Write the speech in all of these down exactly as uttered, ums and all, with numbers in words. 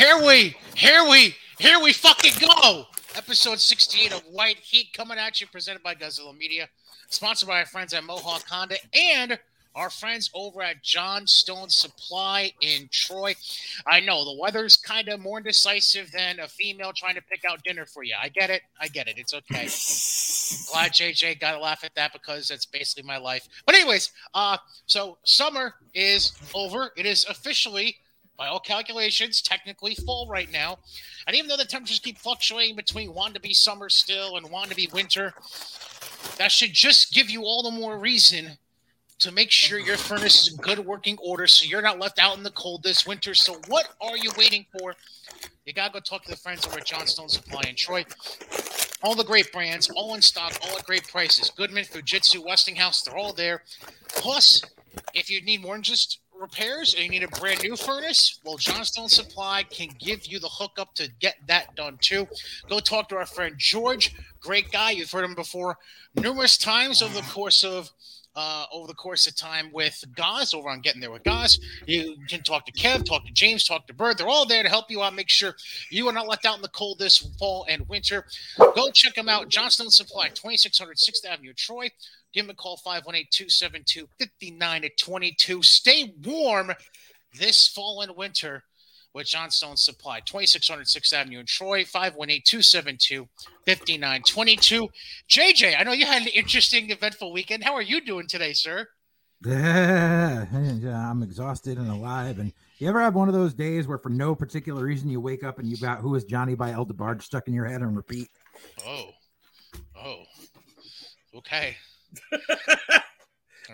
Here we, here we, here we fucking go. Episode sixty-eight of White Heat coming at you, presented by Godzilla Media, sponsored by our friends at Mohawk Honda and our friends over at Johnstone Supply in Troy. I know the weather's kind of more indecisive than a female trying to pick out dinner for you. I get it. I get it. It's okay. Glad J J got to laugh at that because that's basically my life. But anyways, uh, so summer is over. It is officially, by all calculations, technically fall right now. And even though the temperatures keep fluctuating between wanting to be summer still and wanting to be winter, that should just give you all the more reason to make sure your furnace is in good working order so you're not left out in the cold this winter. So what are you waiting for? You got to go talk to the friends over at Johnstone Supply in Troy. All the great brands, all in stock, all at great prices. Goodman, Fujitsu, Westinghouse, they're all there. Plus, if you need more than just repairs and you need a brand new furnace, well, Johnstone Supply can give you the hookup to get that done too. Go talk to our friend George. Great guy. You've heard him before numerous times over the course of Uh, over the course of time with Gaz over on Getting There with Gaz. You can talk to Kev, talk to James, talk to Bird. They're all there to help you out. Make sure you are not left out in the cold this fall and winter. Go check them out. Johnstone Supply, twenty-six hundred sixth Avenue, Troy. Give them a call, five one eight, two seven two, five nine two two. Stay warm this fall and winter with Johnstone Supply, twenty-six hundred sixth Avenue in Troy, five one eight, two seven two, five nine two two. J J, I know you had an interesting, eventful weekend. How are you doing today, sir? Yeah, I'm exhausted and alive. And you ever have one of those days where for no particular reason you wake up and you've got Who Is Johnny by El DeBarge stuck in your head on repeat? Oh. Oh. Okay.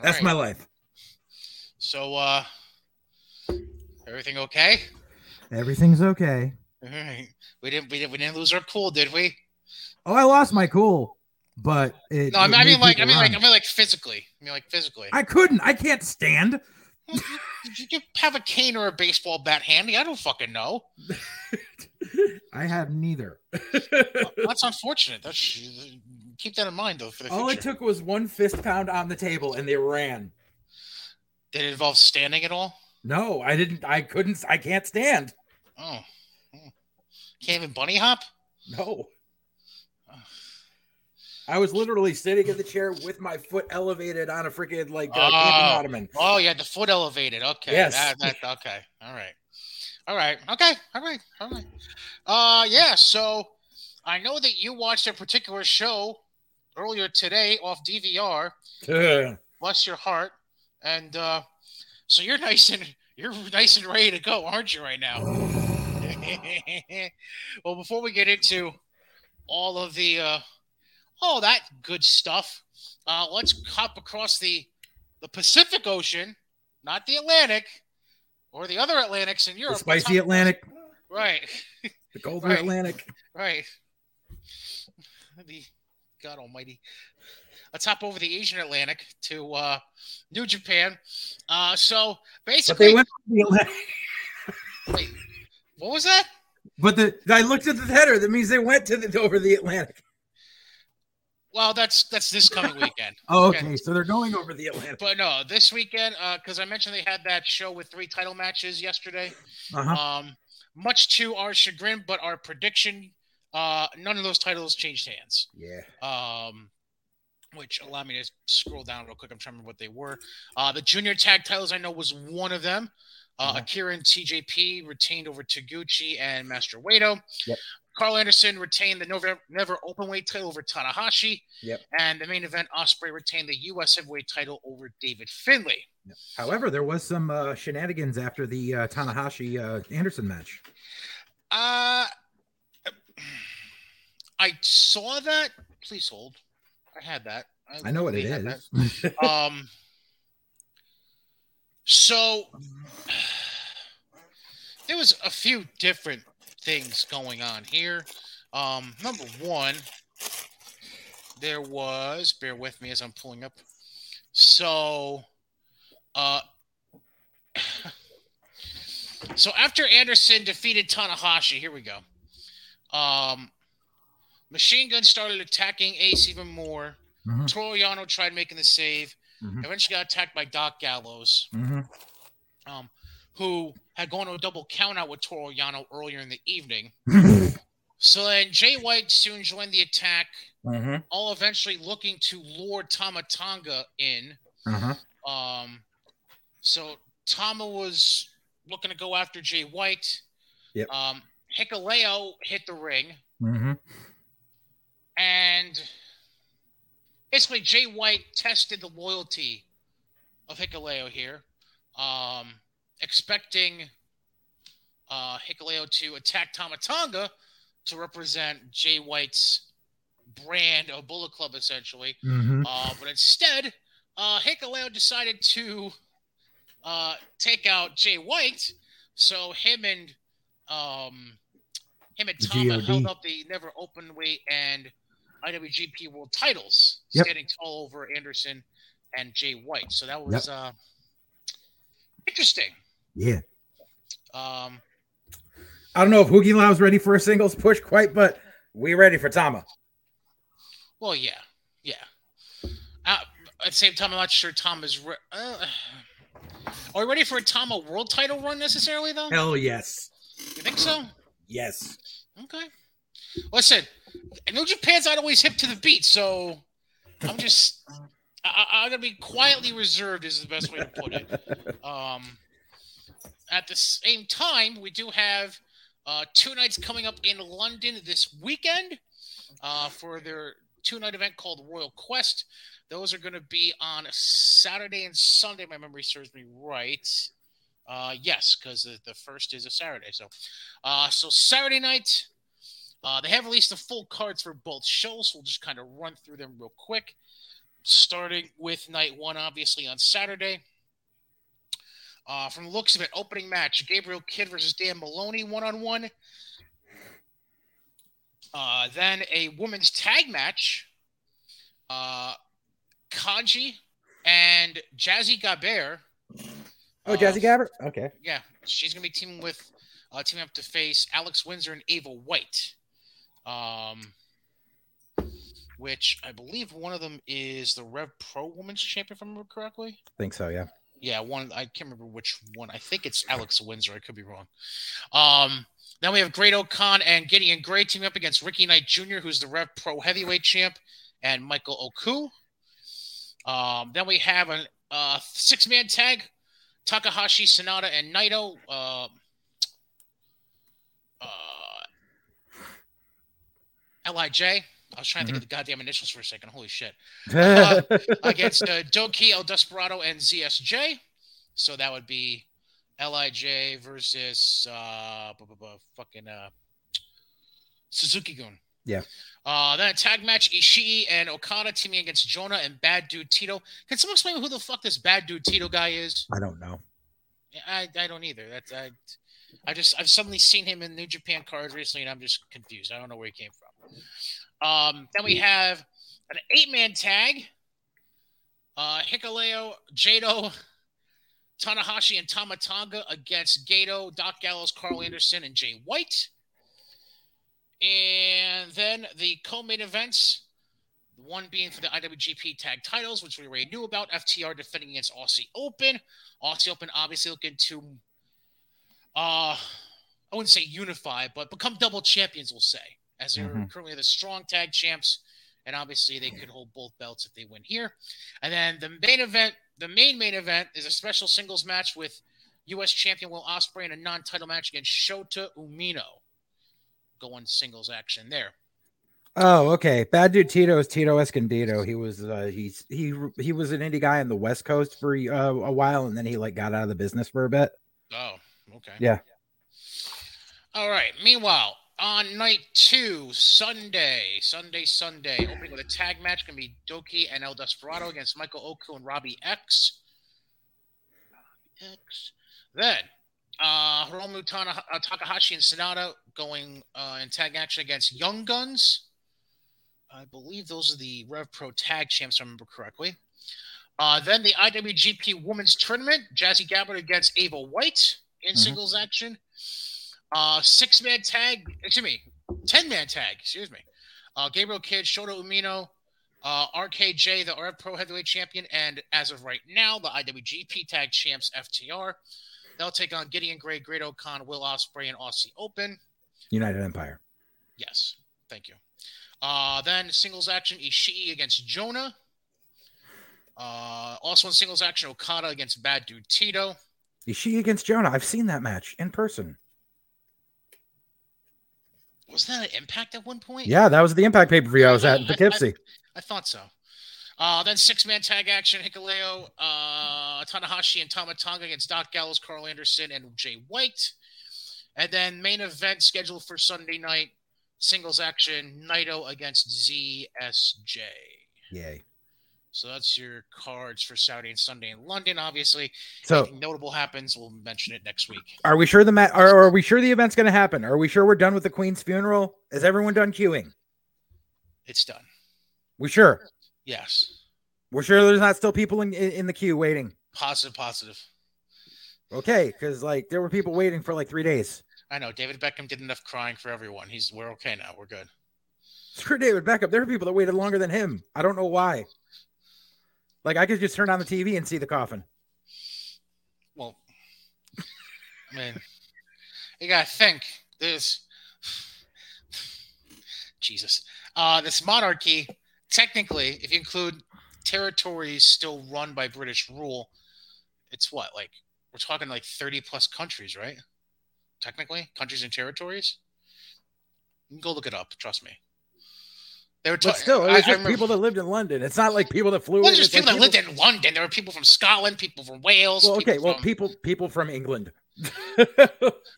That's right. My life. So, uh, everything okay? Everything's okay. All right. We didn't we didn't we didn't lose our cool, did we? Oh, I lost my cool, but it, no, I mean, it I mean like I mean run. like I mean like physically. I mean like physically. I couldn't. I can't stand. Well, you, you have a cane or a baseball bat handy? I don't fucking know. I have neither. Well, that's unfortunate. That's keep that in mind though for the All future. It took was one fist pound on the table and they ran. Did it involve standing at all? No, I didn't. I couldn't. I can't stand. Oh, can't even bunny hop? No. Oh. I was literally sitting in the chair with my foot elevated on a freaking like uh, oh. camping ottoman. Oh, you had the foot elevated. Okay. Yes. That, that, okay. All right. All right. Okay. All right. All right. Uh, yeah. So I know that you watched a particular show earlier today off D V R. Uh. Bless your heart. And, uh, so you're nice and you're nice and ready to go, aren't you, right now? Well, before we get into all of the uh, all that good stuff, uh, let's hop across the the Pacific Ocean, not the Atlantic or the other Atlantics in Europe. The spicy Atlantic, right? The golden right. Atlantic, right? The God Almighty. Let's hop over the Asian Atlantic to uh, New Japan. Uh, so basically, but they went to the Atlantic. Wait, what was that? But the I looked at the header. That means they went to the, over the Atlantic. Well, that's that's this coming weekend. Oh, okay. okay. So they're going over the Atlantic. But no, this weekend because uh, I mentioned they had that show with three title matches yesterday. Uh-huh. Um, much to our chagrin, but our prediction: uh, none of those titles changed hands. Yeah. Um. Which allow me to scroll down real quick. I'm trying to remember what they were. Uh, the junior tag titles I know was one of them. Uh, mm-hmm. Akira and T J P retained over Taguchi and Master Wado. Yep. Carl Anderson retained the Never, Never Openweight title over Tanahashi. Yep. And the main event, Ospreay retained the U S Heavyweight title over David Finlay. Yep. However, there was some uh, shenanigans after the uh, Tanahashi-Anderson uh, match. Uh, I saw that. Please hold. I had that. I, I know what it is. um, so there was a few different things going on here. Um, number one, there was, bear with me as I'm pulling up. So, uh, so after Anderson defeated Tanahashi, here we go. Um, Machine Gun started attacking Ace even more. Mm-hmm. Toriano tried making the save. Mm-hmm. Eventually got attacked by Doc Gallows. Mm-hmm. Um, who had gone to a double countout with Toru Yano earlier in the evening. So then Jay White soon joined the attack, mm-hmm. all eventually looking to lure Tama Tonga in. Mm-hmm. Um, so Tama was looking to go after Jay White. Yep. Um, Hikuleo hit the ring. Mm-hmm. And basically Jay White tested the loyalty of Hikuleo here, um, expecting uh, Hikuleo to attack Tama Tonga to represent Jay White's brand of Bullet Club, essentially. Mm-hmm. Uh, but instead, uh, Hikuleo decided to uh, take out Jay White, so him and um, him and Tama held up the Never Open Weight and I W G P World Titles, yep. standing tall over Anderson and Jay White. So that was yep. uh, interesting. Yeah. Um, I don't know if Hoogie Lime's ready for a singles push quite, but we're ready for Tama. Well, yeah. Yeah. Uh, at the same time, I'm not sure Tama's re- uh, are we ready for a Tama world title run necessarily, though? Hell yes. You think so? Yes. Okay. Listen, New Japan's not always hip to the beat, so I'm just... I, I'm going to be quietly reserved is the best way to put it. Um, at the same time, we do have uh, two nights coming up in London this weekend uh, for their two-night event called Royal Quest. Those are going to be on Saturday and Sunday, if my memory serves me right. Uh, yes, because the, the first is a Saturday. So, uh, so Saturday night, uh, they have released the full cards for both shows. So we'll just kind of run through them real quick. Starting with night one, obviously, on Saturday. Uh, from the looks of it, opening match, Gabriel Kidd versus Dan Maloney one-on-one. Uh, then a women's tag match. Uh, Kanji and Jazzy Gabert. Oh, uh, Jazzy Gabert? Okay. Yeah, she's going to be teaming with uh, teaming up to face Alex Windsor and Ava White. Um... Which I believe one of them is the Rev Pro Women's Champion, if I remember correctly. I think so, yeah. Yeah, one I can't remember which one. I think it's Alex Windsor. I could be wrong. Um, then we have Great O'Khan and Gideon Gray teaming up against Ricky Knight Junior, who's the Rev Pro Heavyweight Champ, and Michael Oku. Um, then we have a uh, six-man tag, Takahashi, Sanada, and Naito. Uh, uh, L I J. I was trying to think mm-hmm. of the goddamn initials for a second. Holy shit. Uh, against uh, Doki, El Desperado, and Z S J. So that would be L I J versus uh, bu- bu- bu- fucking uh, Suzuki-gun. Yeah. Uh, then a tag match, Ishii and Okada teaming against Jonah and Bad Dude Tito. Can someone explain who the fuck this Bad Dude Tito guy is? I don't know. I, I don't either. That's I, I just I've suddenly seen him in New Japan cards recently, and I'm just confused. I don't know where he came from. Um, then we have an eight-man tag. Uh, Hikuleo, Jado, Tanahashi, and Tama Tonga against Gato, Doc Gallows, Carl Anderson, and Jay White. And then the co-main events, one being for the I W G P tag titles, which we already knew about. F T R defending against Aussie Open. Aussie Open obviously looking to, uh, I wouldn't say unify, but become double champions, we'll say. As they're mm-hmm. currently the strong tag champs, and obviously they could hold both belts if they win here. And then the main event, the main main event, is a special singles match with U S champion Will Ospreay in a non-title match against Shota Umino. Going singles action there. Oh, okay. Bad Dude Tito is Tito Escondido. He was uh, he's he he was an indie guy on the West Coast for uh, a while, and then he like got out of the business for a bit. Oh, okay. Yeah. All right. Meanwhile. On night two, Sunday, Sunday, Sunday, opening with a tag match, going to be Doki and El Desperado against Michael Oku and Robbie X. Robbie X. Then, uh, Hiromu Tana, uh, Takahashi and Sanada going uh, in tag action against Young Guns. I believe those are the Rev Pro tag champs, if I remember correctly. Uh, then the I W G P Women's Tournament, Jazzy Gabbard against Ava White in mm-hmm. singles action. Uh, six man tag, excuse me, ten man tag, excuse me. Uh, Gabriel Kidd, Shota Umino, uh, R K J, the R F Pro Heavyweight Champion, and as of right now, the I W G P Tag Champs F T R. They'll take on Gideon Gray, Great O'Conn, Will Ospreay, and Aussie Open. United Empire. Yes. Thank you. Uh, then singles action, Ishii against Jonah. Uh, also in singles action, Okada against Bad Dude Tito. Ishii against Jonah. I've seen that match in person. Wasn't that an Impact at one point? Yeah, that was the Impact pay-per-view I was at in Poughkeepsie. I, I, I thought so. Uh, then six-man tag action, Hikuleo, uh, Tanahashi, and Tama Tonga against Doc Gallows, Carl Anderson, and Jay White. And then main event scheduled for Sunday night, singles action, Naito against Z S J. Yay. So that's your cards for Saturday and Sunday in London, obviously. So anything notable happens, we'll mention it next week. Are we sure the ma- are, are we sure the event's going to happen? Are we sure we're done with the Queen's funeral? Is everyone done queuing? It's done. We sure? Yes. We're sure there's not still people in, in, in the queue waiting? Positive, positive. Okay, because like there were people waiting for like three days. I know. David Beckham did enough crying for everyone. He's We're okay now. We're good. Screw David Beckham. There are people that waited longer than him. I don't know why. Like, I could just turn on the T V and see the coffin. Well, I mean, you got to think. This, Jesus. Uh, this monarchy, technically, if you include territories still run by British rule, it's what? Like, we're talking like thirty-plus countries, right? Technically? Countries and territories? You can go look it up. Trust me. They were ta- but still, it was I, just I people that lived in London. It's not like people that flew. Well, in. Just people like that people... lived in London. There were people from Scotland, people from Wales. Well, okay, people well, from... people people from England,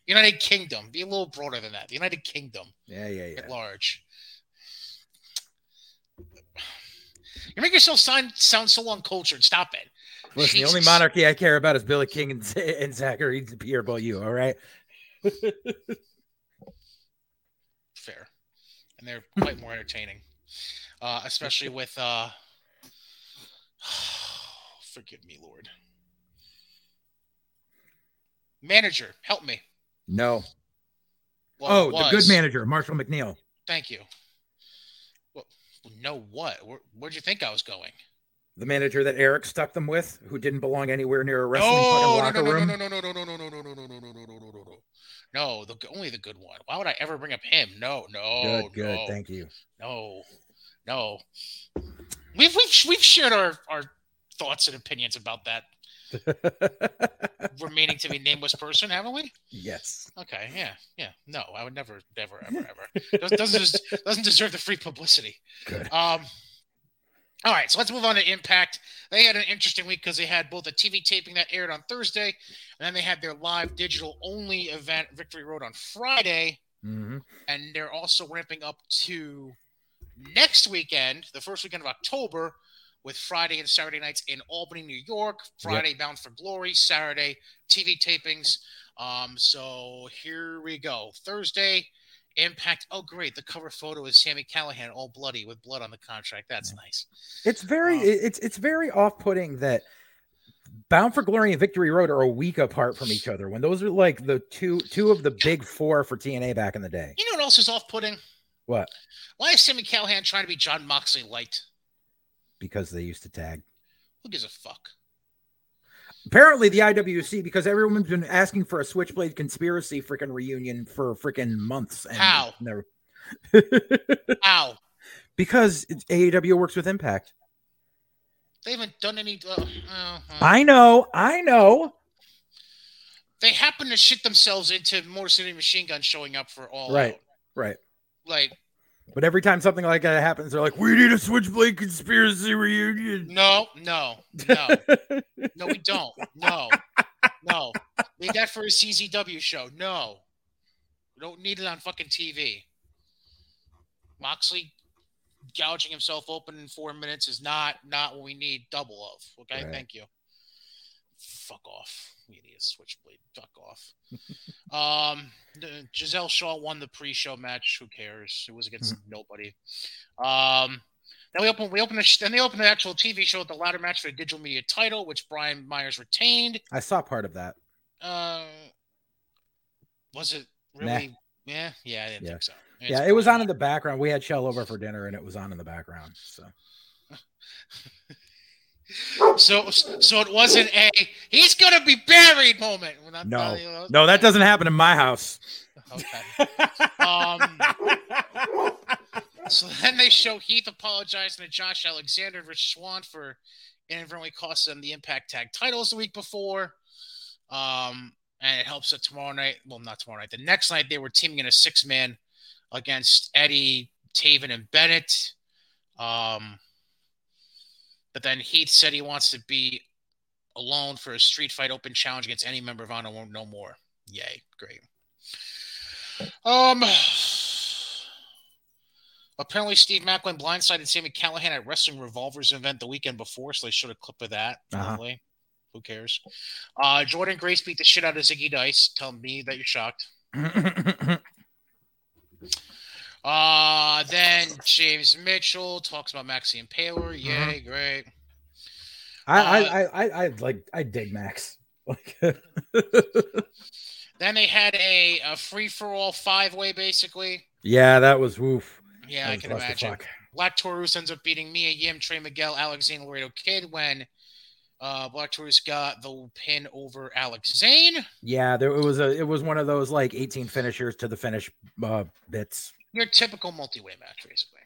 United Kingdom. Be a little broader than that. The United Kingdom. Yeah, yeah, yeah. At large. You make yourself sound sound so uncultured. Stop it. Listen, Jesus. The only monarchy I care about is Billy King and, and Zachary Pierre Beaulieu. All right. Fair, and they're quite more entertaining. Uh, especially with, uh, forgive me, Lord. Manager, help me. No. Well, oh, the good manager, Marshall McNeil. Thank you. Well, no, what? Where, where'd you think I was going? The manager that Eric stuck them with, who didn't belong anywhere near a wrestling no, fucking locker room. No, no, no, no, no, no, no, no, no, no, no, no, no, no, no. No, the, only the good one. Why would I ever bring up him? No, no, good, good. No, thank you. No. No, we've we've we've shared our, our thoughts and opinions about that remaining to be nameless person, haven't we? Yes. Okay. Yeah. Yeah. No, I would never, never, ever, ever. doesn't doesn't, doesn't deserve the free publicity. Good. Um. All right, so let's move on to Impact. They had an interesting week because they had both a T V taping that aired on Thursday, and then they had their live digital only event, Victory Road, on Friday, mm-hmm. and they're also ramping up to. Next weekend, the first weekend of October, with Friday and Saturday nights in Albany, New York. Friday, yep. Bound for Glory. Saturday, T V tapings. Um, so here we go. Thursday, Impact. Oh, great. The cover photo is Sami Callihan, all bloody with blood on the contract. That's yeah. nice. It's very um, it's it's very off-putting that Bound for Glory and Victory Road are a week apart from each other, when those are like the two two of the big four for T N A back in the day. You know what else is off-putting? What? Why is Sami Callihan trying to be John Moxley light? Because they used to tag. Who gives a fuck? Apparently the I W C, because everyone's been asking for a Switchblade Conspiracy freaking reunion for freaking months. And how? Never... how? Because A E W works with Impact. They haven't done any... Uh, uh, I know, I know. They happen to shit themselves into Motor City Machine Gun showing up for all right, out. Right. Like, but every time something like that happens, they're like, "We need a Switchblade Conspiracy reunion." No, no, no, no, we don't. No, no, need that for a C Z W show. No, we don't need it on fucking T V. Moxley gouging himself open in four minutes is not not what we need. Double of okay, right. Thank you. Fuck off. We need a Switchblade. Fuck off. um, Giselle Shaw won the pre-show match. Who cares? It was against mm-hmm. nobody. Um, then we open. We open. The, then they opened the actual T V show with the ladder match for the digital media title, which Brian Myers retained. I saw part of that. Uh, was it really? Nah. Yeah, yeah, I didn't yeah. think so. It's yeah, it was on in the background. We had Shell over for dinner, and it was on in the background. So. So, so it wasn't a "he's gonna be buried" moment. No, you, no, that doesn't happen in my house. Okay. um, so then they show Heath apologizing to Josh Alexander and Rich Swann for inadvertently costing them the Impact Tag Titles the week before. Um, and it helps that tomorrow night, well, not tomorrow night, the next night they were teaming in a six man against Eddie, Taven, and Bennett. Um. But then Heath said he wants to be alone for a street fight open challenge against any member of Honor No More. Yay. Great. Um. Apparently, Steve Macklin blindsided Sami Callihan at Wrestling Revolver's event the weekend before, so they showed a clip of that. Probably. Uh-huh. Who cares? Uh, Jordan Grace beat the shit out of Ziggy Dice. Tell me that you're shocked. Uh, then James Mitchell talks about Maxie Impaler. Yay, great. I, uh, I, I, I like, I dig Max. Like, then they had a, a free for all five way, basically. Yeah, that was woof. Yeah, that I can imagine. Black Taurus ends up beating Mia Yim, Trey Miguel, Alex Zane, Laredo Kid when uh, Black Taurus got the pin over Alex Zane. Yeah, there it was a, it was one of those like eighteen finishers to the finish uh, bits. Your typical multi-way match, basically.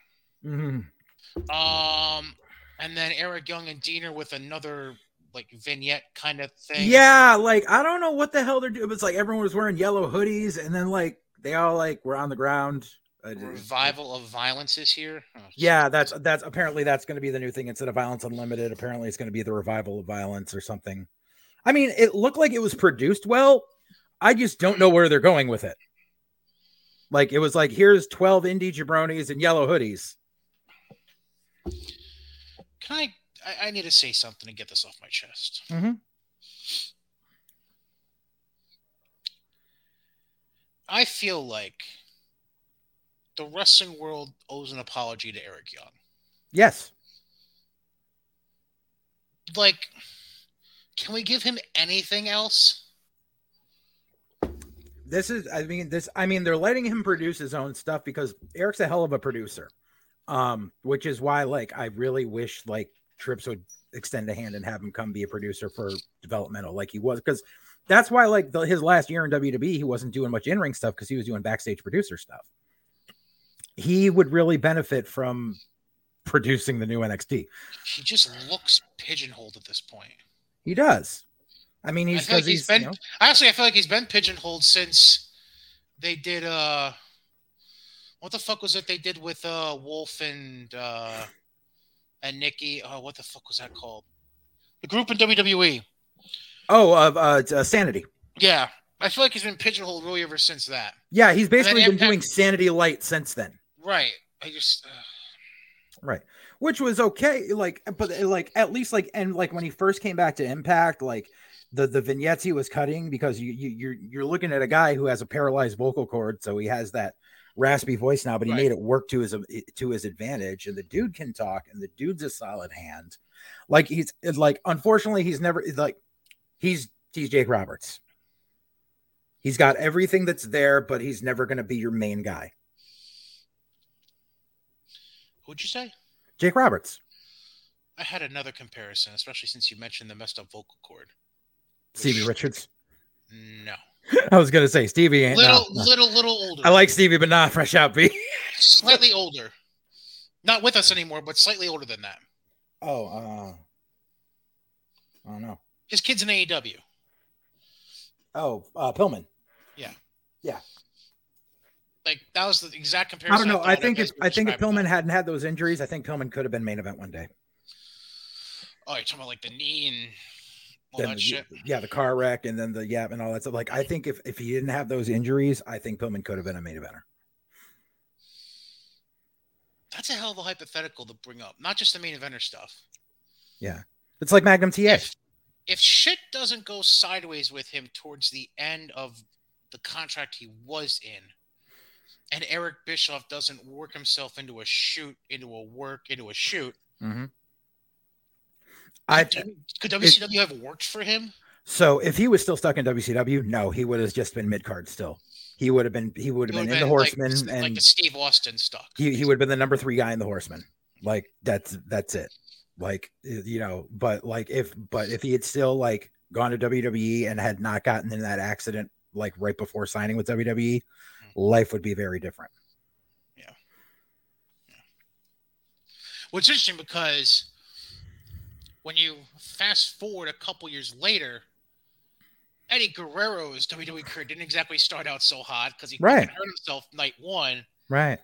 Mm-hmm. Um, and then Eric Young and Diener with another like vignette kind of thing. Yeah, like I don't know what the hell they're doing. It was like everyone was wearing yellow hoodies, and then like they all like were on the ground. Revival of Violence is here. Oh, yeah, that's that's apparently that's going to be the new thing instead of Violence Unlimited. Apparently, it's going to be the Revival of Violence or something. I mean, it looked like it was produced well. I just don't know where they're going with it. Like, it was like, here's twelve indie jabronis in yellow hoodies. Can I, I, I need to say something to get this off my chest. Mm-hmm. I feel like the wrestling world owes an apology to Eric Young. Yes. Like, can we give him anything else? This is, I mean, this, I mean, they're letting him produce his own stuff because Eric's a hell of a producer, um, which is why, like, I really wish, like, Trips would extend a hand and have him come be a producer for developmental, like he was, because that's why, like, the, his last year in W W E, he wasn't doing much in-ring stuff because he was doing backstage producer stuff. He would really benefit from producing the new N X T. He just looks pigeonholed at this point. He does. I mean, he's, I like he's, he's been, you know, actually, I feel like he's been pigeonholed since they did, uh, what the fuck was it they did with, uh, Wolf and, uh, and Nikki? Oh, what the fuck was that called? The group in W W E. Oh, uh, uh, uh Sanity. Yeah. I feel like he's been pigeonholed really ever since that. Yeah. He's basically been Impact- doing Sanity Light since then. Right. I just, uh... right. Which was okay. Like, but like, at least like, and like when he first came back to Impact, like, The the vignettes he was cutting, because you you you're you're looking at a guy who has a paralyzed vocal cord, so he has that raspy voice now, but he right. made it work to his to his advantage, and the dude can talk, and the dude's a solid hand. Like he's like, unfortunately, he's never like he's he's Jake Roberts. He's got everything that's there, but he's never going to be your main guy. Who'd you say? Jake Roberts. I had another comparison, especially since you mentioned the messed up vocal cord. Stevie Richards? No. I was going to say Stevie ain't. Little, no, no. little, little older. I like Stevie, but not fresh out B. Slightly older. Not with us anymore, but slightly older than that. Oh, uh, I don't know. His kid's in A E W. Oh, uh, Pillman. Yeah. Yeah. Like, that was the exact comparison. I don't know. I, I think if I think if Pillman hadn't had those injuries, I think Pillman could have been main event one day. Oh, you're talking about like the knee and... Well, that the, shit. Yeah, the car wreck and then the yap yeah, and all that stuff. Like, I think if, if he didn't have those injuries, I think Pillman could have been a main eventer. That's a hell of a hypothetical to bring up. Not just the main eventer stuff. Yeah. It's like Magnum T A. If, if shit doesn't go sideways with him towards the end of the contract he was in, and Eric Bischoff doesn't work himself into a shoot, into a work, into a shoot, mm-hmm. I, could W C W have worked for him? So if he was still stuck in W C W, no, he would have just been mid card still. He would have been he would have been, been in the Horsemen, like, and like the Steve Austin stuff. He he would have been the number three guy in the Horsemen. Like that's that's it. Like, you know, but like if but if he had still like gone to W W E and had not gotten in that accident like right before signing with W W E, mm-hmm. life would be very different. Yeah. yeah. Well, it's interesting because when you fast forward a couple years later, Eddie Guerrero's W W E career didn't exactly start out so hot because he right. hurt himself night one. Right.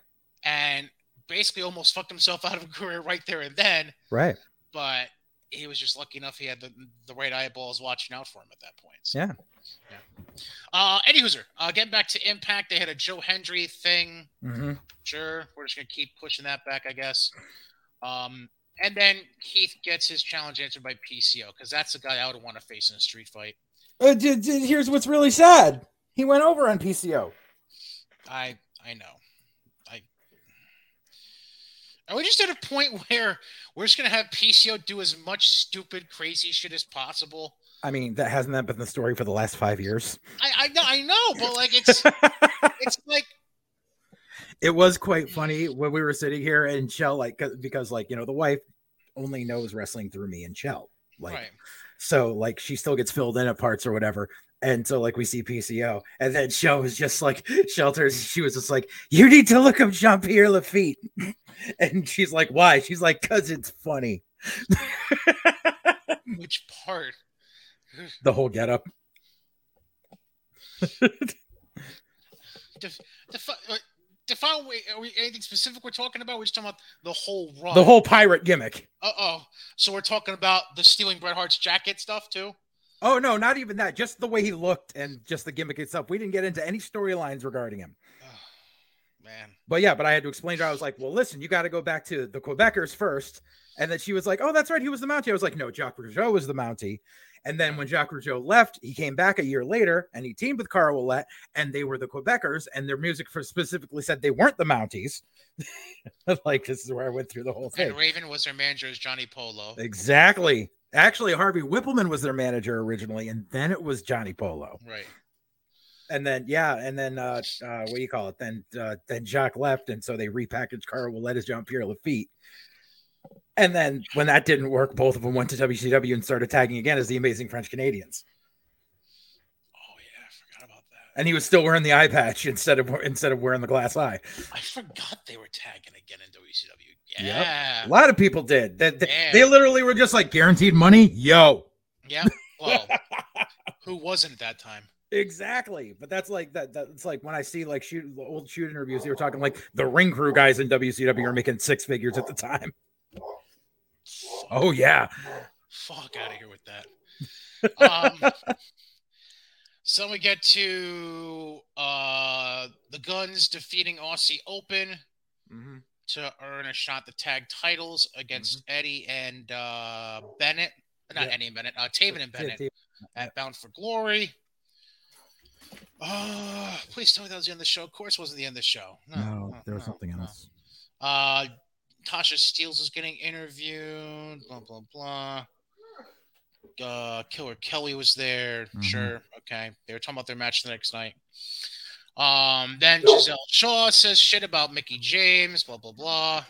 And basically almost fucked himself out of a career right there and then. Right. But he was just lucky enough he had the, the right eyeballs watching out for him at that point. So, yeah. yeah. Uh, Eddie Hooser, uh, getting back to Impact, they had a Joe Hendry thing. Mm-hmm. Sure. We're just going to keep pushing that back, I guess. Um, and then Keith gets his challenge answered by P C O because that's the guy I would want to face in a street fight. Uh, d- d- here's what's really sad. He went over on P C O. I I know. I Are we just at a point where we're just going to have P C O do as much stupid, crazy shit as possible? I mean, that hasn't that been the story for the last five years? I, I know, I know, but like it's it's like it was quite funny when we were sitting here and Chell, like, because like, you know, the wife only knows wrestling through me and Chell. Like, right. So like she still gets filled in at parts or whatever. And so like we see P C O and then Chell was just like shelters. She was just like, you need to look up Jean-Pierre Lafitte. And she's like, why? She's like, cause it's funny. Which part? The whole getup. Def- defi- define are we anything specific we're talking about? We're just talking about the whole run. The whole pirate gimmick. Uh oh. So we're talking about the stealing Bret Hart's jacket stuff too? Oh no, not even that. Just the way he looked and just the gimmick itself. We didn't get into any storylines regarding him. Oh, man. But yeah, but I had to explain to her. I was like, well, listen, you got to go back to the Quebecers first. And then she was like, oh, that's right. He was the Mountie. I was like, no, Jacques Rougeau was the Mountie. And then when Jacques Rougeau left, he came back a year later and he teamed with Carl Ouellette and they were the Quebecers and their music for specifically said they weren't the Mounties. Like, this is where I went through the whole thing. And Raven was their manager as Johnny Polo. Exactly. Actually, Harvey Whippleman was their manager originally, and then it was Johnny Polo. Right. And then, yeah, and then, uh, uh, what do you call it? Then uh, then Jacques left, and so they repackaged Carl Ouellette as Jean-Pierre Lafitte. And then when that didn't work, both of them went to W C W and started tagging again as the Amazing French Canadians. Oh yeah, I forgot about that. And he was still wearing the eye patch instead of instead of wearing the glass eye. I forgot they were tagging again in W C W. Yeah, yep. A lot of people did. They, they, yeah. they literally were just like guaranteed money, yo. Yeah, well, who wasn't that time? Exactly, but that's like that. That's like when I see like shoot old shoot interviews. They were talking like the ring crew guys in W C W are making six figures at the time. Oh yeah. Fuck out of here with that. Um, so we get to uh, the Guns defeating Aussie Open mm-hmm. to earn a shot at the tag titles against mm-hmm. Eddie and uh, Bennett. Not yeah. Eddie and Bennett. Uh, Taven and Bennett yeah. at Bound for Glory. Oh, please tell me that was the end of the show. Of course it wasn't the end of the show. No, no, no there was no, something no. else. Uh Tasha Steelz was getting interviewed, blah, blah, blah. Uh, Killer Kelly was there. Mm-hmm. Sure. Okay. They were talking about their match the next night. Um, then Giselle Shaw says shit about Mickie James, blah, blah, blah.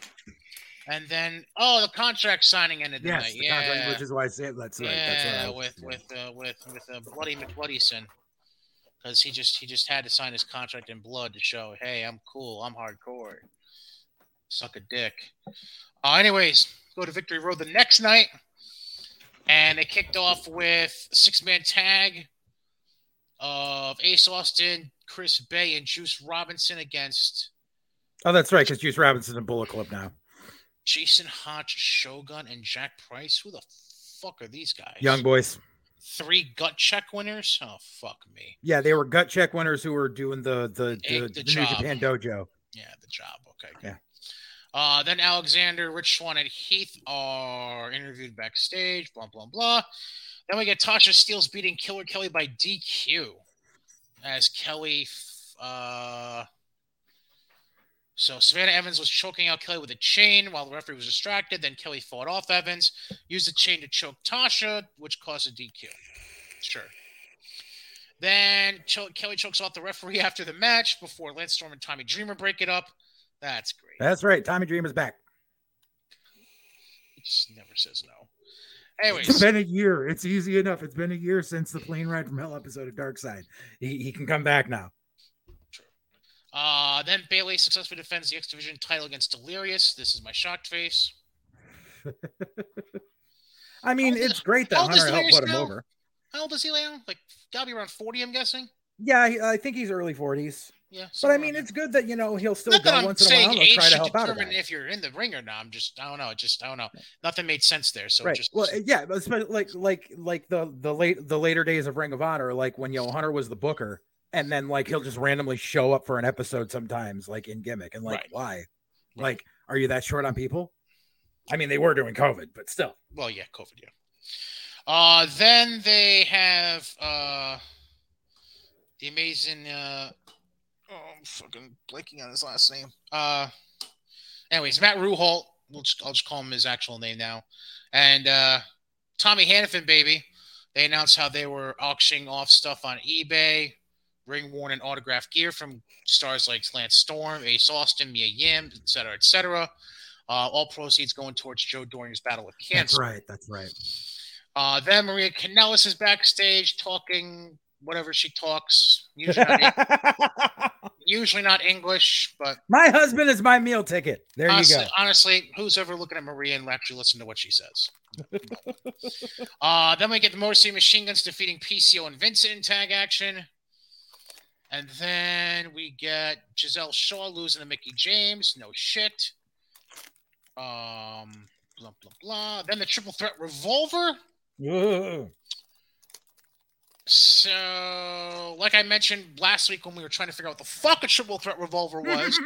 And then, oh, the contract signing ended yes, tonight. The yeah. contract, which is why I said that's right. Yeah, that's right. with, with, uh, with, with uh, Bloody McBloodyson. Because he just, he just had to sign his contract in blood to show, hey, I'm cool. I'm hardcore. Suck a dick. Uh, anyways, go to Victory Road the next night, and they kicked off with six-man tag of Ace Austin, Chris Bay, and Juice Robinson against... Oh, that's right, because Juice Robinson and Bullet Club now. Jason Hotch, Shogun, and Jack Price. Who the fuck are these guys? Young boys. Three gut check winners? Oh, fuck me. Yeah, they were gut check winners who were doing the, the, the, the, the New Japan Dojo. Yeah, the job. Okay, good. Yeah. Uh, then Alexander, Rich Swann, and Heath are interviewed backstage, blah, blah, blah. Then we get Tasha Steelz beating Killer Kelly by D Q as Kelly... Uh... So Savannah Evans was choking out Kelly with a chain while the referee was distracted. Then Kelly fought off Evans, used the chain to choke Tasha, which caused a D Q. Sure. Then Ch- Kelly chokes off the referee after the match before Lance Storm and Tommy Dreamer break it up. That's great. That's right. Tommy Dreamer's back. just never says no. Anyways. It's been a year. It's easy enough. It's been a year since the plane ride from hell episode of Darkseid. He, he can come back now. True. Uh, then Bayley successfully defends the X Division title against Delirious. This is my shocked face. I mean, how it's does, great that Hunter helped put him now? Over. How old is he now? Like, gotta be around forty, I'm guessing. Yeah, I think he's early forties. Yeah, but I mean, it's good that you know he'll still Not go once in a while and try to help out. If you're in the ring or not, I'm just I don't know. Just I don't know. Nothing made sense there. So right. just well, yeah, but like like like the the late the later days of Ring of Honor, like when you know Hunter was the booker, and then like he'll just randomly show up for an episode sometimes, like in gimmick, and like right. why, right. like are you that short on people? I mean, they were doing COVID, but still. Well, yeah, COVID, yeah. Uh, then they have uh, the amazing. Uh, Oh, I'm fucking blanking on his last name. Uh, anyways, Matt Ruholt. We'll just, I'll just call him his actual name now. And uh, Tommy Hannafin, baby. They announced how they were auctioning off stuff on eBay, ring worn and autographed gear from stars like Lance Storm, Ace Austin, Mia Yim, et cetera, et cetera. Uh, all proceeds going towards Joe Dorier's battle with cancer. That's right. That's right. Uh, then Maria Kanellis is backstage talking whatever she talks. Usually not, usually not English, but my husband is my meal ticket. There honestly, you go. Honestly, who's ever looking at Maria and actually listen to what she says? uh, then we get the Morrissey Machine Guns defeating P C O and Vincent in tag action. And then we get Giselle Shaw losing to Mickie James. No shit. Um, blah, blah, blah. Then the triple threat revolver. Whoa. So, like I mentioned last week when we were trying to figure out what the fuck a triple threat revolver was,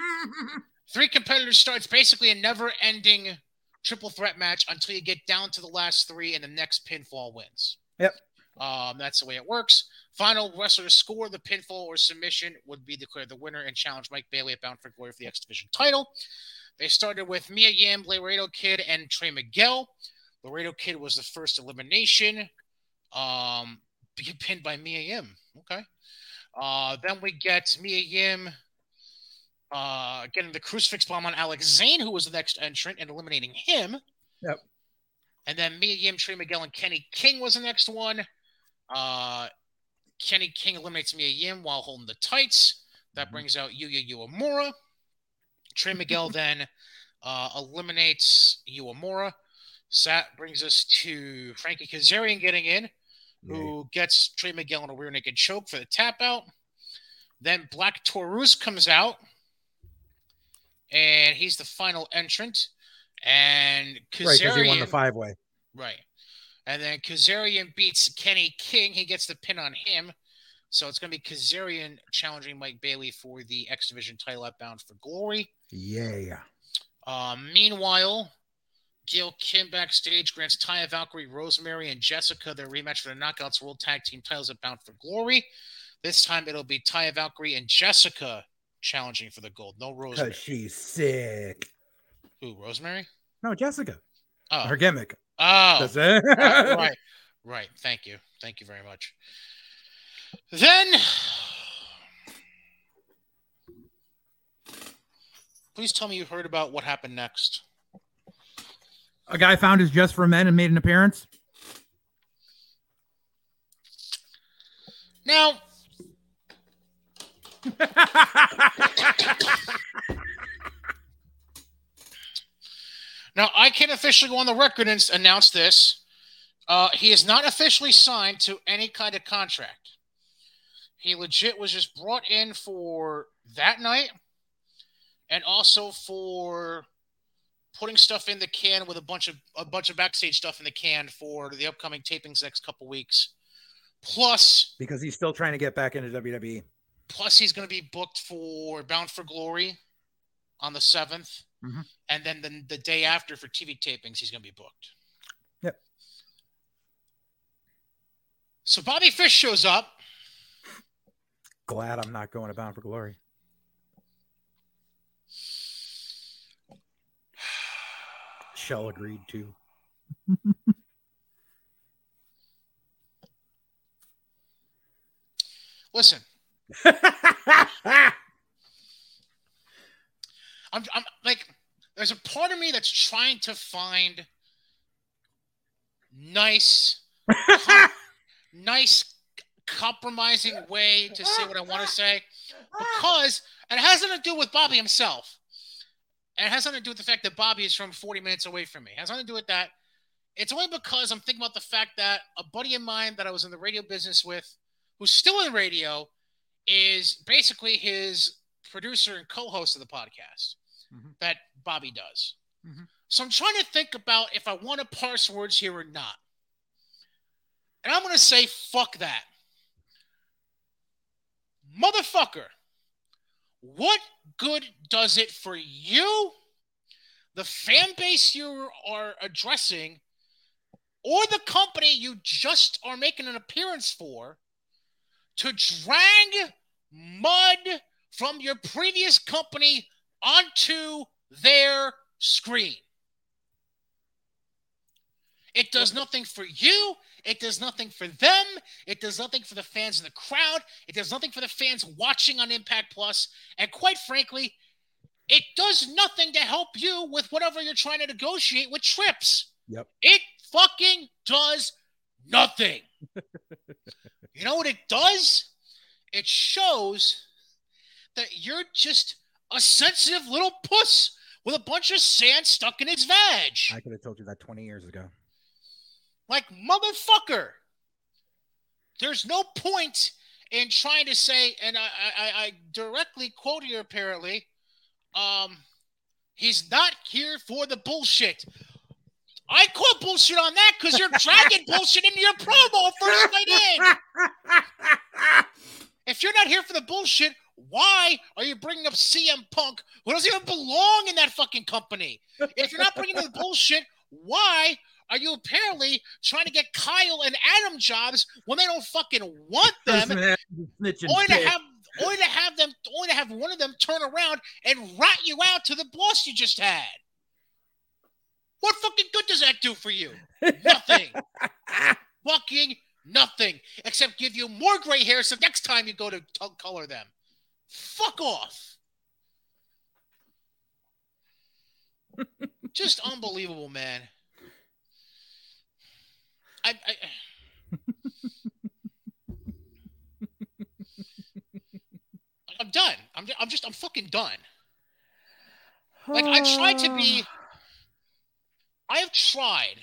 three competitors starts basically a never-ending triple threat match until you get down to the last three and the next pinfall wins. Yep. Um, that's the way it works. Final wrestler to score the pinfall or submission would be declared the winner and challenge Mike Bailey at Bound for Glory for the X Division title. They started with Mia Yim, Laredo Kid, and Trey Miguel. Laredo Kid was the first elimination. Um... Be pinned by Mia Yim. Okay. Uh, then we get Mia Yim uh, getting the crucifix bomb on Alex Zane, who was the next entrant, and eliminating him. Yep. And then Mia Yim, Trey Miguel, and Kenny King was the next one. Uh, Kenny King eliminates Mia Yim while holding the tights. That mm-hmm. brings out Yuya Uemura. Trey Miguel then uh, eliminates Uemura. So that brings us to Frankie Kazarian getting in, who gets Trey Miguel in a rear naked choke for the tap out. Then Black Taurus comes out, and he's the final entrant. And Kazarian, right, because he won the five-way. Right. And then Kazarian beats Kenny King. He gets the pin on him. So it's going to be Kazarian challenging Mike Bailey for the X Division title at Bound for Glory. Yeah. Uh, meanwhile, Gail Kim backstage grants Taya Valkyrie, Rosemary, and Jessica their rematch for the Knockouts World Tag Team titles at Bound for Glory. This time it'll be Taya Valkyrie and Jessica challenging for the gold. No Rosemary. Because she's sick. Who, Rosemary? No, Jessica. Oh. Her gimmick. Oh. Right, right. Right. Thank you. Thank you very much. Then, please tell me you heard about what happened next. A guy found his Just for Men and made an appearance. Now, now I can officially go on the record and announce this. Uh, he is not officially signed to any kind of contract. He legit was just brought in for that night, and also for putting stuff in the can with a bunch of a bunch of backstage stuff in the can for the upcoming tapings next couple weeks. Plus, because he's still trying to get back into W W E. Plus, he's going to be booked for Bound for Glory on the seventh, mm-hmm. and then the, the day after for T V tapings, he's going to be booked. Yep. So Bobby Fish shows up. Glad I'm not going to Bound for Glory. Shell agreed to. Listen, I'm, I'm like, there's a part of me that's trying to find nice, com- nice, compromising way to say what I want to say, because and it has nothing to do with Bobby himself. And it has nothing to do with the fact that Bobby is from forty minutes away from me. It has nothing to do with that. It's only because I'm thinking about the fact that a buddy of mine that I was in the radio business with, who's still in radio, is basically his producer and co-host of the podcast mm-hmm. that Bobby does. Mm-hmm. So I'm trying to think about if I want to parse words here or not. And I'm going to say, fuck that. Motherfucker. What good does it for you, the fan base you are addressing, or the company you just are making an appearance for, to drag mud from your previous company onto their screen? It does nothing for you. It does nothing for them. It does nothing for the fans in the crowd. It does nothing for the fans watching on Impact Plus. And quite frankly, it does nothing to help you with whatever you're trying to negotiate with Trips. Yep. It fucking does nothing. You know what it does? It shows that you're just a sensitive little puss with a bunch of sand stuck in its vag. I could have told you that twenty years ago. Like, motherfucker, there's no point in trying to say, and I, I, I directly quote here apparently, um, he's not here for the bullshit. I call bullshit on that because you're dragging bullshit into your promo first night in. If you're not here for the bullshit, why are you bringing up C M Punk, who doesn't even belong in that fucking company? If you're not bringing up the bullshit, why are you apparently trying to get Kyle and Adam jobs when they don't fucking want them? Only to have, only to have them, only to have one of them turn around and rat you out to the boss you just had. What fucking good does that do for you? Nothing. Fucking nothing. Except give you more gray hair so next time you go to t- color them. Fuck off. Just unbelievable, man. I, I, I'm done. I'm, I'm just, I'm fucking done. Like, I tried to be, I have tried,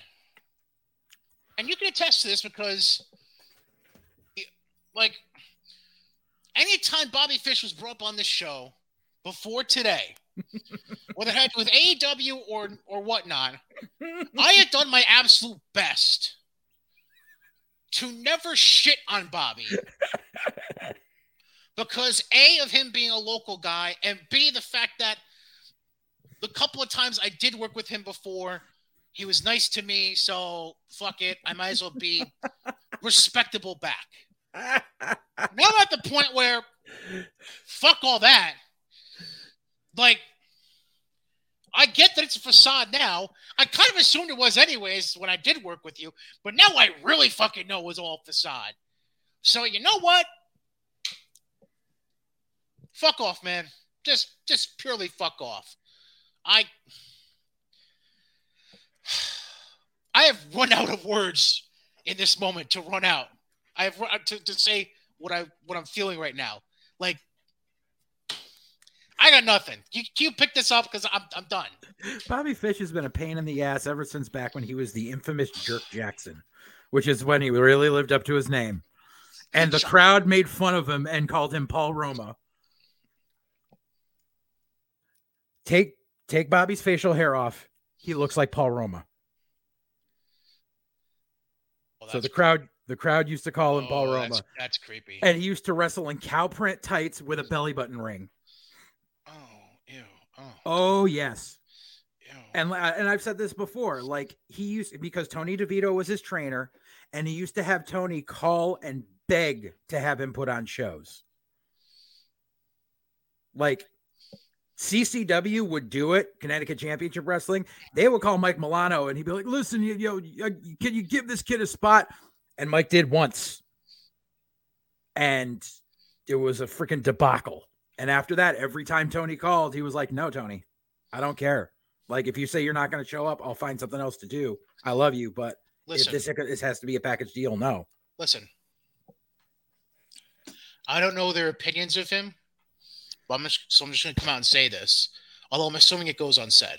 and you can attest to this because, like, anytime Bobby Fish was brought up on this show before today, whether it had to do with A E W or, or whatnot, I had done my absolute best to never shit on Bobby because A, of him being a local guy, and B, the fact that the couple of times I did work with him before, he was nice to me, so fuck it. I might as well be respectable back. Now I'm at the point where fuck all that. Like, I get that it's a facade now. I kind of assumed it was anyways when I did work with you, but now I really fucking know it was all facade. So you know what? Fuck off, man. Just just purely fuck off. I I have run out of words in this moment to run out. I have run out to, to say what I what I'm feeling right now. Like, I got nothing. You, you pick this up because I'm I'm done. Bobby Fish has been a pain in the ass ever since back when he was the infamous Jerk Jackson, which is when he really lived up to his name. And the crowd made fun of him and called him Paul Roma. Take take Bobby's facial hair off. He looks like Paul Roma. Well, so the crowd the crowd used to call him oh, Paul Roma. That's, that's creepy. And he used to wrestle in cow print tights with a belly button ring. Oh. oh, yes. Ew. And and I've said this before, like he used, because Tony DeVito was his trainer and he used to have Tony call and beg to have him put on shows. Like C C W would do it. Connecticut Championship Wrestling. They would call Mike Milano and he'd be like, listen, you, you know, can you give this kid a spot? And Mike did once. And it was a freaking debacle. And after that, every time Tony called, he was like, no, Tony, I don't care. Like, if you say you're not going to show up, I'll find something else to do. I love you, but Listen, if this, this has to be a package deal. No. Listen, I don't know their opinions of him, but I'm just, so I'm just going to come out and say this, although I'm assuming it goes unsaid.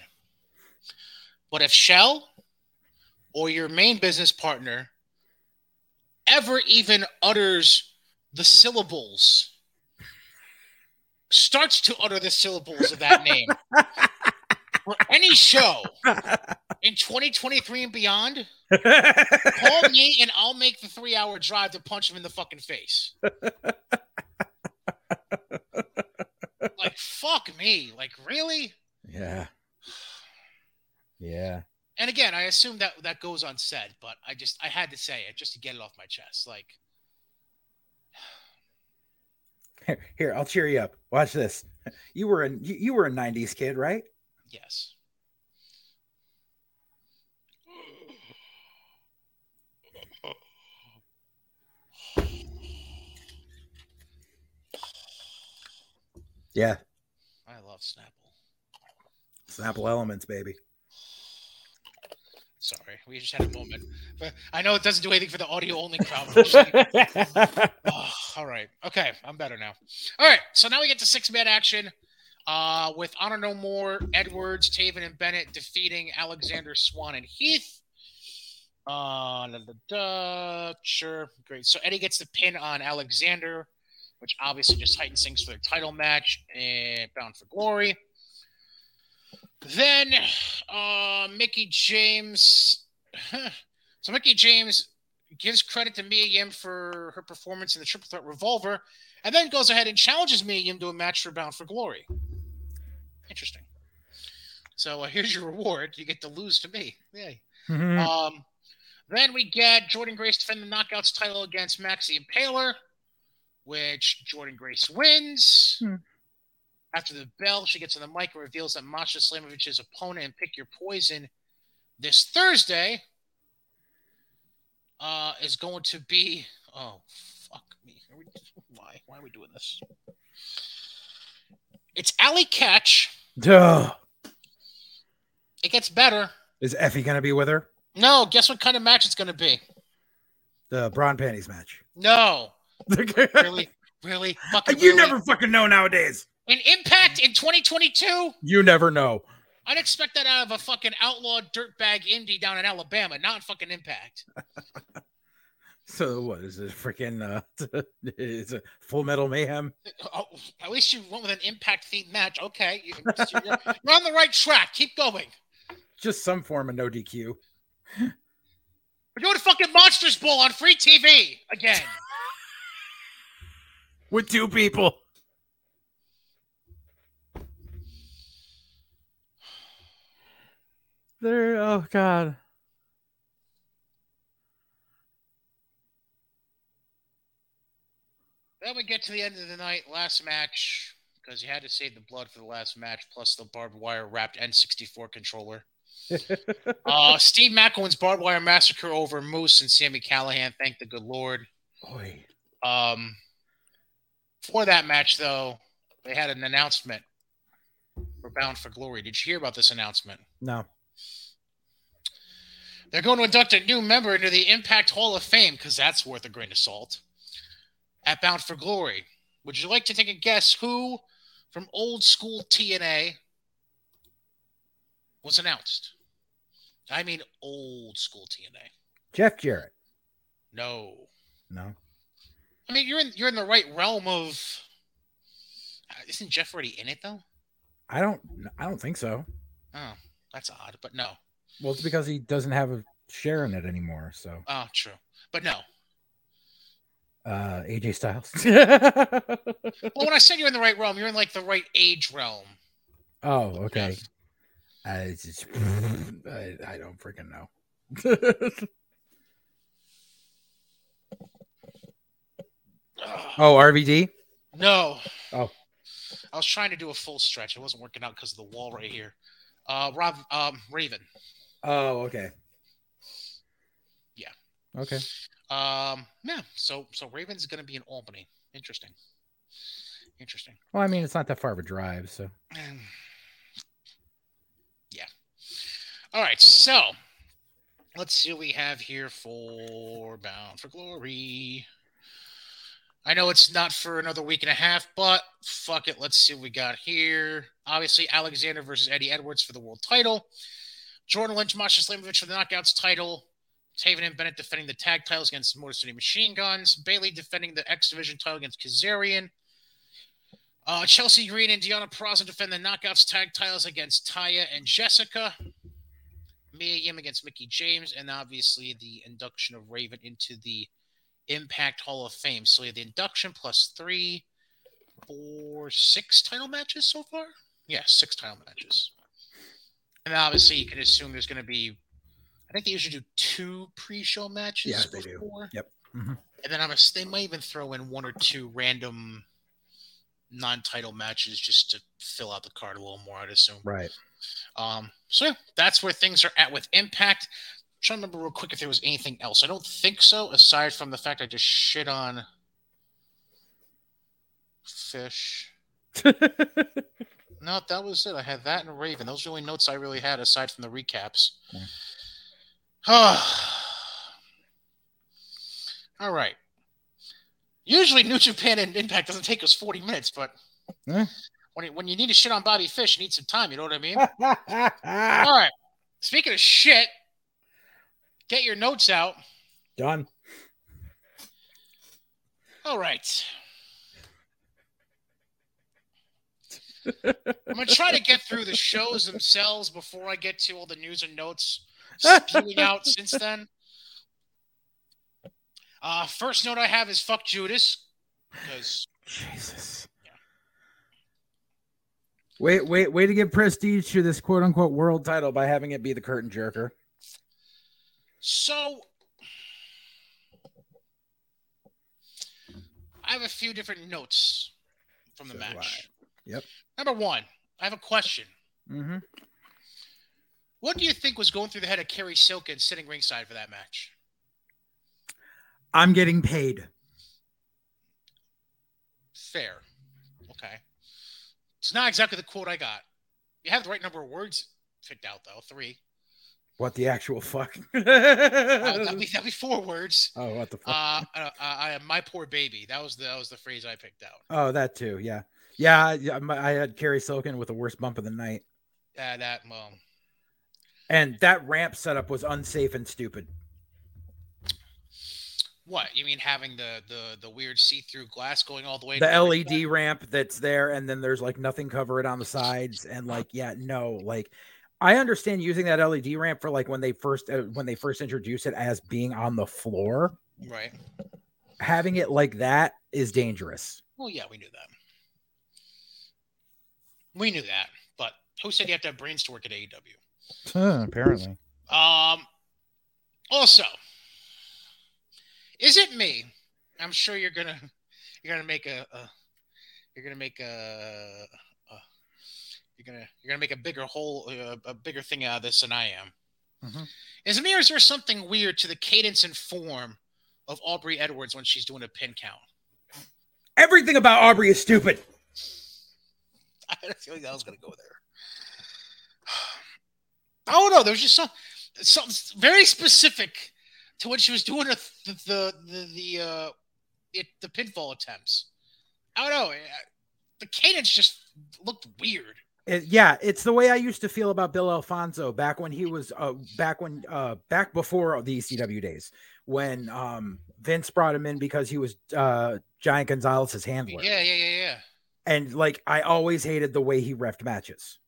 But if Shell or your main business partner ever even utters the syllables, starts to utter the syllables of that name for any show in twenty twenty-three and beyond, call me and I'll make the three-hour drive to punch him in the fucking face. Like, fuck me. Like, really? Yeah. Yeah. And again, I assume that that goes unsaid, but I just, I had to say it just to get it off my chest. Like, here, here I'll cheer you up. Watch this. You were a, you were a nineties kid, right? Yes. Yeah. I love Snapple. Snapple elements, baby. Sorry, we just had a moment. But I know it doesn't do anything for the audio-only crowd. Oh, all right. Okay, I'm better now. All right, so now we get to six-man action uh, with Honor No More, Edwards, Taven, and Bennett defeating Alexander, Swan, and Heath. Uh, da, da, da. Sure, great. So Eddie gets the pin on Alexander, which obviously just heightens things for their title match and Bound for Glory. Then uh, Mickie James. Huh. So Mickie James gives credit to Mia Yim for her performance in the Triple Threat Revolver, and then goes ahead and challenges Mia Yim to a match for Bound for Glory. Interesting. So uh, here's your reward. You get to lose to me. Yay. Mm-hmm. Um, then we get Jordynne Grace defend the Knockouts title against Maxi Impaler, which Jordynne Grace wins. Mm-hmm. After the bell, she gets on the mic and reveals that Masha Slamovich's opponent and Pick Your Poison this Thursday uh, is going to be... Oh, fuck me. Are we, why? Why are we doing this? It's Allie Catch. Duh. It gets better. Is Effie going to be with her? No. Guess what kind of match it's going to be? The Braun Panties match. No. Really? Really? Fucking you really? Never fucking know nowadays. An Impact in twenty twenty-two? You never know. I'd expect that out of a fucking outlaw dirtbag indie down in Alabama, not in fucking Impact. So what is it? Freaking uh, it's a Full Metal Mayhem. Oh, at least you went with an Impact themed match. Okay, you're, you're, you're on the right track. Keep going. Just some form of no D Q. We're doing a fucking Monsters Bowl on free T V again with two people. There, oh God. Then we get to the end of the night, last match, because you had to save the blood for the last match, plus the barbed wire wrapped N sixty-four controller. uh, Steve McElwain's barbed wire massacre over Moose and Sami Callihan. Thank the good Lord. Boy. Um, for that match, though, they had an announcement for Bound for Glory. Did you hear about this announcement? No. They're going to induct a new member into the Impact Hall of Fame, because that's worth a grain of salt, at Bound for Glory. Would you like to take a guess who from old school T N A was announced? I mean old school T N A. Jeff Jarrett. No. No. I mean, you're in you're in the right realm of... Isn't Jeff already in it, though? I don't. I don't think so. Oh, that's odd, but no. Well, it's because he doesn't have a share in it anymore, so. Oh, true. But no. Uh, A J Styles. Well, when I said you're in the right realm, you're in, like, the right age realm. Oh, okay. Yeah. Uh, it's just, I, I don't freaking know. Oh, R V D? No. Oh. I was trying to do a full stretch. It wasn't working out because of the wall right here. Uh, Rob um, Raven. Oh, okay. Yeah. Okay. Um, yeah. So, so Raven's going to be in Albany. Interesting. Interesting. Well, I mean, it's not that far of a drive, so. Um, yeah. All right. So, Let's see what we have here for Bound for Glory. I know it's not for another week and a half, but fuck it. Let's see what we got here. Obviously, Alexander versus Eddie Edwards for the world title. Jordan Lynch, Masha Slamovich for the Knockouts title. Taven and Bennett defending the tag titles against Motor City Machine Guns. Bayley defending the X Division title against Kazarian. Uh, Chelsea Green and Deonna Purrazzo defend the Knockouts tag titles against Taya and Jessica. Mia Yim against Mickie James. And obviously the induction of Raven into the Impact Hall of Fame. So we have the induction plus three, four, six title matches so far? Yeah, six title matches. And obviously you can assume there's going to be, I think they usually do two pre-show matches. Yeah, they before. do. Yep. Mm-hmm. And then I'm a, they might even throw in one or two random non-title matches just to fill out the card a little more, I'd assume. Right. Um, so yeah, that's where things are at with Impact. I'm trying to remember real quick if there was anything else. I don't think so, aside from the fact I just shit on Fish. No, that was it. I had that and Raven. Those were the only notes I really had, aside from the recaps. Yeah. All right. Usually New Japan and Impact doesn't take us forty minutes, but huh? when, it, when you need to shit on Bobby Fish, you need some time. You know what I mean? All right. Speaking of shit, get your notes out. Done. All right. I'm going to try to get through the shows themselves before I get to all the news and notes spewing out since then. Uh, first note I have is fuck Judas. Because Jesus. Yeah. Wait, wait, way to give prestige to this quote unquote world title by having it be the curtain jerker. So I have a few different notes from the so match. Yep. Number one, I have a question. Mm-hmm. What do you think was going through the head of Kerry Silkin sitting ringside for that match? I'm getting paid. Fair. Okay. It's not exactly the quote I got. You have the right number of words picked out, though. Three. What the actual fuck? uh, that'd, be, that'd be four words. Oh, what the fuck? Uh, uh, I, my poor baby. That was the that was the phrase I picked out. Oh, that too. Yeah. Yeah. I, I had Kerry Silkin with the worst bump of the night. Yeah, uh, that mom. And that ramp setup was unsafe and stupid. What? You mean having the the the weird see-through glass going all the way? The to L E D everything? Ramp that's there, and then there's like nothing covered on the sides, and like yeah, no, like I understand using that L E D ramp for like when they first uh, when they first introduced it as being on the floor, right? Having it like that is dangerous. Well, yeah, we knew that. We knew that, but who said you have to have brains to work at A E W? Huh, apparently. Um. Also. Is it me? I'm sure you're gonna you're gonna make a, a you're gonna make a, a you're gonna you're gonna make a bigger hole a, a bigger thing out of this than I am. Mm-hmm. Is it me, or is there something weird to the cadence and form of Aubrey Edwards when she's doing a pin count? Everything about Aubrey is stupid. I had a feeling I was gonna go there. Oh no, there's just some some very specific. To when she was doing the the the the, uh, it, the pinfall attempts, I don't know. It, the cadence just looked weird. It, yeah, it's the way I used to feel about Bill Alfonso back when he was uh, back when uh, back before the E C W days when um, Vince brought him in because he was uh, Giant Gonzalez's handler. Yeah, yeah, yeah, yeah. And like I always hated the way he refed matches.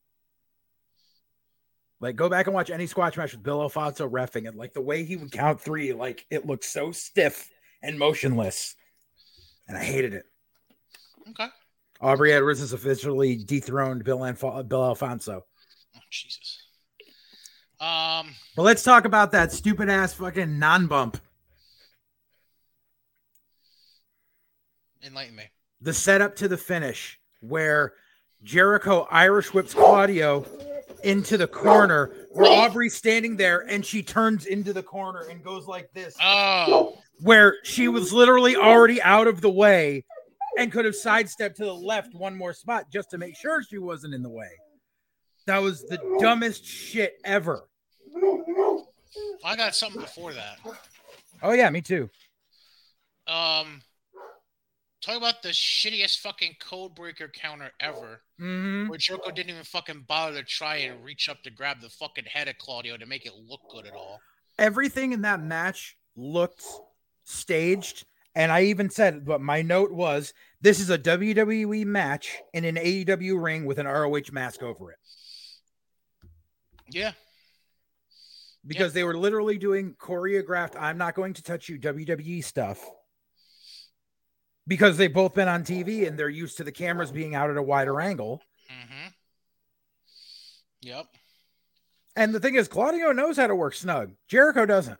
Like, go back and watch any squash match with Bill Alfonso reffing, and like the way he would count three, like it looked so stiff and motionless, and I hated it. Okay. Aubrey Edwards has officially dethroned Bill and Anf- Bill Alfonso. Oh Jesus. Um. But let's talk about that stupid ass fucking non-bump. Enlighten me. The setup to the finish where Jericho Irish whips Claudio into the corner where Aubrey's standing there and she turns into the corner and goes like this. Oh. Where she was literally already out of the way and could have sidestepped to the left one more spot just to make sure she wasn't in the way. That was the dumbest shit ever. I got something before that. Oh, yeah, me too. Um, talk about the shittiest fucking codebreaker counter ever, mm-hmm. where Jerko didn't even fucking bother to try and reach up to grab the fucking head of Claudio to make it look good at all. Everything in that match looked staged, and I even said, but my note was, this is a W W E match in an A E W ring with an R O H mask over it. Yeah. Because yeah. they were literally doing choreographed, I'm not going to touch you W W E stuff. Because they've both been on T V and they're used to the cameras being out at a wider angle. Mm-hmm. Yep. And the thing is, Claudio knows how to work snug. Jericho doesn't.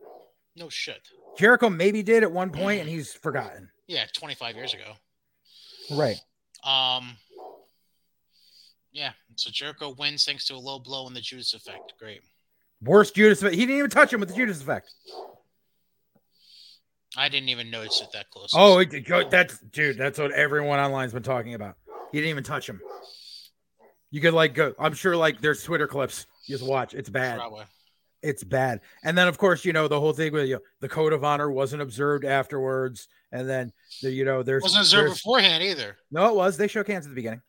No shit. Jericho maybe did at one point, and he's forgotten. Yeah, twenty-five years ago. Right. Um. Yeah, so Jericho wins thanks to a low blow and the Judas effect. Great. Worst Judas effect. He didn't even touch him with the Judas effect. I didn't even notice it that close. Oh, it, that's dude, that's what everyone online's been talking about. He didn't even touch him. You could like go. I'm sure like there's Twitter clips. You just watch. It's bad. Probably. It's bad. And then, of course, you know, the whole thing with you know, the code of honor wasn't observed afterwards. And then, the, you know, there's... wasn't observed there's, beforehand either. No, it was. They shook hands at the beginning.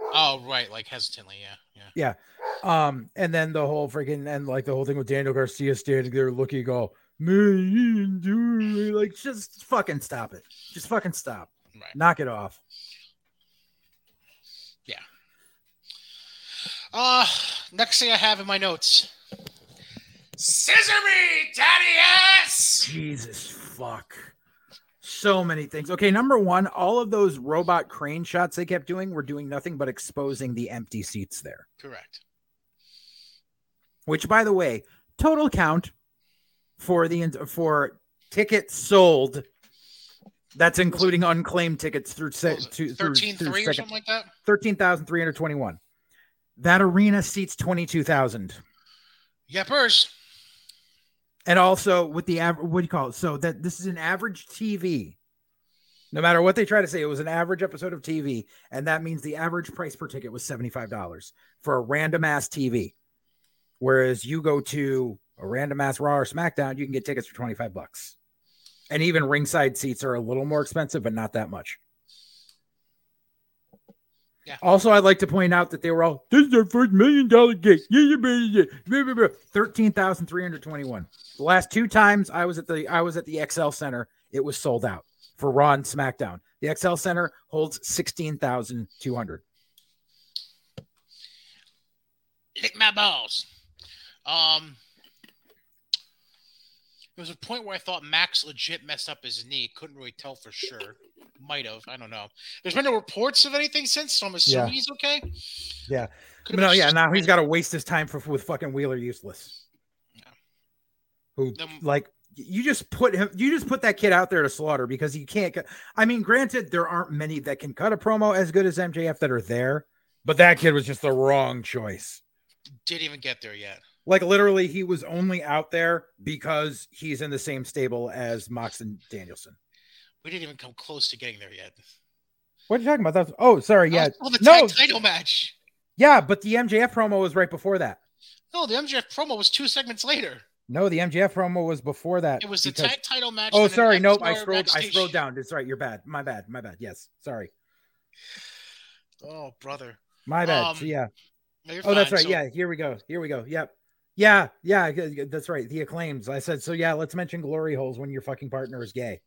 Oh, right. Like, hesitantly. Yeah. Yeah. Yeah. Um, and then the whole freaking... and, like, the whole thing with Daniel Garcia standing there looking all... like, just fucking stop it. Just fucking stop. Right. Knock it off. Yeah. Uh, next thing I have in my notes... scissor me, daddy ass! Jesus fuck. So many things. Okay, number one, all of those robot crane shots they kept doing were doing nothing but exposing the empty seats there. Correct. Which, by the way, total count for the for tickets sold, that's including unclaimed tickets through... thirteen three or something like that? thirteen thousand three hundred twenty-one. That arena seats twenty-two thousand. Yeppers. And also with the average, what do you call it? So that this is an average T V, no matter what they try to say, it was an average episode of T V. And that means the average price per ticket was seventy-five dollars for a random ass T V. Whereas you go to a random ass Raw or SmackDown, you can get tickets for twenty-five bucks. And even ringside seats are a little more expensive, but not that much. Yeah. Also, I'd like to point out that they were all, this is their first million dollar gig. thirteen thousand three hundred twenty-one. The last two times I was at the I was at the X L Center, it was sold out for Raw and SmackDown. The X L Center holds sixteen thousand two hundred. Lick my balls. Um, there was a point where I thought Max legit messed up his knee. Couldn't really tell for sure. Might have. I don't know. There's been no reports of anything since, so I'm assuming yeah. he's okay. Yeah. Could've no, yeah. Now he's got to waste his time for with fucking Wheeler Useless. Yeah. Who um, like you just put him? You just put that kid out there to slaughter because you can't. I mean, granted, there aren't many that can cut a promo as good as M J F that are there, but that kid was just the wrong choice. Didn't even get there yet. Like literally, he was only out there because he's in the same stable as Mox and Danielson. We didn't even come close to getting there yet. What are you talking about? That's, oh, sorry. Yeah. Oh, the tag no. title match. Yeah, but the M J F promo was right before that. No, the M J F promo was two segments later. No, the M J F promo was before that. It was because... the tag title match. Oh, sorry. Nope. I scrolled, I scrolled down. It's right. You're bad. My bad. My bad. Yes. Sorry. Oh, brother. My bad. Um, so, yeah. No, oh, fine. That's right. So... yeah. Here we go. Here we go. Yep. Yeah. Yeah. That's right. The Acclaims. I said, so yeah, let's mention glory holes when your fucking partner is gay.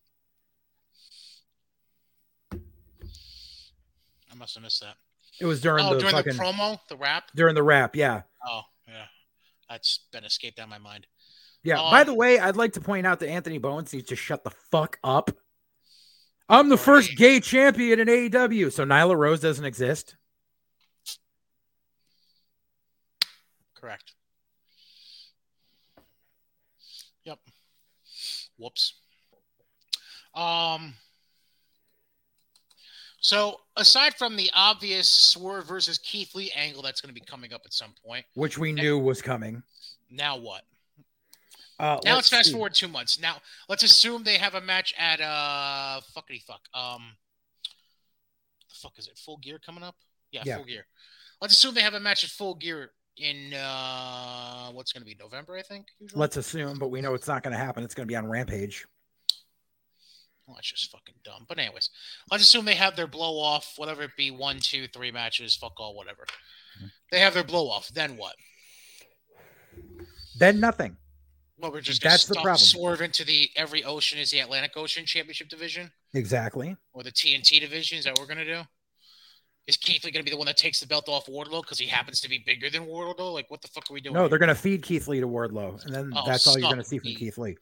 I must have missed that. It was during, oh, the, during fucking, the promo, the rap? During the rap, yeah. Oh, yeah. That's been escaped out of my mind. Yeah. Um, By the way, I'd like to point out that Anthony Bowens needs to shut the fuck up. I'm the first gay champion in A E W. So Nyla Rose doesn't exist? Correct. Yep. Whoops. Um... So, aside from the obvious Swerve versus Keith Lee angle that's going to be coming up at some point. Which we knew was coming. Now what? Uh, now let's fast see. forward two months. Now, let's assume they have a match at, uh, fuckity fuck. Um, the fuck is it? Full Gear coming up? Yeah, yeah, Full Gear. Let's assume they have a match at Full Gear in uh, what's going to be November, I think. Usually. Let's assume, but we know it's not going to happen. It's going to be on Rampage. Well, that's just fucking dumb. But anyways, let's assume they have their blow off, whatever it be, one, two, three matches, fuck all, whatever. Mm-hmm. They have their blow off. Then what? Then nothing. Well, we're just going to swerve into the every ocean is the Atlantic Ocean Championship division. Exactly. Or the T N T division. Is that what we're going to do? Is Keith Lee going to be the one that takes the belt off Wardlow because he happens to be bigger than Wardlow? Like, what the fuck are we doing? No, here? They're going to feed Keith Lee to Wardlow, and then oh, that's all you're going to see from me. Keith Lee.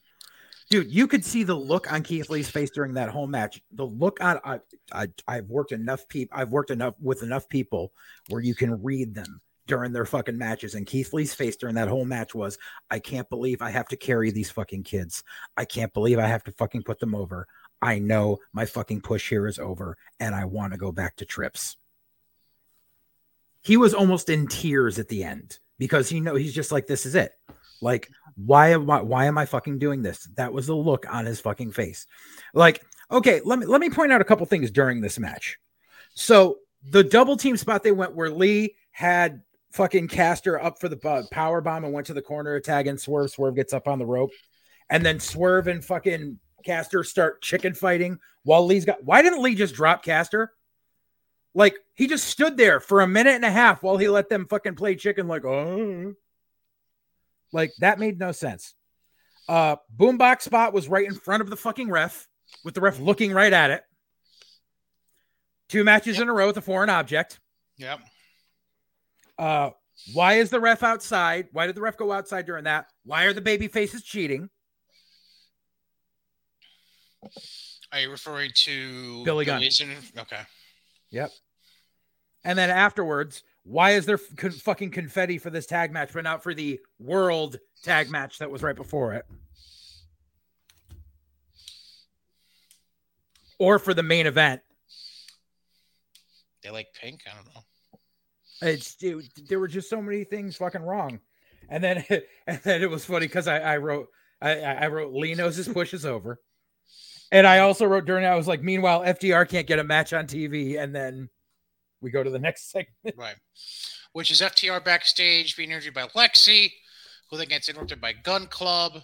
Dude, you could see the look on Keith Lee's face during that whole match. The look on I, I I've worked enough people. I've worked enough with enough people where you can read them during their fucking matches. And Keith Lee's face during that whole match was, I can't believe I have to carry these fucking kids. I can't believe I have to fucking put them over. I know my fucking push here is over, and I want to go back to Trips. He was almost in tears at the end because he know he's just like, this is it. Like, why am I, why am I fucking doing this? That was the look on his fucking face. Like, okay, let me, let me point out a couple things during this match. So the double team spot they went where Lee had fucking Caster up for the uh, power bomb and went to the corner tag and Swerve. Swerve gets up on the rope, and then Swerve and fucking Caster start chicken fighting while Lee's got, why didn't Lee just drop Caster? Like, he just stood there for a minute and a half while he let them fucking play chicken. Like, oh, like that made no sense. Uh, boombox spot was right in front of the fucking ref with the ref looking right at it. Two matches yep. in a row with a foreign object. Yep. Uh, why is the ref outside? Why did the ref go outside during that? Why are the baby faces cheating? Are you referring to Billy Gunn? Okay. Yep. And then afterwards, why is there con- fucking confetti for this tag match, but not for the world tag match that was right before it? Or for the main event? They like pink? I don't know. It's it, there were just so many things fucking wrong. And then, and then it was funny because I, I wrote, I, I wrote, Lee knows his push is over. And I also wrote during it, I was like, meanwhile, F D R can't get a match on T V. And then we go to the next segment. Right. Which is F T R backstage being interviewed by Lexi, who then gets interrupted by Gun Club.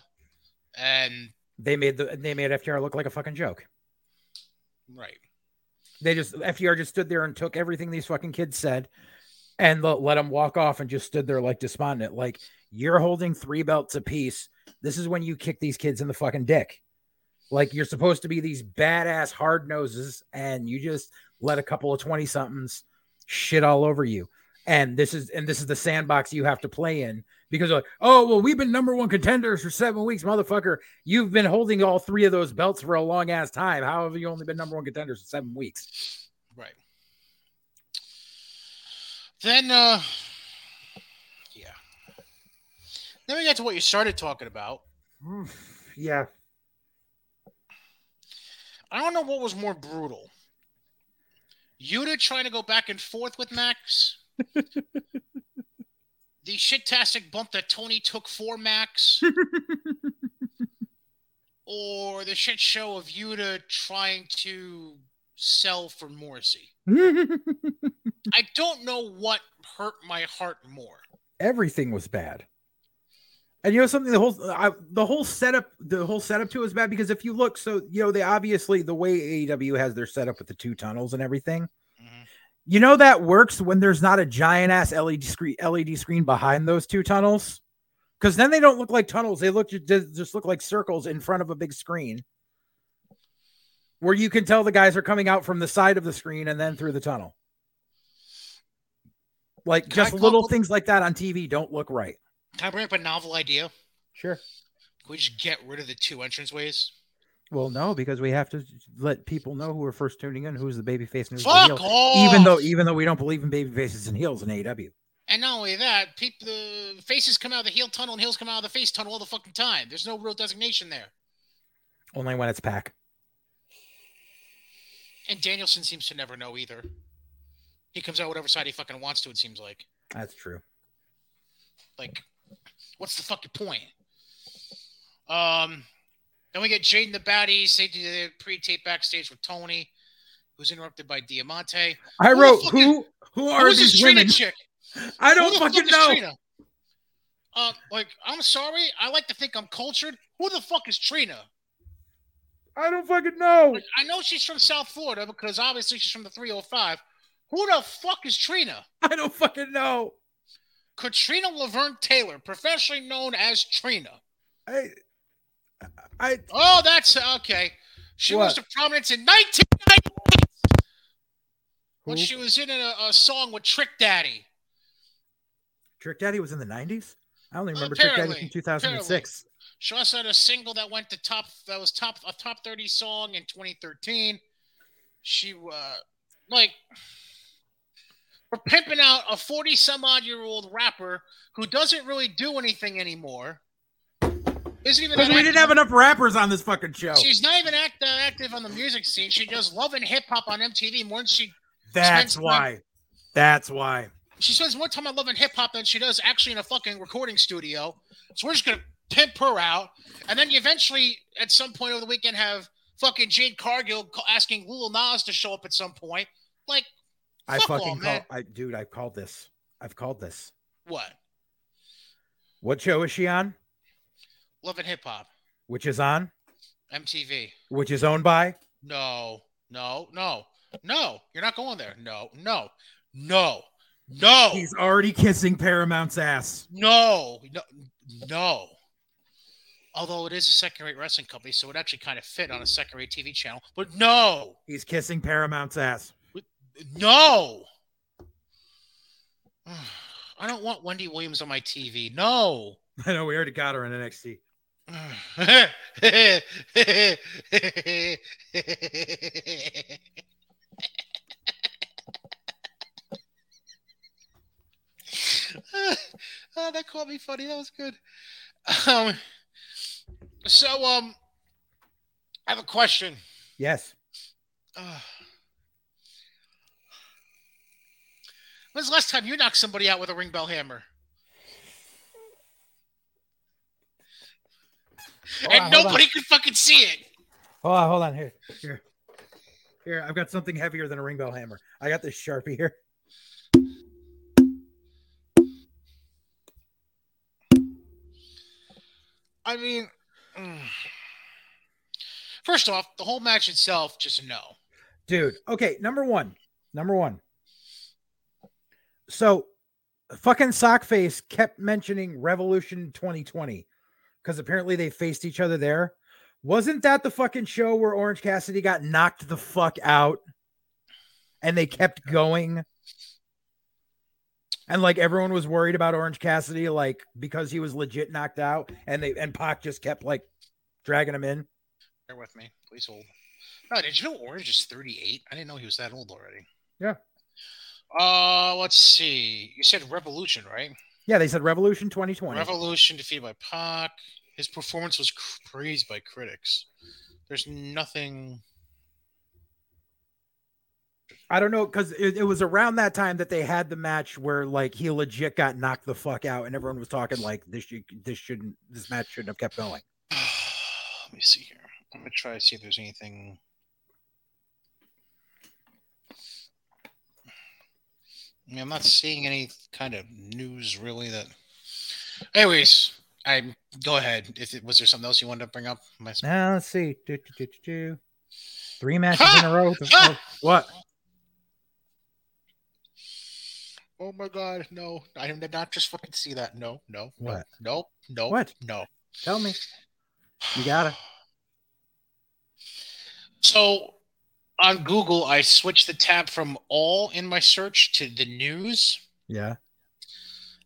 And they made the they made F T R look like a fucking joke. Right. They just F T R just stood there and took everything these fucking kids said and let, let them walk off and just stood there like despondent. Like, you're holding three belts apiece. This is when you kick these kids in the fucking dick. Like, you're supposed to be these badass hard noses, and you just let a couple of twenty somethings shit all over you. And this is and this is the sandbox you have to play in because, like, oh well, we've been number one contenders for seven weeks, motherfucker. You've been holding all three of those belts for a long ass time. How have you only been number one contenders for seven weeks? Right. Then, uh, yeah. Then we got to what you started talking about. Yeah. I don't know what was more brutal. Yuta trying to go back and forth with Max. The shit-tastic bump that Tony took for Max. Or the shit show of Yuta trying to sell for Morrissey. I don't know what hurt my heart more. Everything was bad. And you know something, the whole I, the whole setup, the whole setup to it is bad because if you look, so you know they obviously the way A E W has their setup with the two tunnels and everything, mm-hmm. you know that works when there's not a giant ass L E D screen L E D screen behind those two tunnels, because then they don't look like tunnels; they look they just look like circles in front of a big screen, where you can tell the guys are coming out from the side of the screen and then through the tunnel. Like can just little up? Things like that on T V don't look right. Can I bring up a novel idea? Sure. Can we just get rid of the two entranceways? Well, no, because we have to let people know who are first tuning in, who's the babyface and who's Fuck the heel. Off! Even though, even though we don't believe in babyfaces and heels in A E W. And not only that, people, the faces come out of the heel tunnel and heels come out of the face tunnel all the fucking time. There's no real designation there. Only when it's Pac. And Danielson seems to never know either. He comes out whatever side he fucking wants to, it seems like. That's true. Like... What's the fucking point? Um, then we get Jaden the Baddies. They do the pre-tape backstage with Tony, who's interrupted by Diamante. I wrote, who who, who are these women? Chick? I don't who fucking know. Uh, like, I'm sorry. I like to think I'm cultured. Who the fuck is Trina? I don't fucking know. Like, I know she's from South Florida because obviously she's from the three oh five. Who the fuck is Trina? I don't fucking know. Katrina Laverne Taylor, professionally known as Trina. I, I. Oh, that's okay. She what? was to prominence in nineteen ninety-eight when she was in a, a song with Trick Daddy. Trick Daddy was in the nineties? I only remember apparently, Trick Daddy from two thousand six. Apparently. She also had a single that went to top. That was top a top thirty song in twenty thirteen. She uh, like. We're pimping out a forty-some-odd-year-old rapper who doesn't really do anything anymore. Isn't even. Because we didn't have enough rappers on this fucking show. She's not even act, uh, active on the music scene. She does Love and Hip Hop on M T V more than she. That's why. Time, That's why. She spends more time on Love and Hip Hop than she does actually in a fucking recording studio. So we're just gonna pimp her out, and then you eventually, at some point over the weekend, have fucking Jade Cargill asking Lil Nas to show up at some point, like. I Football, fucking call, I, dude. I've called this. I've called this. What? What show is she on? Love and Hip Hop, which is on M T V, which is owned by. No, no, no, no. You're not going there. No, no, no, no. He's already kissing Paramount's ass. No, no, no. Although it is a second-rate wrestling company, so it actually kind of fit on a second-rate T V channel. But no, he's kissing Paramount's ass. No, I don't want Wendy Williams on my T V. No, I know we already got her in N X T. Oh, that caught me funny. That was good. Um, so, um, I have a question. Yes. Uh, When's the last time you knocked somebody out with a ring bell hammer? Hold and on, nobody on. could fucking see it. Hold on, hold on. Here, here. Here, I've got something heavier than a ring bell hammer. I got this Sharpie here. I mean, first off, the whole match itself, just no. Dude, okay, number one. Number one. So, fucking Sockface kept mentioning Revolution twenty twenty because apparently they faced each other there. Wasn't that the fucking show where Orange Cassidy got knocked the fuck out and they kept going? And like everyone was worried about Orange Cassidy, like because he was legit knocked out, and they and Pac just kept like dragging him in. Bear with me, please hold. Oh, did you know Orange is thirty-eight? I didn't know he was that old already. Yeah. Uh, let's see. You said Revolution, right? Yeah, they said Revolution twenty twenty. Revolution defeated by Pac. His performance was praised by critics. There's nothing. I don't know, because it, it was around that time that they had the match where, like, he legit got knocked the fuck out, and everyone was talking like this. This shouldn't. This match shouldn't have kept going. Let me see here. I'm gonna try to see if there's anything. I mean, I'm not seeing any kind of news really that. Anyways, I go ahead. If it, was there something else you wanted to bring up? My... Now let's see. Do, do, do, do, do. Three matches ha! in a row. Ha! What? Oh my God! No, I did not just fucking see that. No, no, what? No, no, no, what? No. Tell me. You gotta. So. On Google, I switched the tab from all in my search to the news. Yeah.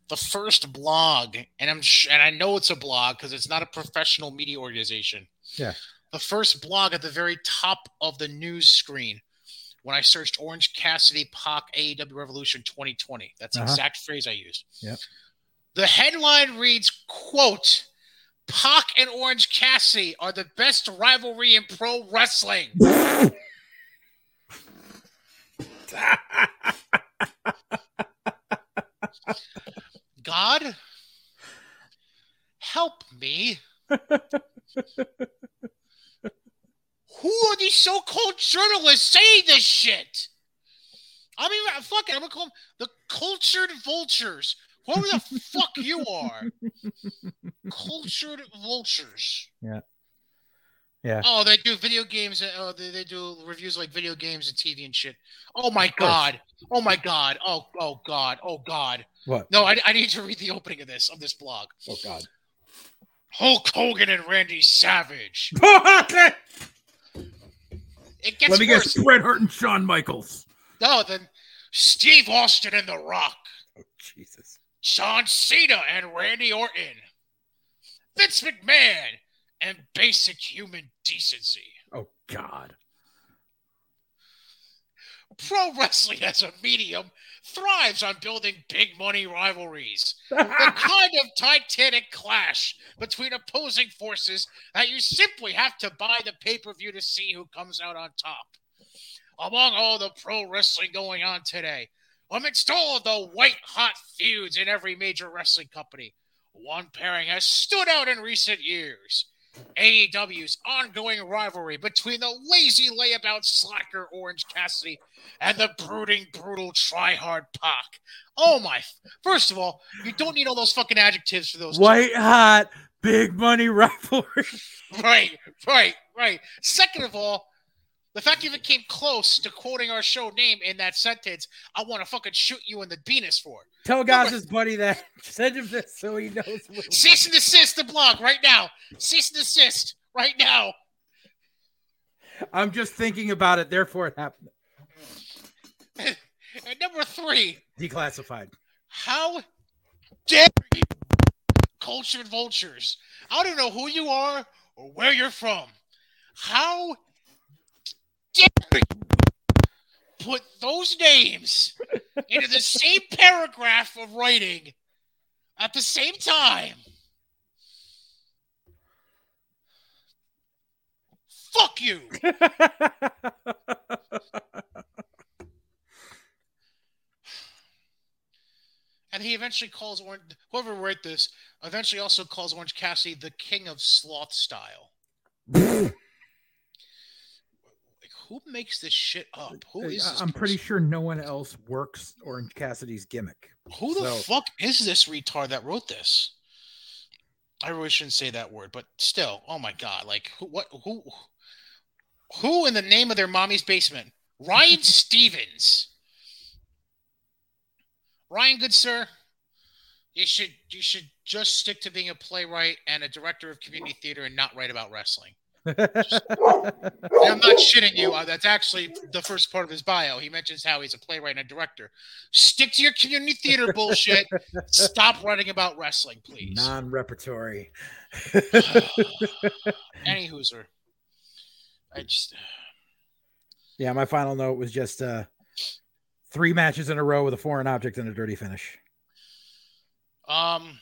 The first blog, and I'm sh- and I know it's a blog because it's not a professional media organization. Yeah. The first blog at the very top of the news screen when I searched Orange Cassidy, Pac, A E W Revolution twenty twenty. That's the uh-huh. exact phrase I used. Yep. The headline reads, quote, Pac and Orange Cassidy are the best rivalry in pro wrestling. God, help me. Who are these so-called journalists saying this shit? I mean, fuck it. I'm gonna call them the cultured vultures Whoever the fuck you are. Cultured vultures. Yeah. Yeah. Oh, they do video games. Uh, they, they do reviews like video games and T V and shit. Oh, my God. Oh, my God. Oh, oh, God. Oh, God. What? No, I, I need to read the opening of this, of this blog. Oh, God. Hulk Hogan and Randy Savage. It gets Let me worse. Guess, Bret Hart and Shawn Michaels. No, then Steve Austin and The Rock. Oh, Jesus. John Cena and Randy Orton. Vince McMahon. And basic human decency. Oh, God. Pro wrestling as a medium thrives on building big money rivalries. The kind of titanic clash between opposing forces that you simply have to buy the pay-per-view to see who comes out on top. Among all the pro wrestling going on today, amidst all the white-hot feuds in every major wrestling company, one pairing has stood out in recent years. A E W's ongoing rivalry between the lazy layabout slacker Orange Cassidy and the brooding, brutal, tryhard Pac. Oh, my. First of all, you don't need all those fucking adjectives for those. White two. Hot, big money rivalry. Right, right, right. Second of all, the fact you even came close to quoting our show name in that sentence, I want to fucking shoot you in the penis for it. Tell Gaz's buddy that. Send him this so he knows. Cease and desist the blog right now. Cease and desist right now. I'm just thinking about it. Therefore, it happened. And number three. Declassified. How dare you, cultured vultures? I don't know who you are or where you're from. How dare you put those names into the same paragraph of writing at the same time? Fuck you. And he eventually calls Orange, whoever wrote this, eventually also calls Orange Cassidy the king of sloth style. Who makes this shit up? Who is this I'm person? Pretty sure no one else works Orange Cassidy's gimmick. Who the so. fuck is this retard that wrote this? I really shouldn't say that word, but still, oh my God. Like, who, what, who, who in the name of their mommy's basement? Ryan Stevens. Ryan, good sir, you should, you should just stick to being a playwright and a director of community theater and not write about wrestling. Just, I'm not shitting you. That's actually the first part of his bio. He mentions how he's a playwright and a director. Stick to your community theater bullshit. Stop writing about wrestling, please. Non-repertory. Any hooser. I just. Yeah, my final note was just uh, three matches in a row with a foreign object and a dirty finish. Um.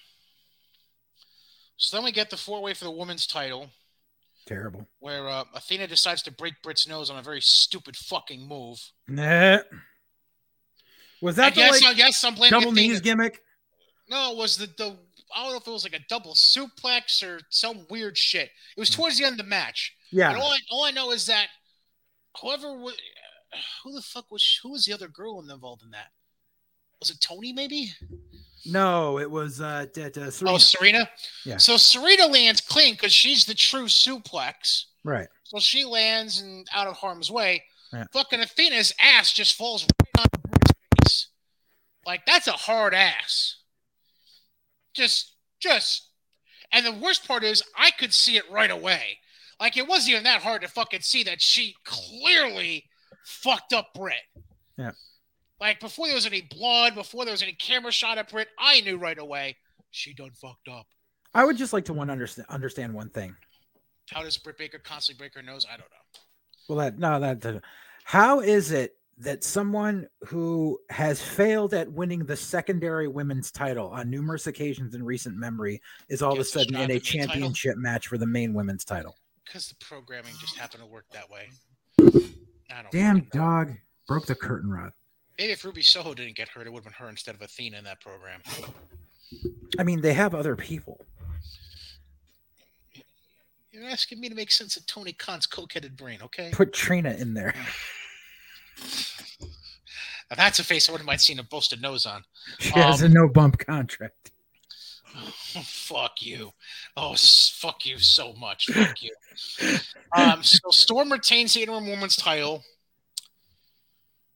So then we get the four-way for the women's title. Terrible. Where uh, Athena decides to break Britt's nose on a very stupid fucking move. Nah. Was that I the guess, like, I guess I'm blaming double Athena. Knees gimmick? No, it was the, the I don't know if it was like a double suplex or some weird shit. It was towards the end of the match. Yeah. And all I, all I know is that whoever was, who the fuck was who was the other girl involved in that? Was it Tony? Maybe. No, it was uh, d- d- Serena. Oh, Serena? Yeah. So Serena lands clean because she's the true suplex. Right. So she lands and out of harm's way. Yeah. Fucking Athena's ass just falls right on her face. Like, that's a hard ass. Just, just. And the worst part is I could see it right away. Like, it wasn't even that hard to fucking see that she clearly fucked up Britt. Yeah. Like, before there was any blood, before there was any camera shot at Britt, I knew right away she done fucked up. I would just like to one understand, understand one thing. How does Britt Baker constantly break her nose? I don't know. Well, that no, that doesn't. How is it that someone who has failed at winning the secondary women's title on numerous occasions in recent memory is all of a sudden in a championship match for the main women's title? Because the programming just happened to work that way. I don't Damn dog broke the curtain rod. Maybe if Ruby Soho didn't get hurt, it would have been her instead of Athena in that program. I mean, they have other people. You're asking me to make sense of Tony Khan's coke-headed brain, okay? Put Trina in there. Now that's a face I wouldn't mind seeing a busted nose on. She um, has a no bump contract. Oh, fuck you. Oh, fuck you so much. Fuck you. Um, so Storm retains the Interim Women's title.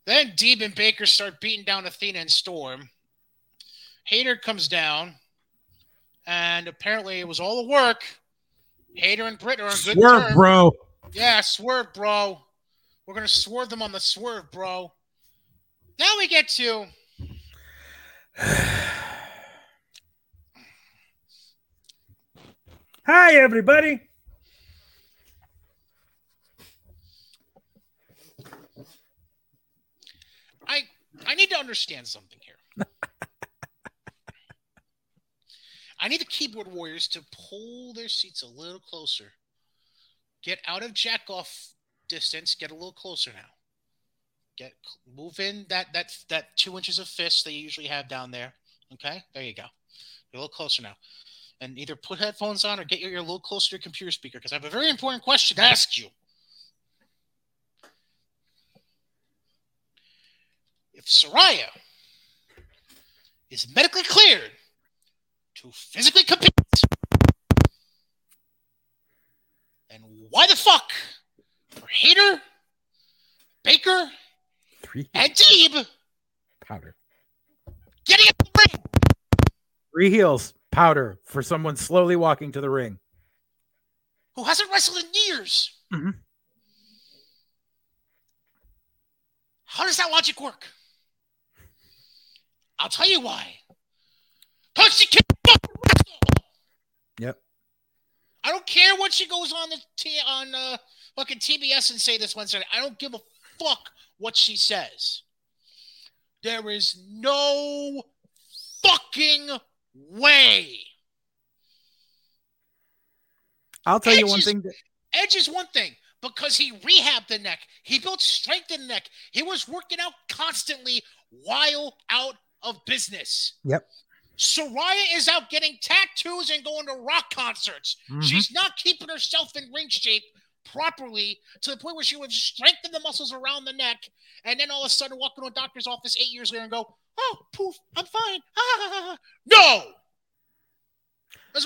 Then Deeb and Baker start beating down Athena and Storm. Hayter comes down. And apparently it was all the work. Hayter and Britt are on good terms. Swerve, bro. Yeah, swerve, bro. We're going to swerve them on the swerve, bro. Now we get to... Hi, everybody. I I need to understand something here. I need the keyboard warriors to pull their seats a little closer. Get out of jack-off distance. Get a little closer now. Get move in that that that two inches of fist they usually have down there. Okay, there you go. Get a little closer now. And either put headphones on or get your ear a little closer to your computer speaker because I have a very important question to ask you. If Saraya is medically cleared to physically compete, then why the fuck are Hayter, Baker, Three. and Deeb Powder getting at the ring? Three heels. Powder for someone slowly walking to the ring. Who hasn't wrestled in years. Mm-hmm. How does that logic work? I'll tell you why. Because she can't fucking wrestle. Yep. I don't care what she goes on the t- on uh, fucking T B S and say this Wednesday. I don't give a fuck what she says. There is no fucking way. I'll tell Edge you one is, thing. That- Edge is one thing because he rehabbed the neck. He built strength in the neck. He was working out constantly while out of business. Yep. Saraya is out getting tattoos and going to rock concerts. Mm-hmm. She's not keeping herself in ring shape properly to the point where she would strengthen the muscles around the neck and then all of a sudden walk into a doctor's office eight years later and go, oh, poof, I'm fine. Ah, no!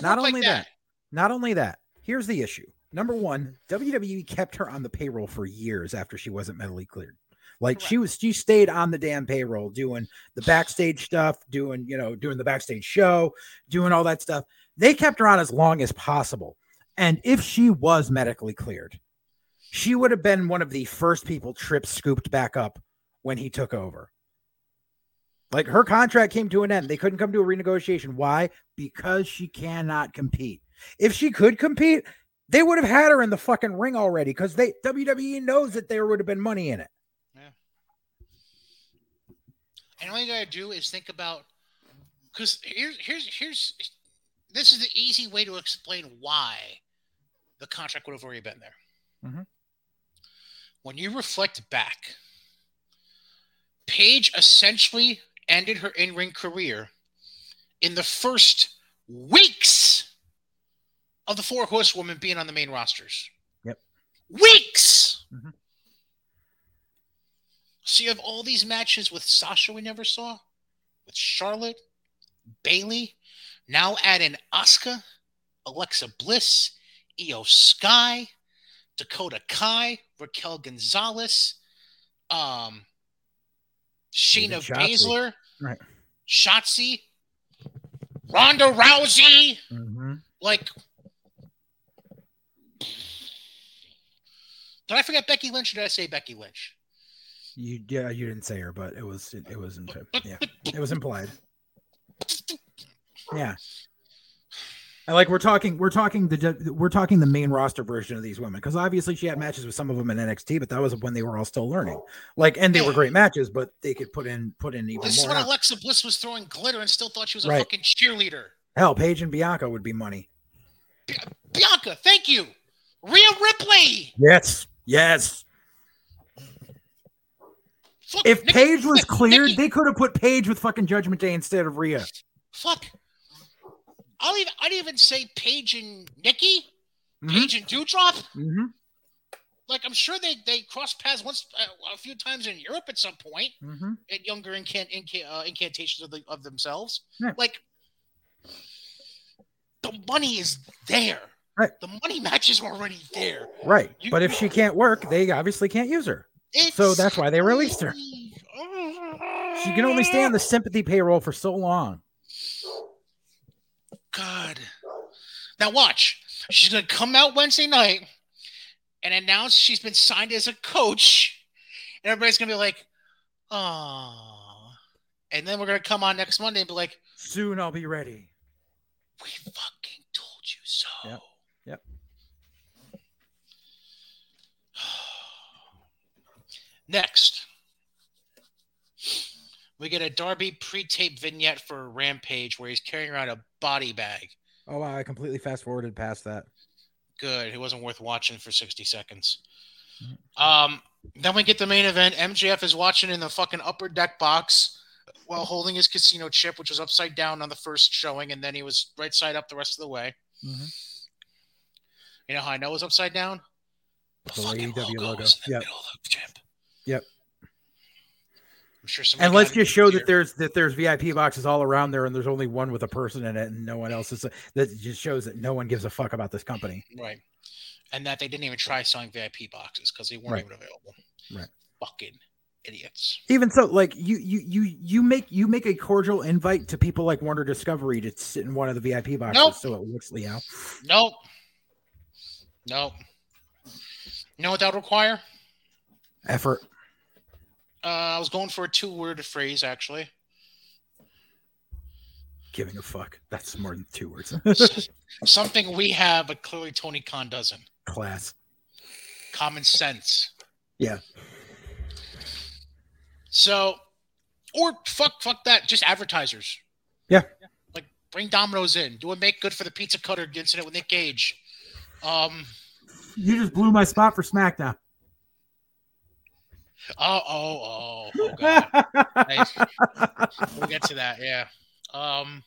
Not only like that. that. Not only that. Here's the issue. Number one, W W E kept her on the payroll for years after she wasn't mentally cleared. Like Correct. she was, she stayed on the damn payroll doing the backstage stuff, doing, you know, doing the backstage show, doing all that stuff. They kept her on as long as possible. And if she was medically cleared, she would have been one of the first people Tripp scooped back up when he took over. Like, her contract came to an end. They couldn't come to a renegotiation. Why? Because she cannot compete. If she could compete, they would have had her in the fucking ring already because they W W E knows that there would have been money in it. Yeah. And all you gotta do is think about, because here's here's here's this is the easy way to explain why the contract would have already been there. Mm-hmm. When you reflect back, Paige essentially ended her in-ring career in the first weeks of the Four Horsewomen being on the main rosters. Yep. Weeks! Mm-hmm. So you have all these matches with Sasha we never saw, with Charlotte, Bayley, now add in Asuka, Alexa Bliss, Io Sky, Dakota Kai, Raquel Gonzalez, um... Shayna Baszler, right. Shotzi, Ronda Rousey, mm-hmm. like, did I forget Becky Lynch? Or did I say Becky Lynch? You yeah, you didn't say her, but it was it, it was implied. Yeah, it was implied. Yeah, and like we're talking, we're talking the we're talking the main roster version of these women because obviously she had matches with some of them in N X T, but that was when they were all still learning. Like, and they were great matches, but they could put in put in even. This more is when out. Alexa Bliss was throwing glitter and still thought she was a right. fucking cheerleader. Hell, Paige and Bianca would be money. Bi- Bianca, thank you. Rhea Ripley. Yes, yes. Fuck, if Nikki, Paige was cleared, Nikki. they could have put Paige with fucking Judgment Day instead of Rhea. Fuck. I'll even, I'd even say Paige and Nikki, mm-hmm. Paige and Dewdrop. Mm-hmm. like I'm sure they, they cross paths once uh, a few times in Europe at some point mm-hmm. at younger incant, inca- uh, incantations of the, of themselves. Yeah. Like the money is there. Right. The money match is already there. Right. You, but if she can't work, they obviously can't use her. Exactly. So that's why they released her. She can only stay on the sympathy payroll for so long. God. Now watch. She's going to come out Wednesday night and announce she's been signed as a coach. And everybody's going to be like, oh. And then we're going to come on next Monday and be like, soon I'll be ready. We fucking told you so. Yep. Yep. Next, we get a Darby pre-taped vignette for Rampage where he's carrying around a body bag. Oh, wow. I completely fast-forwarded past that. Good. It wasn't worth watching for sixty seconds. Um, then we get the main event. M J F is watching in the fucking upper deck box while holding his casino chip, which was upside down on the first showing, and then he was right side up the rest of the way. Mm-hmm. You know how I know it was upside down? The, the fucking logo, logo. Is in the yep. middle of the chip. Yep. I'm sure some. And let's just show here. that there's that there's V I P boxes all around there, and there's only one with a person in it, and no one else is. That just shows that no one gives a fuck about this company, right? And that they didn't even try selling V I P boxes because they weren't right. even available, right? Fucking idiots. Even so, like you, you, you, you make you make a cordial invite to people like Warner Discovery to sit in one of the V I P boxes, nope. so it looks, you know. Nope. Nope. You know what that would require? Effort. Uh, I was going for a two-word phrase, actually. Giving a fuck. That's more than two words. Something we have, but clearly Tony Khan doesn't. Class. Common sense. Yeah. So, or fuck, fuck that. Just advertisers. Yeah. Like, bring Domino's in. Do a make good for the pizza cutter incident with Nick Gage. Um, you just blew my spot for SmackDown. Oh, oh, oh, oh, God. Nice. We'll get to that, yeah. Um,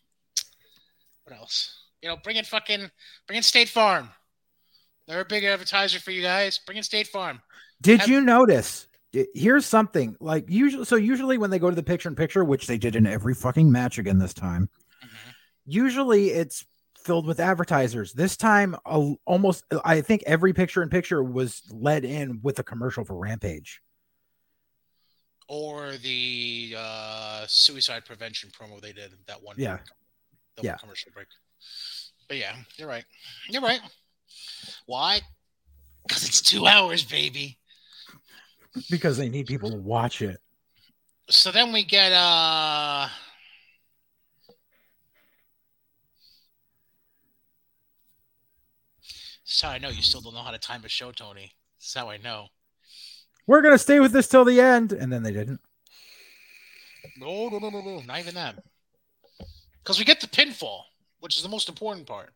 what else? You know, bring in fucking, bring in State Farm. They're a big advertiser for you guys. Bring in State Farm. Did Have- you notice? Here's something. Like, usually, so usually when they go to the picture-in-picture, which they did in every fucking match again this time, mm-hmm. usually it's filled with advertisers. This time, almost, I think every picture-in-picture was led in with a commercial for Rampage. Or the uh, suicide prevention promo they did that one, yeah, break, that yeah. one commercial break. But yeah, you're right. You're right. Why? Because it's two hours, baby. Because they need people to watch it. So then we get uh, this is how I know you still don't know how to time a show, Tony. This is how I know. We're going to stay with this till the end. And then they didn't. No, no, no, no, no. Not even that. Because we get the pinfall, which is the most important part.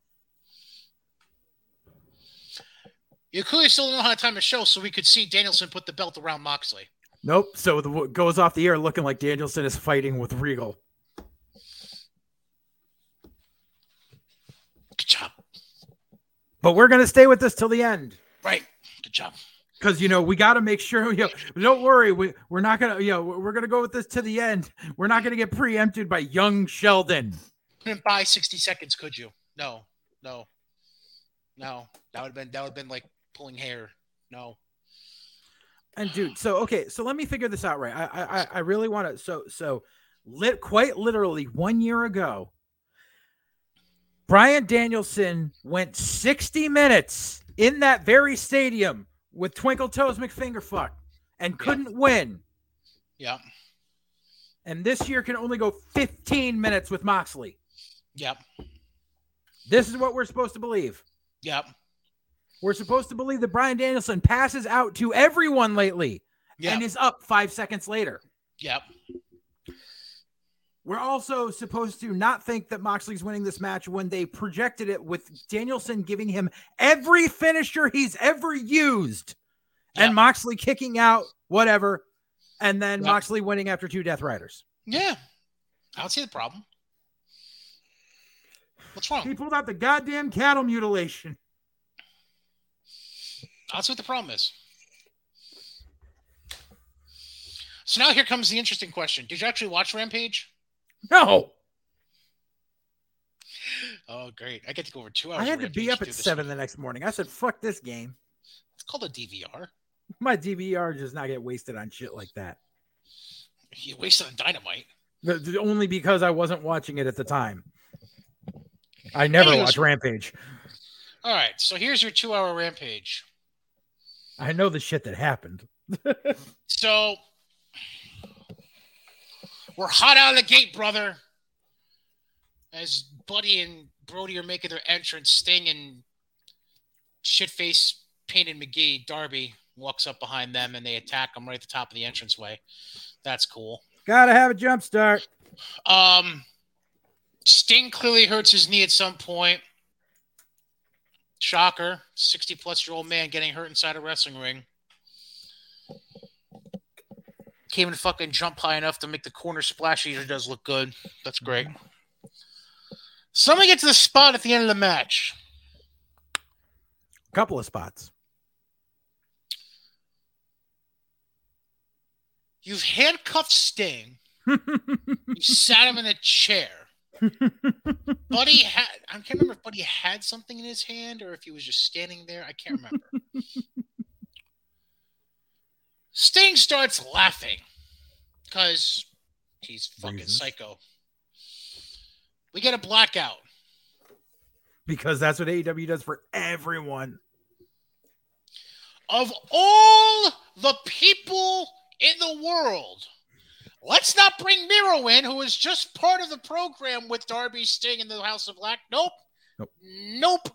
You clearly still don't know how to time a show, so we could see Danielson put the belt around Moxley. Nope. So it goes off the air looking like Danielson is fighting with Regal. Good job. But we're going to stay with this till the end. Right. Good job. Because, you know, we got to make sure, you know, don't worry, we, we're not going to, you know, we're going to go with this to the end. We're not going to get preempted by young Sheldon. Couldn't buy sixty seconds, could you? No, no, no. That would have been, that would have been like pulling hair. No. And dude, so, okay, so let me figure this out right. I, I, I really want to, so, so lit quite literally one year ago, Bryan Danielson went sixty minutes in that very stadium with Twinkle Toes McFingerfuck and couldn't yeah. win. Yeah. And this year can only go fifteen minutes with Moxley. Yep. This is what we're supposed to believe. Yep. We're supposed to believe that Bryan Danielson passes out to everyone lately yep. and is up five seconds later. Yep. We're also supposed to not think that Moxley's winning this match when they projected it with Danielson giving him every finisher he's ever used yep. and Moxley kicking out, whatever, and then yep. Moxley winning after two Death Riders. Yeah. I don't see the problem. What's wrong? He pulled out the goddamn cattle mutilation. That's what the problem is. So now here comes the interesting question. Did you actually watch Rampage? No. Oh, great. I get to go over two hours. I had to be up at seven the next morning. I said, fuck this game. It's called a D V R. My D V R does not get wasted on shit like that. You wasted on Dynamite. Only because I wasn't watching it at the time. I never Anyways, watch Rampage. All right. So here's your two hour Rampage. I know the shit that happened. So we're hot out of the gate, brother. As Buddy and Brody are making their entrance, Sting and shitface painted McGee, Darby walks up behind them and they attack him right at the top of the entranceway. That's cool. Gotta have a jump start. Um, Sting clearly hurts his knee at some point. Shocker. sixty-plus-year-old man getting hurt inside a wrestling ring. Can't even fucking jump high enough to make the corner splash. He does look good. That's great. So let me get to the spot at the end of the match. A couple of spots. You've handcuffed Sting. You sat him in a chair. Buddy had, I can't remember if Buddy had something in his hand or if he was just standing there. I can't remember. Sting starts laughing because he's fucking Reasons. psycho. We get a blackout. Because that's what A E W does for everyone. Of all the people in the world, let's not bring Miro in, who is just part of the program with Darby, Sting, and the House of Black. Nope. Nope. Nope.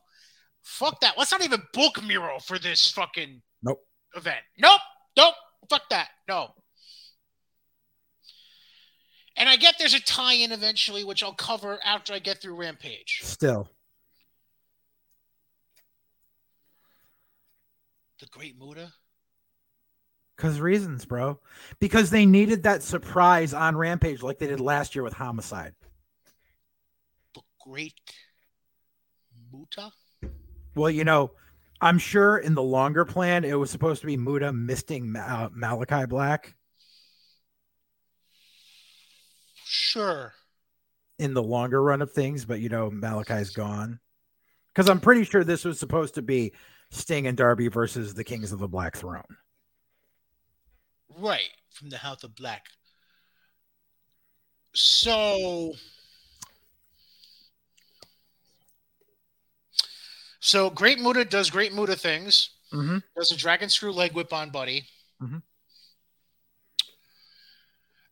Fuck that. Let's not even book Miro for this fucking nope. event. Nope. Nope. Fuck that. No. And I get there's a tie-in eventually, which I'll cover after I get through Rampage. Still. The Great Muta? Because reasons, bro. Because they needed that surprise on Rampage like they did last year with Homicide. The Great Muta? Well, you know, I'm sure in the longer plan, it was supposed to be Muta misting uh, Malachi Black. Sure. In the longer run of things, but you know, Malachi's gone. Because I'm pretty sure this was supposed to be Sting and Darby versus the Kings of the Black Throne. Right. From the House of Black. So. So Great Muta does Great Muta things. Mm-hmm. Does a dragon screw leg whip on Buddy. Mm-hmm.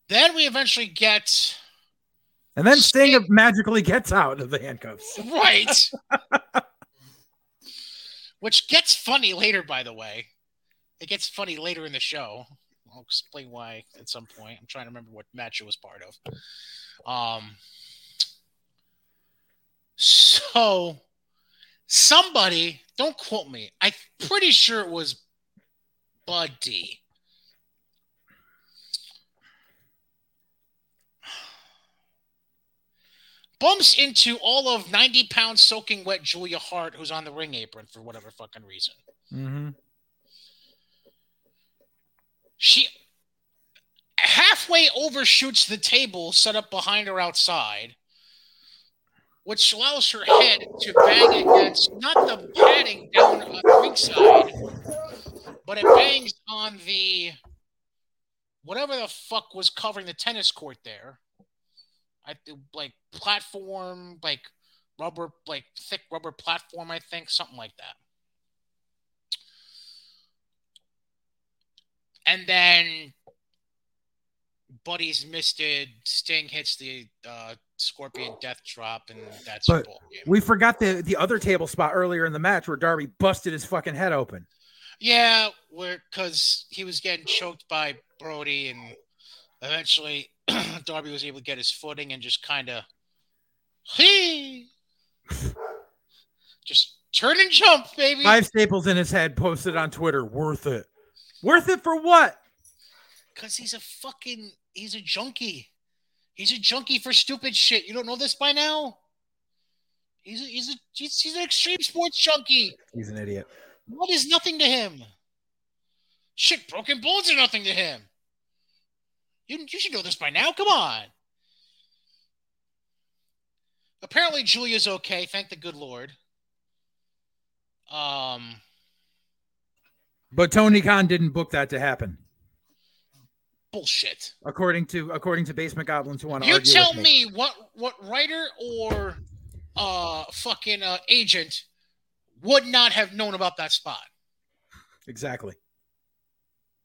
Then we eventually get... And then Sting, Sting magically gets out of the handcuffs. Right. Which gets funny later, by the way. It gets funny later in the show. I'll explain why at some point. I'm trying to remember what match it was part of. Um. So, somebody... Don't quote me. I'm pretty sure it was Buddy. Bumps into all of ninety pound soaking wet Julia Hart, who's on the ring apron for whatever fucking reason. Mm-hmm. She halfway overshoots the table set up behind her outside, which allows her head to bang against not the padding down on the ringside, but it bangs on the whatever the fuck was covering the tennis court there. I like platform, like rubber, like thick rubber platform, I think, something like that. And then Buddy's misted, Sting hits the uh, Scorpion Death Drop, and that's but your ball game. We forgot the, the other table spot earlier in the match where Darby busted his fucking head open. Yeah, where because he was getting choked by Brody, and eventually Darby was able to get his footing and just kind of, hey, just turn and jump, baby. Five staples in his head, posted on Twitter. Worth it. Worth it for what? Because he's a fucking, he's a junkie. He's a junkie for stupid shit. You don't know this by now? He's a, he's a, he's, he's an extreme sports junkie. He's an idiot. What is nothing to him? Shit, broken bones are nothing to him. You, you should know this by now. Come on. Apparently, Julia's okay. Thank the good Lord. Um, But Tony Khan didn't book that to happen. Bullshit. According to according to Basement Goblins, who want to you argue tell with me. me what what writer or uh fucking uh, agent would not have known about that spot. Exactly.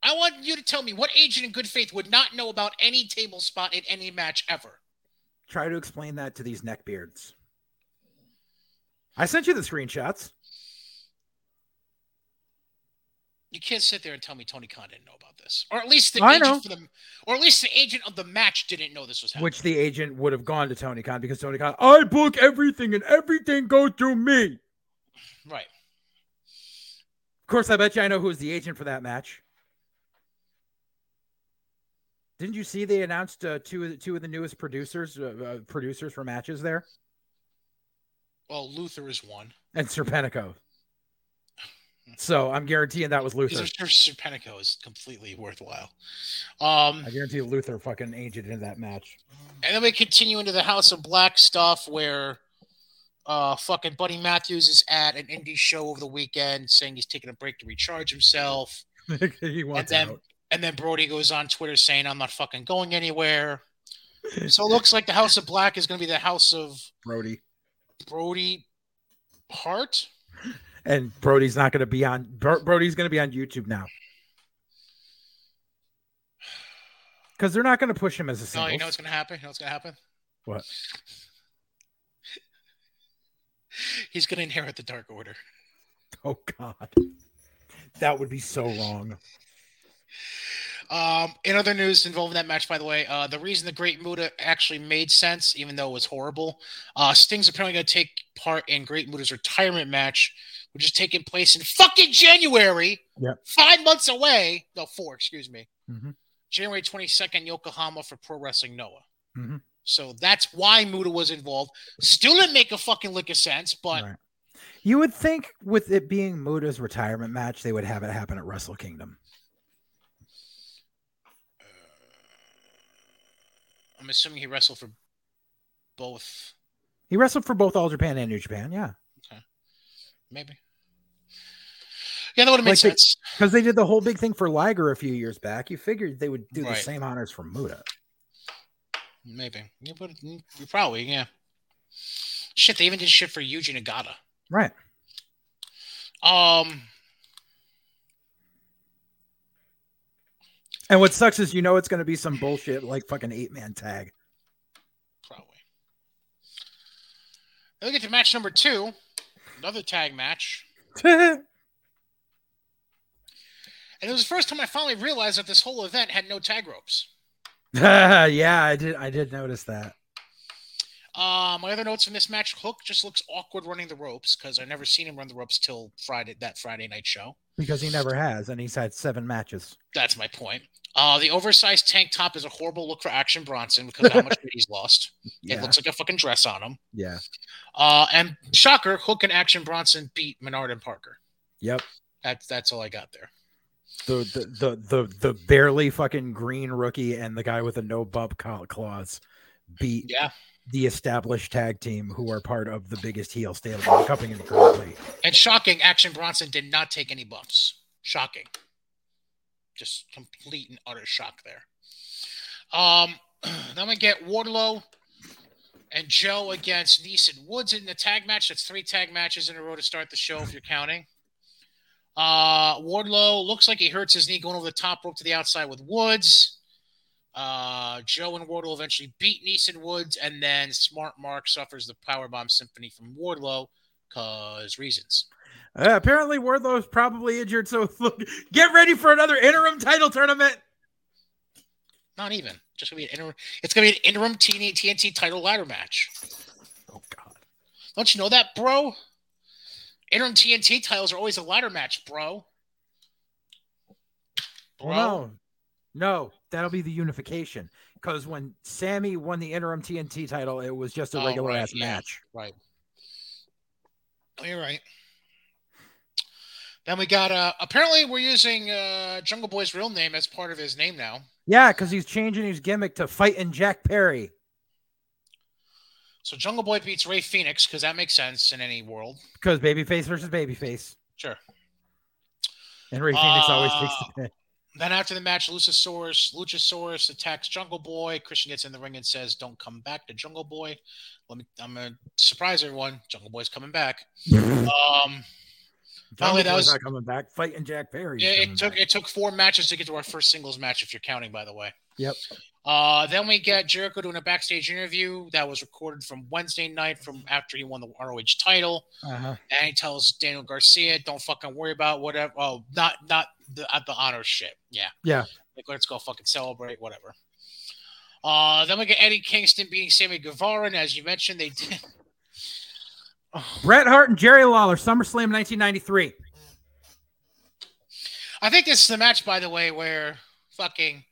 I want you to tell me what agent in good faith would not know about any table spot in any match ever. Try to explain that to these neckbeards. I sent you the screenshots. You can't sit there and tell me Tony Khan didn't know about this, or at least the I agent know. for the, or at least the agent of the match didn't know this was happening. Which the agent would have gone to Tony Khan because Tony Khan, I book everything and everything goes through me. Right. Of course, I bet you I know who was the agent for that match. Didn't you see they announced uh, two of the, two of the newest producers uh, uh, producers for matches there? Well, Luther is one, and Serpentico. So I'm guaranteeing that was Luther. Serpentico is completely worthwhile. Um, I guarantee Luther fucking aged in that match. And then we continue into the House of Black stuff where uh, fucking Buddy Matthews is at an indie show over the weekend saying he's taking a break to recharge himself. He wants and then, out. And then Brody goes on Twitter saying, I'm not fucking going anywhere. So it looks like the House of Black is going to be the House of... Brody. Brody Hart? And Brody's not going to be on. Brody's going to be on YouTube now because they're not going to push him as a single. No, you know what's going to happen. You know what's going to happen. What? He's going to inherit the Dark Order. Oh God, that would be so wrong. Um, in other news involving that match, by the way, uh, the reason the Great Muta actually made sense, even though it was horrible, uh, Sting's apparently going to take part in Great Muta's retirement match, which is taking place in fucking January, yep. five months away. No, four, excuse me. Mm-hmm. January twenty-second, Yokohama for Pro Wrestling Noah. Mm-hmm. So that's why Muta was involved. Still didn't make a fucking lick of sense, but... Right. You would think with it being Muta's retirement match, they would have it happen at Wrestle Kingdom. I'm assuming he wrestled for both. He wrestled for both All Japan and New Japan, yeah. Okay. Maybe. Yeah, that would have made like sense. Because they, they did the whole big thing for Liger a few years back. You figured they would do right. the same honors for Muta. Maybe. You yeah, probably, yeah. Shit, they even did shit for Yuji Nagata. Right. Um... And what sucks is you know it's going to be some bullshit like fucking eight-man tag. Probably. Then we get to match number two. Another tag match. And it was the first time I finally realized that this whole event had no tag ropes. yeah, I did I did notice that. Uh, my other notes from this match, Hook just looks awkward running the ropes because I've never seen him run the ropes till Friday that Friday night show. Because he never has, and he's had seven matches. That's my point. Uh, the oversized tank top is a horrible look for Action Bronson because of how much he's lost. Yeah. It looks like a fucking dress on him. Yeah. Uh, and shocker, Hook and Action Bronson beat Menard and Parker. Yep. That's that's all I got there. The the the the, the barely fucking green rookie and the guy with the no bump claws beat. Yeah. The established tag team who are part of the biggest heel stable cupping in the currently. And shocking, Action Bronson did not take any bumps. Shocking. Just complete and utter shock there. Um, then we get Wardlow and Joe against Nice and Woods in the tag match. That's three tag matches in a row to start the show if you're counting. Uh, Wardlow looks like he hurts his knee going over the top rope to the outside with Woods. Uh, Joe and Wardlow eventually beat Nice and Woods, and then Smart Mark suffers the powerbomb symphony from Wardlow because reasons. Uh, apparently, Wardlow's probably injured, so look, get ready for another interim title tournament. Not even. Just gonna be an interim. It's gonna be an interim T N T title ladder match. Oh God! Don't you know that, bro? Interim T N T titles are always a ladder match, bro. Bro. Wow. No, that'll be the unification. Because when Sammy won the interim T N T title, it was just a oh, regular right, ass yeah, match. Right. Oh, you're right. Then we got uh apparently we're using uh Jungle Boy's real name as part of his name now. Yeah, because he's changing his gimmick to fighting Jack Perry. So Jungle Boy beats Ray Phoenix because that makes sense in any world. Because babyface versus babyface. Sure. And Ray uh, Phoenix always takes the pin. Then after the match, Luchasaurus, Luchasaurus attacks Jungle Boy. Christian gets in the ring and says, "Don't come back to Jungle Boy." Let me. I'm gonna surprise everyone. Jungle Boy's coming back. um. Finally, that was not coming back. Fighting Jack Perry. Yeah, it took back. It took four matches to get to our first singles match, if you're counting, by the way. Yep. Uh, then we get Jericho doing a backstage interview that was recorded from Wednesday night, from after he won the R O H title, uh-huh. and he tells Daniel Garcia, "Don't fucking worry about whatever. Oh, not not the at the honor shit. Yeah, yeah. Like, let's go fucking celebrate, whatever." Uh, then we get Eddie Kingston beating Sammy Guevara, and as you mentioned, they did. Bret Hart and Jerry Lawler, SummerSlam nineteen ninety-three. I think this is the match, by the way, where fucking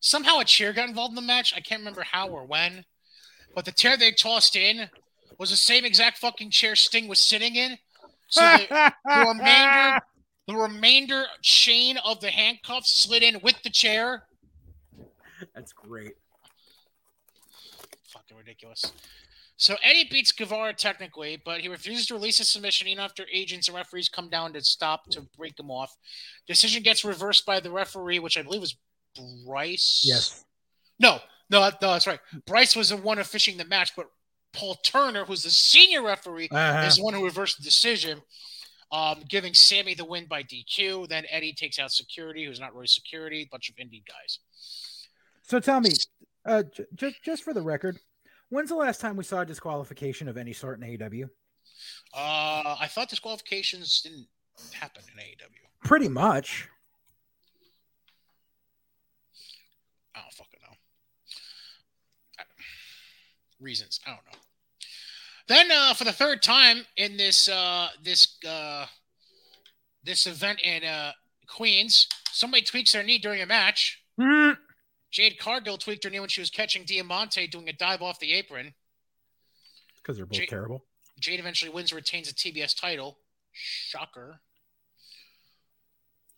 somehow a chair got involved in the match. I can't remember how or when, but the chair they tossed in was the same exact fucking chair Sting was sitting in. So the, the remainder, the remainder chain of the handcuffs slid in with the chair. That's great. Fucking ridiculous. So Eddie beats Guevara technically, but he refuses to release his submission even after agents and referees come down to stop to break him off. Decision gets reversed by the referee, which I believe was Bryce. Yes. No, no, no, that's right. Bryce was the one officiating the match, but Paul Turner, who's the senior referee, uh-huh. is the one who reversed the decision, um, giving Sammy the win by D Q. Then Eddie takes out security, who's not really security, bunch of indie guys. So tell me, uh, j- j- just for the record, when's the last time we saw a disqualification of any sort in A E W? Uh, I thought disqualifications didn't happen in A E W. Pretty much. I don't fucking know. I don't... Reasons. I don't know. Then uh, for the third time in this uh, this uh, this event in uh, Queens, somebody tweaks their knee during a match. Mm-hmm. Jade Cargill tweaked her knee when she was catching Diamante doing a dive off the apron. Because they're both Jade, terrible. Jade eventually wins and retains the T B S title. Shocker.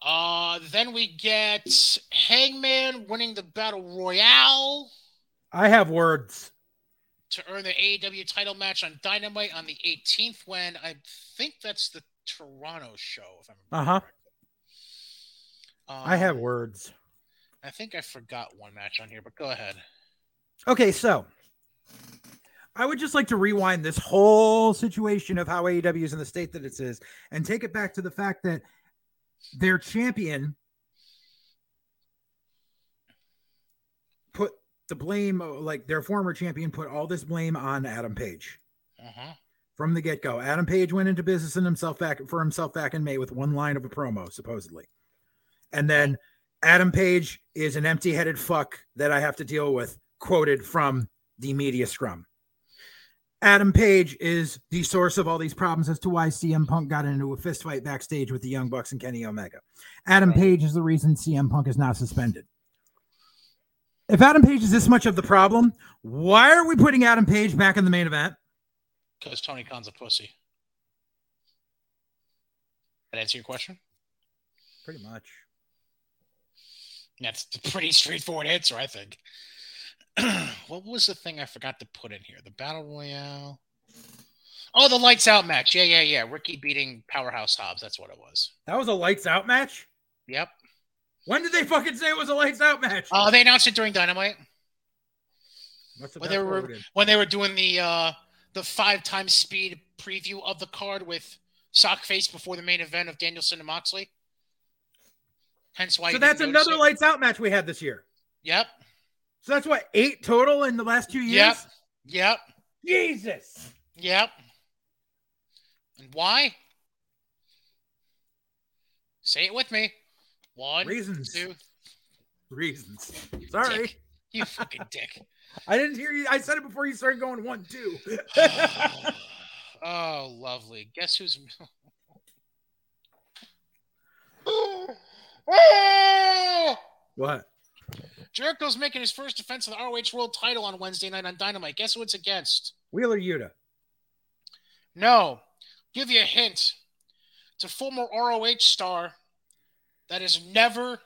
Uh, then we get Hangman winning the Battle Royale. I have words. To earn the A E W title match on Dynamite on the eighteenth, when I think that's the Toronto show. If I'm uh-huh. Um, I have words. I think I forgot one match on here, but go ahead. Okay, so I would just like to rewind this whole situation of how A E W is in the state that it is and take it back to the fact that their champion put the blame, like their former champion put all this blame on Adam Page. Uh-huh. From the get-go. Adam Page went into business and himself back for himself back in May with one line of a promo, supposedly. And then Adam Page is an empty-headed fuck that I have to deal with, quoted from the media scrum. Adam Page is the source of all these problems as to why C M Punk got into a fistfight backstage with the Young Bucks and Kenny Omega. Adam Page is the reason C M Punk is now suspended. If Adam Page is this much of the problem, why are we putting Adam Page back in the main event? Because Tony Khan's a pussy. That answer your question? Pretty much. That's a pretty straightforward answer, I think. What was the thing I forgot to put in here? The Battle Royale. Oh, the Lights Out match. Yeah, yeah, yeah. Ricky beating Powerhouse Hobbs. That's what it was. That was a Lights Out match? Yep. When did they fucking say it was a Lights Out match? Oh, uh, they announced it during Dynamite. What's the when, they were, when they were doing the uh, the five-time speed preview of the card with Sockface before the main event of Danielson and Moxley. Hence why so that's another it. Lights Out match we had this year. Yep. So that's what, eight total in the last two years? Yep. Yep. Jesus. Yep. And why? Say it with me. One. Reasons. Two. Reasons. Sorry. Dick. You fucking dick. I didn't hear you. I said it before you started going one, two. oh. oh, lovely. Guess who's... Oh! What? Jericho's making his first defense of the R O H World Title on Wednesday night on Dynamite. Guess who it's against? Wheeler Yuta. No. Give you a hint. It's a former R O H star that has never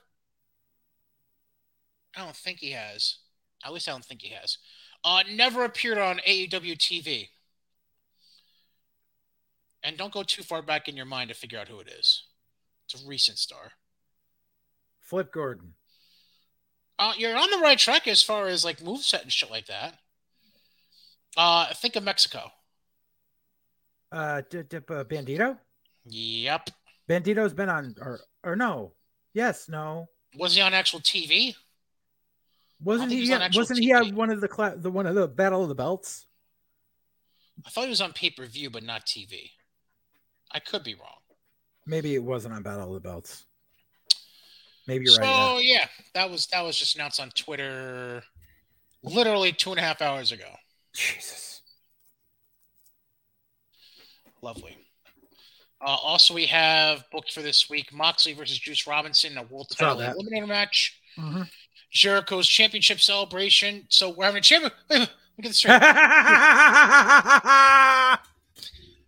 I don't think he has. At least I don't think he has. Uh, never appeared on A E W T V. And don't go too far back in your mind to figure out who it is. It's a recent star. Flip Gordon. Uh, you're on the right track as far as like moveset and shit like that. Uh, think of Mexico. Uh, d- d- uh, Bandito? Yep. Bandito's been on, or or no. Yes, no. Was he on actual T V? Wasn't he? On wasn't T V. He on one of the cla- the one of the Battle of the Belts? I thought he was on pay per view, but not T V. I could be wrong. Maybe it wasn't on Battle of the Belts. Maybe you're so, right. Oh yeah, that was that was just announced on Twitter, literally two and a half hours ago. Jesus. Lovely. Uh, also, we have booked for this week Moxley versus Juice Robinson, a world title eliminator match. Mm-hmm. Jericho's championship celebration. So we're having a champion. Wait, look at this straight.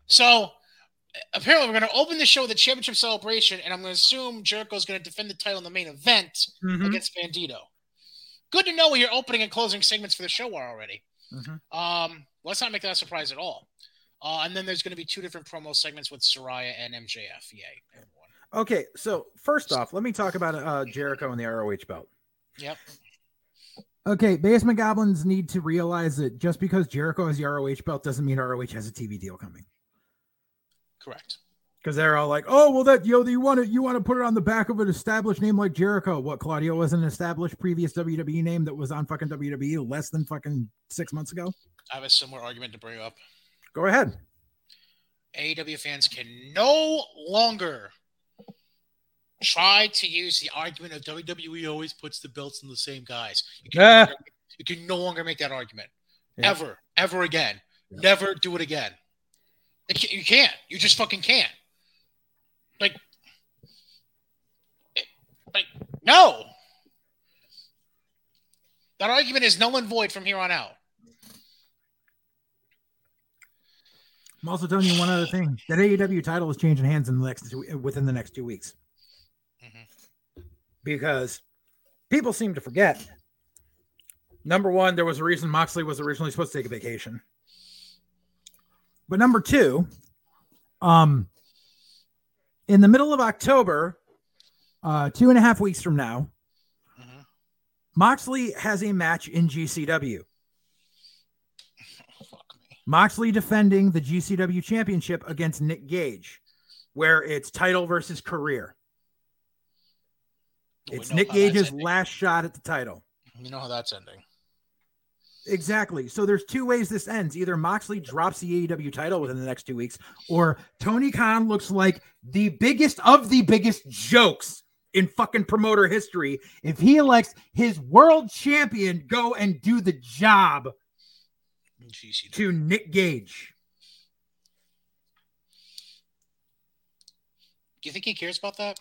So apparently we're going to open the show with a championship celebration, and I'm going to assume Jericho's going to defend the title in the main event mm-hmm. against Bandito. Good to know what your opening and closing segments for the show are already. Mm-hmm. Um, let's not make that a surprise at all. Uh, and then there's going to be two different promo segments with Saraya and M J F. Yay, everyone. Okay, so first off, let me talk about uh, Jericho and the R O H belt. Yep. Okay, Basement Goblins need to realize that just because Jericho has the R O H belt doesn't mean R O H has a T V deal coming. Correct. Because they're all like, oh, well, that yo, you want to you want to put it on the back of an established name like Jericho. What, Claudio was an established previous W W E name that was on fucking W W E less than fucking six months ago? I have a similar argument to bring up. Go ahead. A E W fans can no longer try to use the argument of W W E always puts the belts on the same guys. You can, ah. no, longer, you can no longer make that argument. Yeah. Ever. Ever again. Yeah. Never do it again. It, you can't. You just fucking can't. Like, it, like, no. That argument is null and void from here on out. I'm also telling you one other thing. That A E W title is changing hands in the next two, within the next two weeks. Mm-hmm. Because people seem to forget. Number one, there was a reason Moxley was originally supposed to take a vacation. But number two, um, in the middle of October, uh, two and a half weeks from now, mm-hmm. Moxley has a match in G C W. Moxley defending the G C W championship against Nick Gage, where it's title versus career. It's Nick Gage's last shot at the title. You know how that's ending. Exactly. So there's two ways this ends. Either Moxley drops the A E W title within the next two weeks, or Tony Khan looks like the biggest of the biggest jokes in fucking promoter history if he lets his world champion go and do the job G C W to Nick Gage. Do you think he cares about that?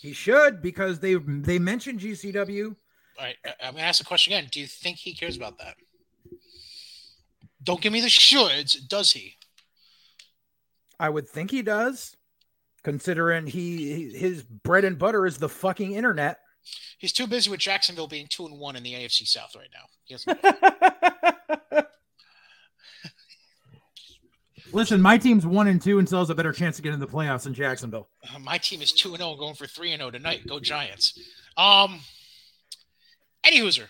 He should, because they they mentioned G C W. All right, I'm gonna ask the question again. Do you think he cares about that? Don't give me the shoulds. Does he? I would think he does, considering he his bread and butter is the fucking internet. He's too busy with Jacksonville being two and one in the A F C South right now. He doesn't know. Listen, my team's one and two and still has a better chance to get in the playoffs in Jacksonville. Uh, my team is two and zero, going for three and zero tonight. Go Giants! Um, Eddie Hooser.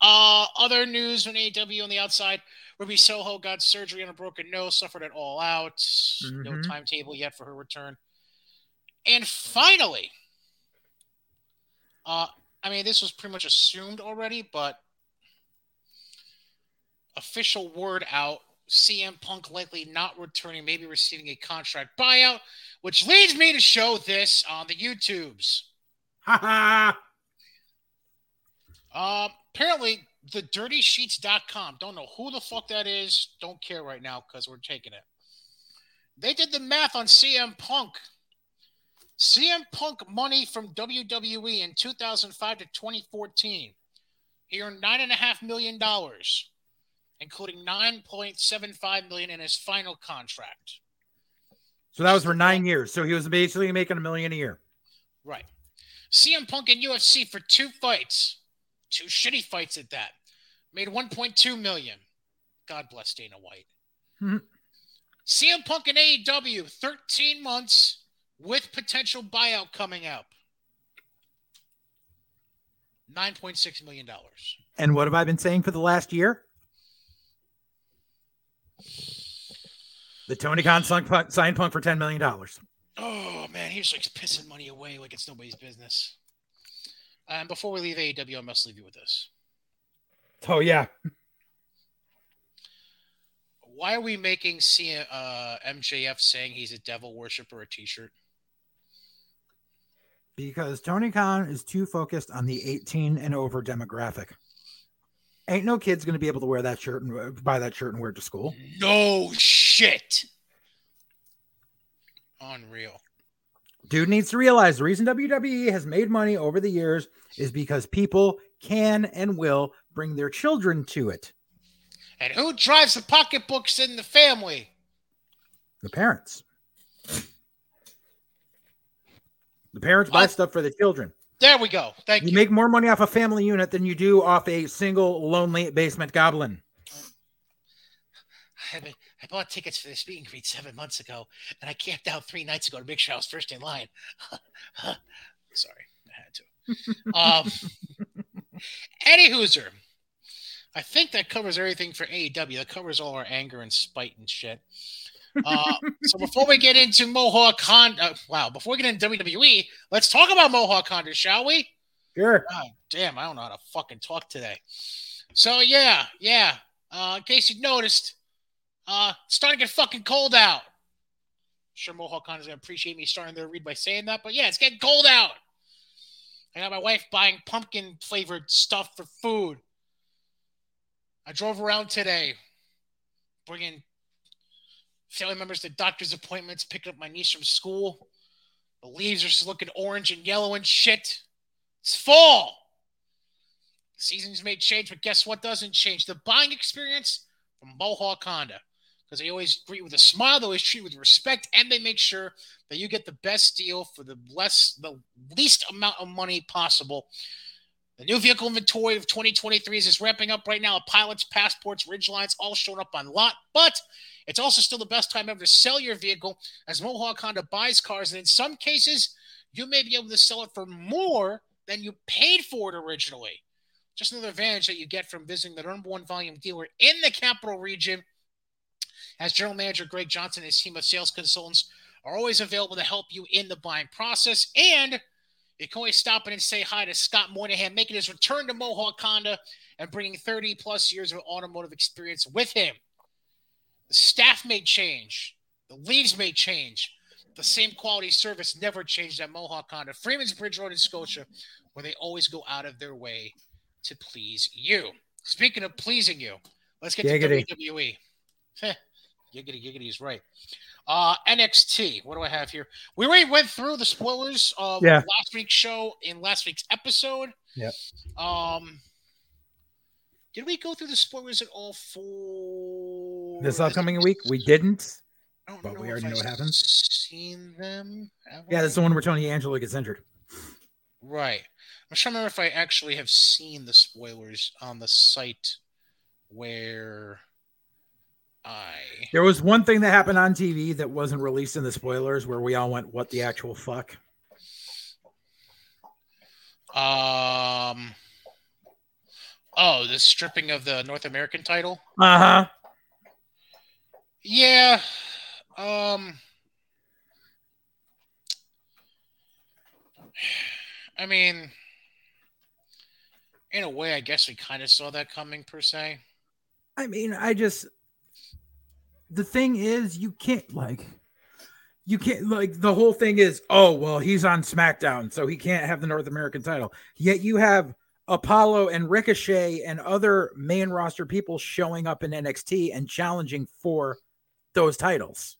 Uh, other news on A E W on the outside: Ruby Soho got surgery on a broken nose, suffered it all out. Mm-hmm. No timetable yet for her return. And finally, uh, I mean, this was pretty much assumed already, but official word out. C M Punk likely not returning, maybe receiving a contract buyout, which leads me to show this on the YouTubes. Ha ha! Um, apparently, the dirty sheets dot com, don't know who the fuck that is, don't care right now because we're taking it. They did the math on C M Punk. C M Punk money from W W E in two thousand five to twenty fourteen. He earned nine point five million dollars. Including nine point seven five million dollars in his final contract. So that was for nine years. So he was basically making a million a year. Right. C M Punk in U F C for two fights. Two shitty fights at that. Made one point two million dollars. God bless Dana White. Mm-hmm. C M Punk and A E W, thirteen months with potential buyout coming up. nine point six million dollars. And what have I been saying for the last year? The Tony Khan signed Punk for ten million dollars. Oh, man, he's like pissing money away like it's nobody's business. And um, before we leave A E W, I must leave you with this. Oh, yeah. Why are we making C- uh, M J F saying he's a devil worshiper a t-shirt? Because Tony Khan is too focused on the eighteen and over demographic. Ain't no kid's going to be able to wear that shirt and buy that shirt and wear it to school. No shit. Unreal. Dude needs to realize the reason W W E has made money over the years is because people can and will bring their children to it. And who drives the pocketbooks in the family? The parents. The parents buy stuff for the children. There we go. Thank you. You make more money off a family unit than you do off a single lonely basement goblin. I, mean, I bought tickets for this meet and greet seven months ago, and I camped out three nights ago to make sure I was first in line. Sorry, I had to. um, Eddie Hooser. I think that covers everything for A E W. That covers all our anger and spite and shit. Uh, so before we get into Mohawk Honda, uh, wow, before we get into W W E, let's talk about Mohawk Honda, shall we? Sure. God damn, I don't know how to fucking talk today. So yeah, yeah. Uh, in case you noticed, uh, it's starting to get fucking cold out. I'm sure Mohawk Honda's gonna appreciate me starting their read by saying that, but yeah, it's getting cold out. I got my wife buying pumpkin flavored stuff for food. I drove around today, bringing family members to doctor's appointments, picking up my niece from school. The leaves are just looking orange and yellow and shit. It's fall. Seasons may change, but guess what doesn't change? The buying experience from Mohawk Honda. Because they always greet with a smile, they always treat with respect, and they make sure that you get the best deal for the less, the least amount of money possible. The new vehicle inventory of twenty twenty-three is wrapping up right now. Pilots, passports, ridgelines, all showing up on lot. But it's also still the best time ever to sell your vehicle as Mohawk Honda buys cars. And in some cases, you may be able to sell it for more than you paid for it originally. Just another advantage that you get from visiting the number one volume dealer in the capital region. As General Manager Greg Johnson and his team of sales consultants are always available to help you in the buying process. And you can always stop in and say hi to Scott Moynihan, making his return to Mohawk Honda and bringing thirty-plus years of automotive experience with him. The staff may change. The leads may change. The same quality service never changed at Mohawk Honda, Freeman's Bridge Road in Scotia, where they always go out of their way to please you. Speaking of pleasing you, let's get giggity. To W W E. Giggity, giggity is right. Uh, N X T. What do I have here? We already went through the spoilers of yeah. last week's show in last week's episode. Yeah. Um, did we go through the spoilers at all for this upcoming this week? We didn't, I don't but know we already know what happens. Seen them? Yeah, that's the one where Tony Angelo gets injured. Right. I'm trying to remember if I actually have seen the spoilers on the site where. I... There was one thing that happened on T V that wasn't released in the spoilers where we all went, what the actual fuck? Um. Oh, the stripping of the North American title? Uh-huh. Yeah. Um. I mean, in a way, I guess we kind of saw that coming, per se. I mean, I just... The thing is, you can't, like, you can't, like, the whole thing is, oh, well, he's on SmackDown, so he can't have the North American title. Yet you have Apollo and Ricochet and other main roster people showing up in N X T and challenging for those titles.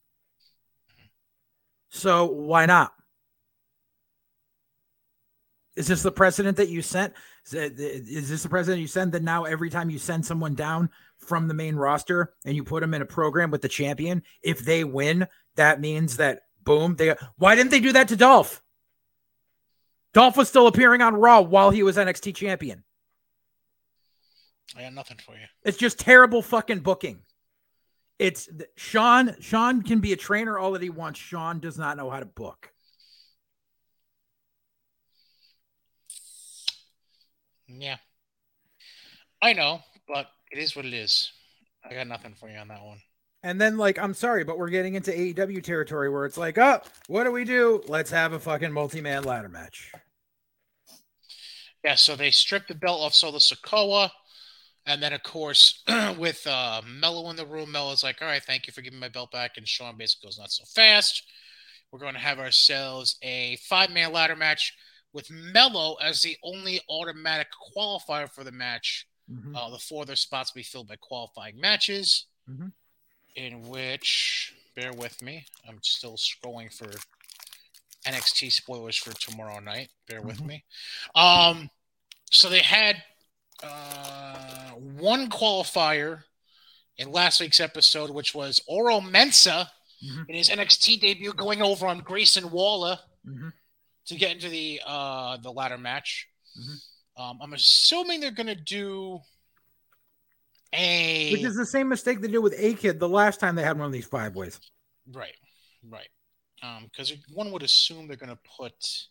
So why not? Is this the precedent that you sent? Is this the precedent you send that now every time you send someone down from the main roster and you put them in a program with the champion, if they win, that means that, boom, they... Why didn't they do that to Dolph? Dolph was still appearing on Raw while he was N X T champion. I got nothing for you. It's just terrible fucking booking. It's Sean. Sean can be a trainer all that he wants. Sean does not know how to book. Yeah, I know, but it is what it is. I got nothing for you on that one. And then, like, I'm sorry, but we're getting into A E W territory where it's like, oh, what do we do? Let's have a fucking multi-man ladder match. Yeah, so they stripped the belt off Solo Sikoa. And then, of course, with uh, Mello in the room, Mello's like, all right, thank you for giving my belt back. And Sean basically goes, not so fast. We're going to have ourselves a five-man ladder match with Mello as the only automatic qualifier for the match. Mm-hmm. Uh, the four other spots will be filled by qualifying matches, mm-hmm. in which, bear with me, I'm still scrolling for N X T spoilers for tomorrow night. Bear mm-hmm. with me. Um, so they had... Uh, one qualifier in last week's episode, which was Oro Mensa mm-hmm. in his N X T debut, going over on Grayson Waller mm-hmm. to get into the uh, the ladder match. Mm-hmm. Um, I'm assuming they're going to do a, which is the same mistake they did with A-Kid the last time they had one of these five ways. Right, right. Because um, one would assume they're going to put.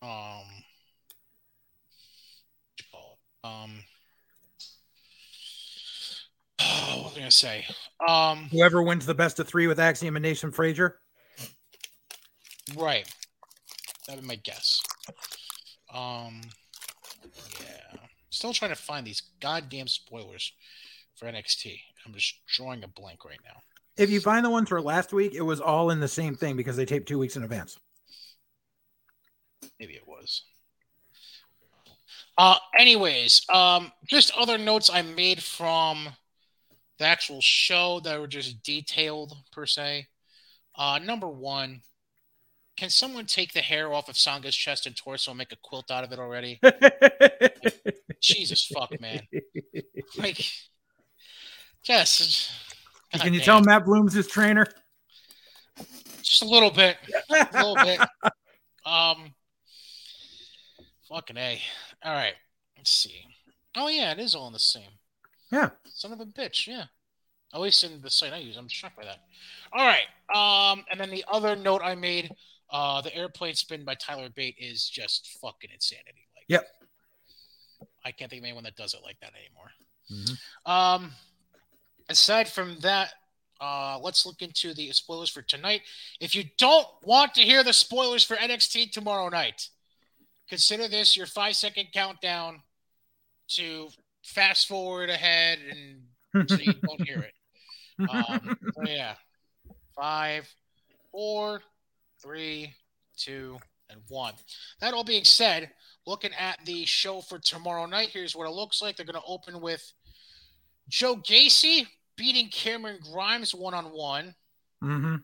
Um, Um, oh, what was I gonna say? Um, Whoever wins the best of three with Axiom and Nathan Frazier, right? That'd be my guess. Um, yeah, still trying to find these goddamn spoilers for N X T. I'm just drawing a blank right now. If you find the ones for last week, it was all in the same thing because they taped two weeks in advance. Maybe it was. Uh, anyways, um, just other notes I made from the actual show that were just detailed, per se. Uh, number one, can someone take the hair off of Sanga's chest and torso and make a quilt out of it already? Like, Jesus fuck, man. Like, yes. God, can you man. tell Matt Bloom's his trainer? Just a little bit. A little bit. Um... Fucking A. All right. Let's see. Oh, yeah. It is all in the same. Yeah. Son of a bitch. Yeah. At least in the site I use. I'm shocked by that. All right. Um, and then the other note I made, uh, the airplane spin by Tyler Bate is just fucking insanity. Like, yep. I can't think of anyone that does it like that anymore. Mm-hmm. Um, aside from that, uh, let's look into the spoilers for tonight. If you don't want to hear the spoilers for N X T tomorrow night, consider this your five-second countdown to fast forward ahead and so you don't hear it. Um, so yeah. Five, four, three, two, and one. That all being said, looking at the show for tomorrow night, here's what it looks like. They're going to open with Joe Gacy beating Cameron Grimes one-on-one. Mm-hmm.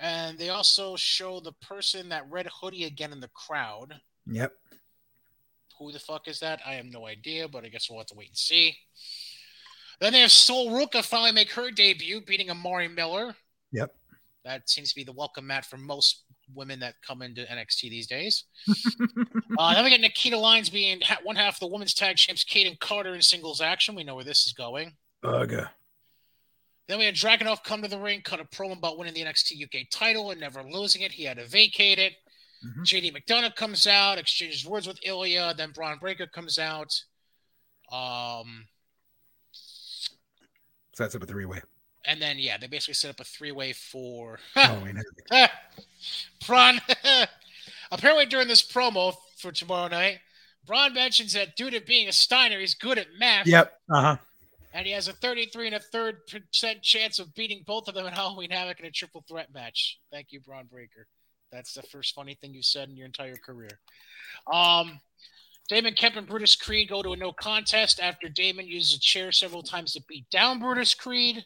And they also show the person, that red hoodie again in the crowd. Yep. Who the fuck is that? I have no idea, but I guess we'll have to wait and see. Then they have Sol Ruka finally make her debut, beating Amari Miller. Yep. That seems to be the welcome mat for most women that come into N X T these days. uh, then we get Nikita Lyons being one half of the women's tag champs, Kaden Carter, in singles action. We know where this is going. Okay. Then we had Dragunov come to the ring, cut a promo about winning the N X T U K title and never losing it. He had to vacate it. Mm-hmm. J D McDonough comes out, exchanges words with Ilya, then Braun Breaker comes out. Um, so that's up a three-way. And then, yeah, they basically set up a three-way for... Halloween. Braun... Apparently during this promo for tomorrow night, Braun mentions that due to being a Steiner, he's good at math. Yep, uh-huh. And he has a thirty-three and a third percent chance of beating both of them in Halloween Havoc in a triple threat match. Thank you, Braun Breaker. That's the first funny thing you said in your entire career. Um, Damon Kemp and Brutus Creed go to a no contest after Damon uses a chair several times to beat down Brutus Creed.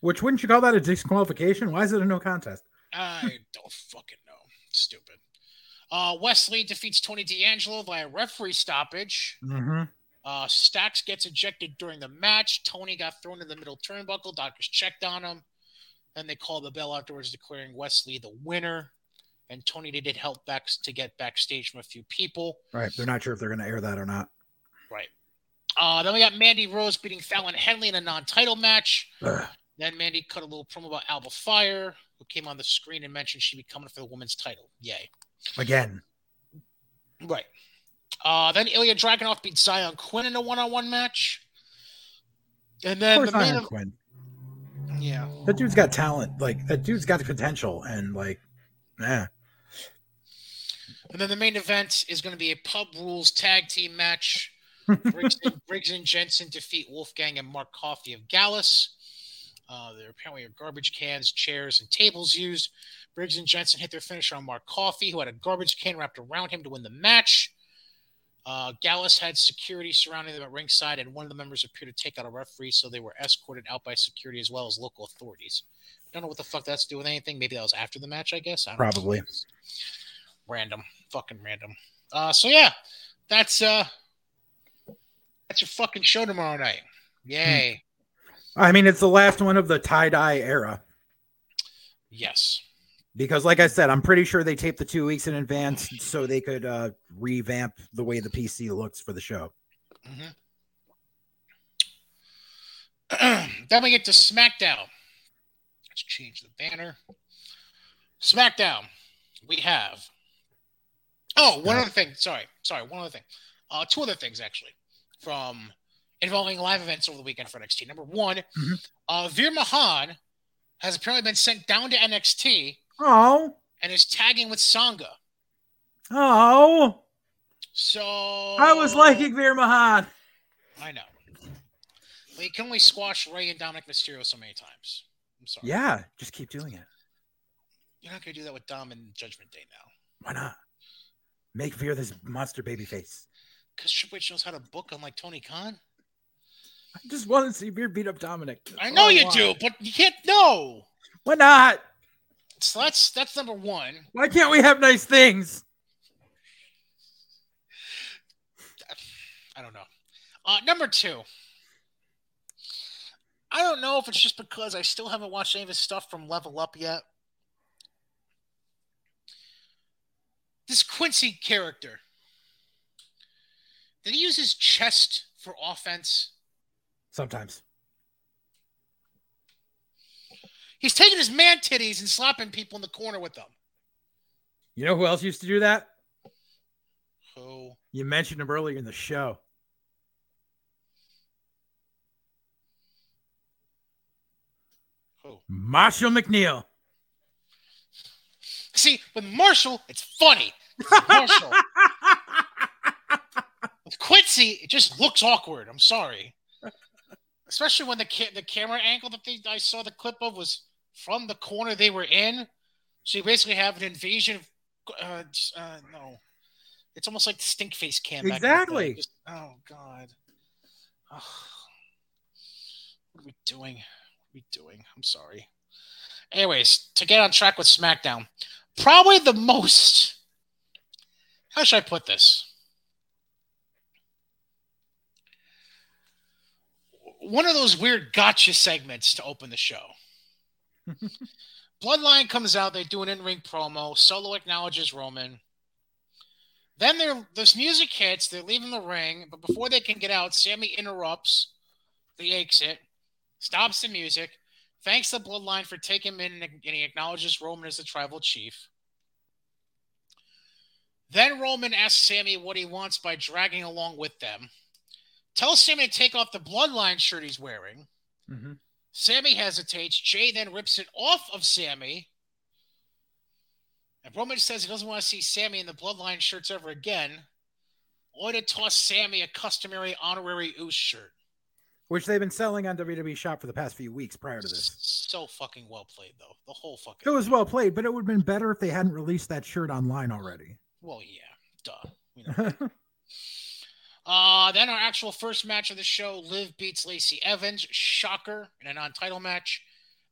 Which, wouldn't you call that a disqualification? Why is it a no contest? I don't fucking know. Stupid. Uh, Wesley defeats Tony D'Angelo via referee stoppage. Mm-hmm. Uh, Stax gets ejected during the match. Tony got thrown in the middle turnbuckle. Doctors checked on him. Then they called the bell afterwards, declaring Wesley the winner. And Tony did help back to get backstage from a few people. Right. They're not sure if they're going to air that or not. Right. Uh, then we got Mandy Rose beating Fallon Henley in a non-title match. Uh. Then Mandy cut a little promo about Alba Fire, who came on the screen and mentioned she'd be coming for the women's title. Yay. Again. Right. Uh, then Ilya Dragunov beat Zion Quinn in a one-on-one match. And then the man of- Quinn. Yeah. That dude's got talent. Like, that dude's got the potential. And, like, nah. And then the main event is going to be a Pub Rules tag team match. Briggs, and, Briggs and Jensen defeat Wolfgang and Mark Coffey of Gallus. Uh, there apparently are garbage cans, chairs, and tables used. Briggs and Jensen hit their finisher on Mark Coffey, who had a garbage can wrapped around him to win the match. Uh, Gallus had security surrounding them at ringside, and one of the members appeared to take out a referee, so they were escorted out by security as well as local authorities. Don't know what the fuck that's doing with anything. Maybe that was after the match, I guess. I don't Probably. Know. Random. Fucking random. Uh, so, yeah. That's uh, that's your fucking show tomorrow night. Yay. I mean, it's the last one of the tie-dye era. Yes. Because, like I said, I'm pretty sure they taped the two weeks in advance so they could uh, revamp the way the P C looks for the show. Mm-hmm. Then we get to SmackDown. Let's change the banner. SmackDown. We have... Oh, one no. other thing. Sorry. Sorry, one other thing. Uh, two other things, actually, from involving live events over the weekend for N X T. Number one, mm-hmm. uh, Veer Mahan has apparently been sent down to N X T... Oh, and is tagging with Sangha. Oh, so I was liking Veer Mahan. I know. Well, you can only squash Rey and Dominic Mysterio so many times. I'm sorry. Yeah, just keep doing it. You're not gonna do that with Dom and Judgment Day now. Why not? Make Veer this monster baby face. Because Triple H knows how to book, unlike Tony Khan. I just want to see Veer beat up Dominic. That's I know I you want. do, but you can't. No. Why not? So that's that's number one. Why can't we have nice things? I don't know. Uh, number two. I don't know if it's just because I still haven't watched any of his stuff from Level Up yet. This Quincy character. Did he use his chest for offense? Sometimes. He's taking his man titties and slapping people in the corner with them. You know who else used to do that? Who? You mentioned him earlier in the show. Who? Marshall McNeil. See, with Marshall, it's funny. With Marshall. With Quincy, it just looks awkward. I'm sorry. Especially when the ca- the camera angle that they I saw the clip of was from the corner they were in. So you basically have an invasion of, uh, uh, no. It's almost like the stink face cam. Exactly. Back Just, oh, God. Ugh. What are we doing? What are we doing? I'm sorry. Anyways, to get on track with SmackDown, probably the most... How should I put this? One of those weird gotcha segments to open the show. Bloodline comes out. They do an in-ring promo. Solo acknowledges Roman. Then this music hits. They're leaving the ring. But before they can get out, Sammy interrupts the exit, stops the music, thanks the Bloodline for taking him in, and he acknowledges Roman as the tribal chief. Then Roman asks Sammy what he wants by dragging along with them. Tells Sammy to take off the Bloodline shirt he's wearing. Mm-hmm. Sammy hesitates. Jay then rips it off of Sammy. And Roman says he doesn't want to see Sammy in the Bloodline shirts ever again. Or to toss Sammy a customary honorary Uso shirt. Which they've been selling on W W E Shop for the past few weeks prior to this. So fucking well played, though. The whole fucking... It was well played, but it would have been better if they hadn't released that shirt online already. Well, yeah. Duh. You know. Uh, then our actual first match of the show, Liv beats Lacey Evans, shocker, in a non-title match.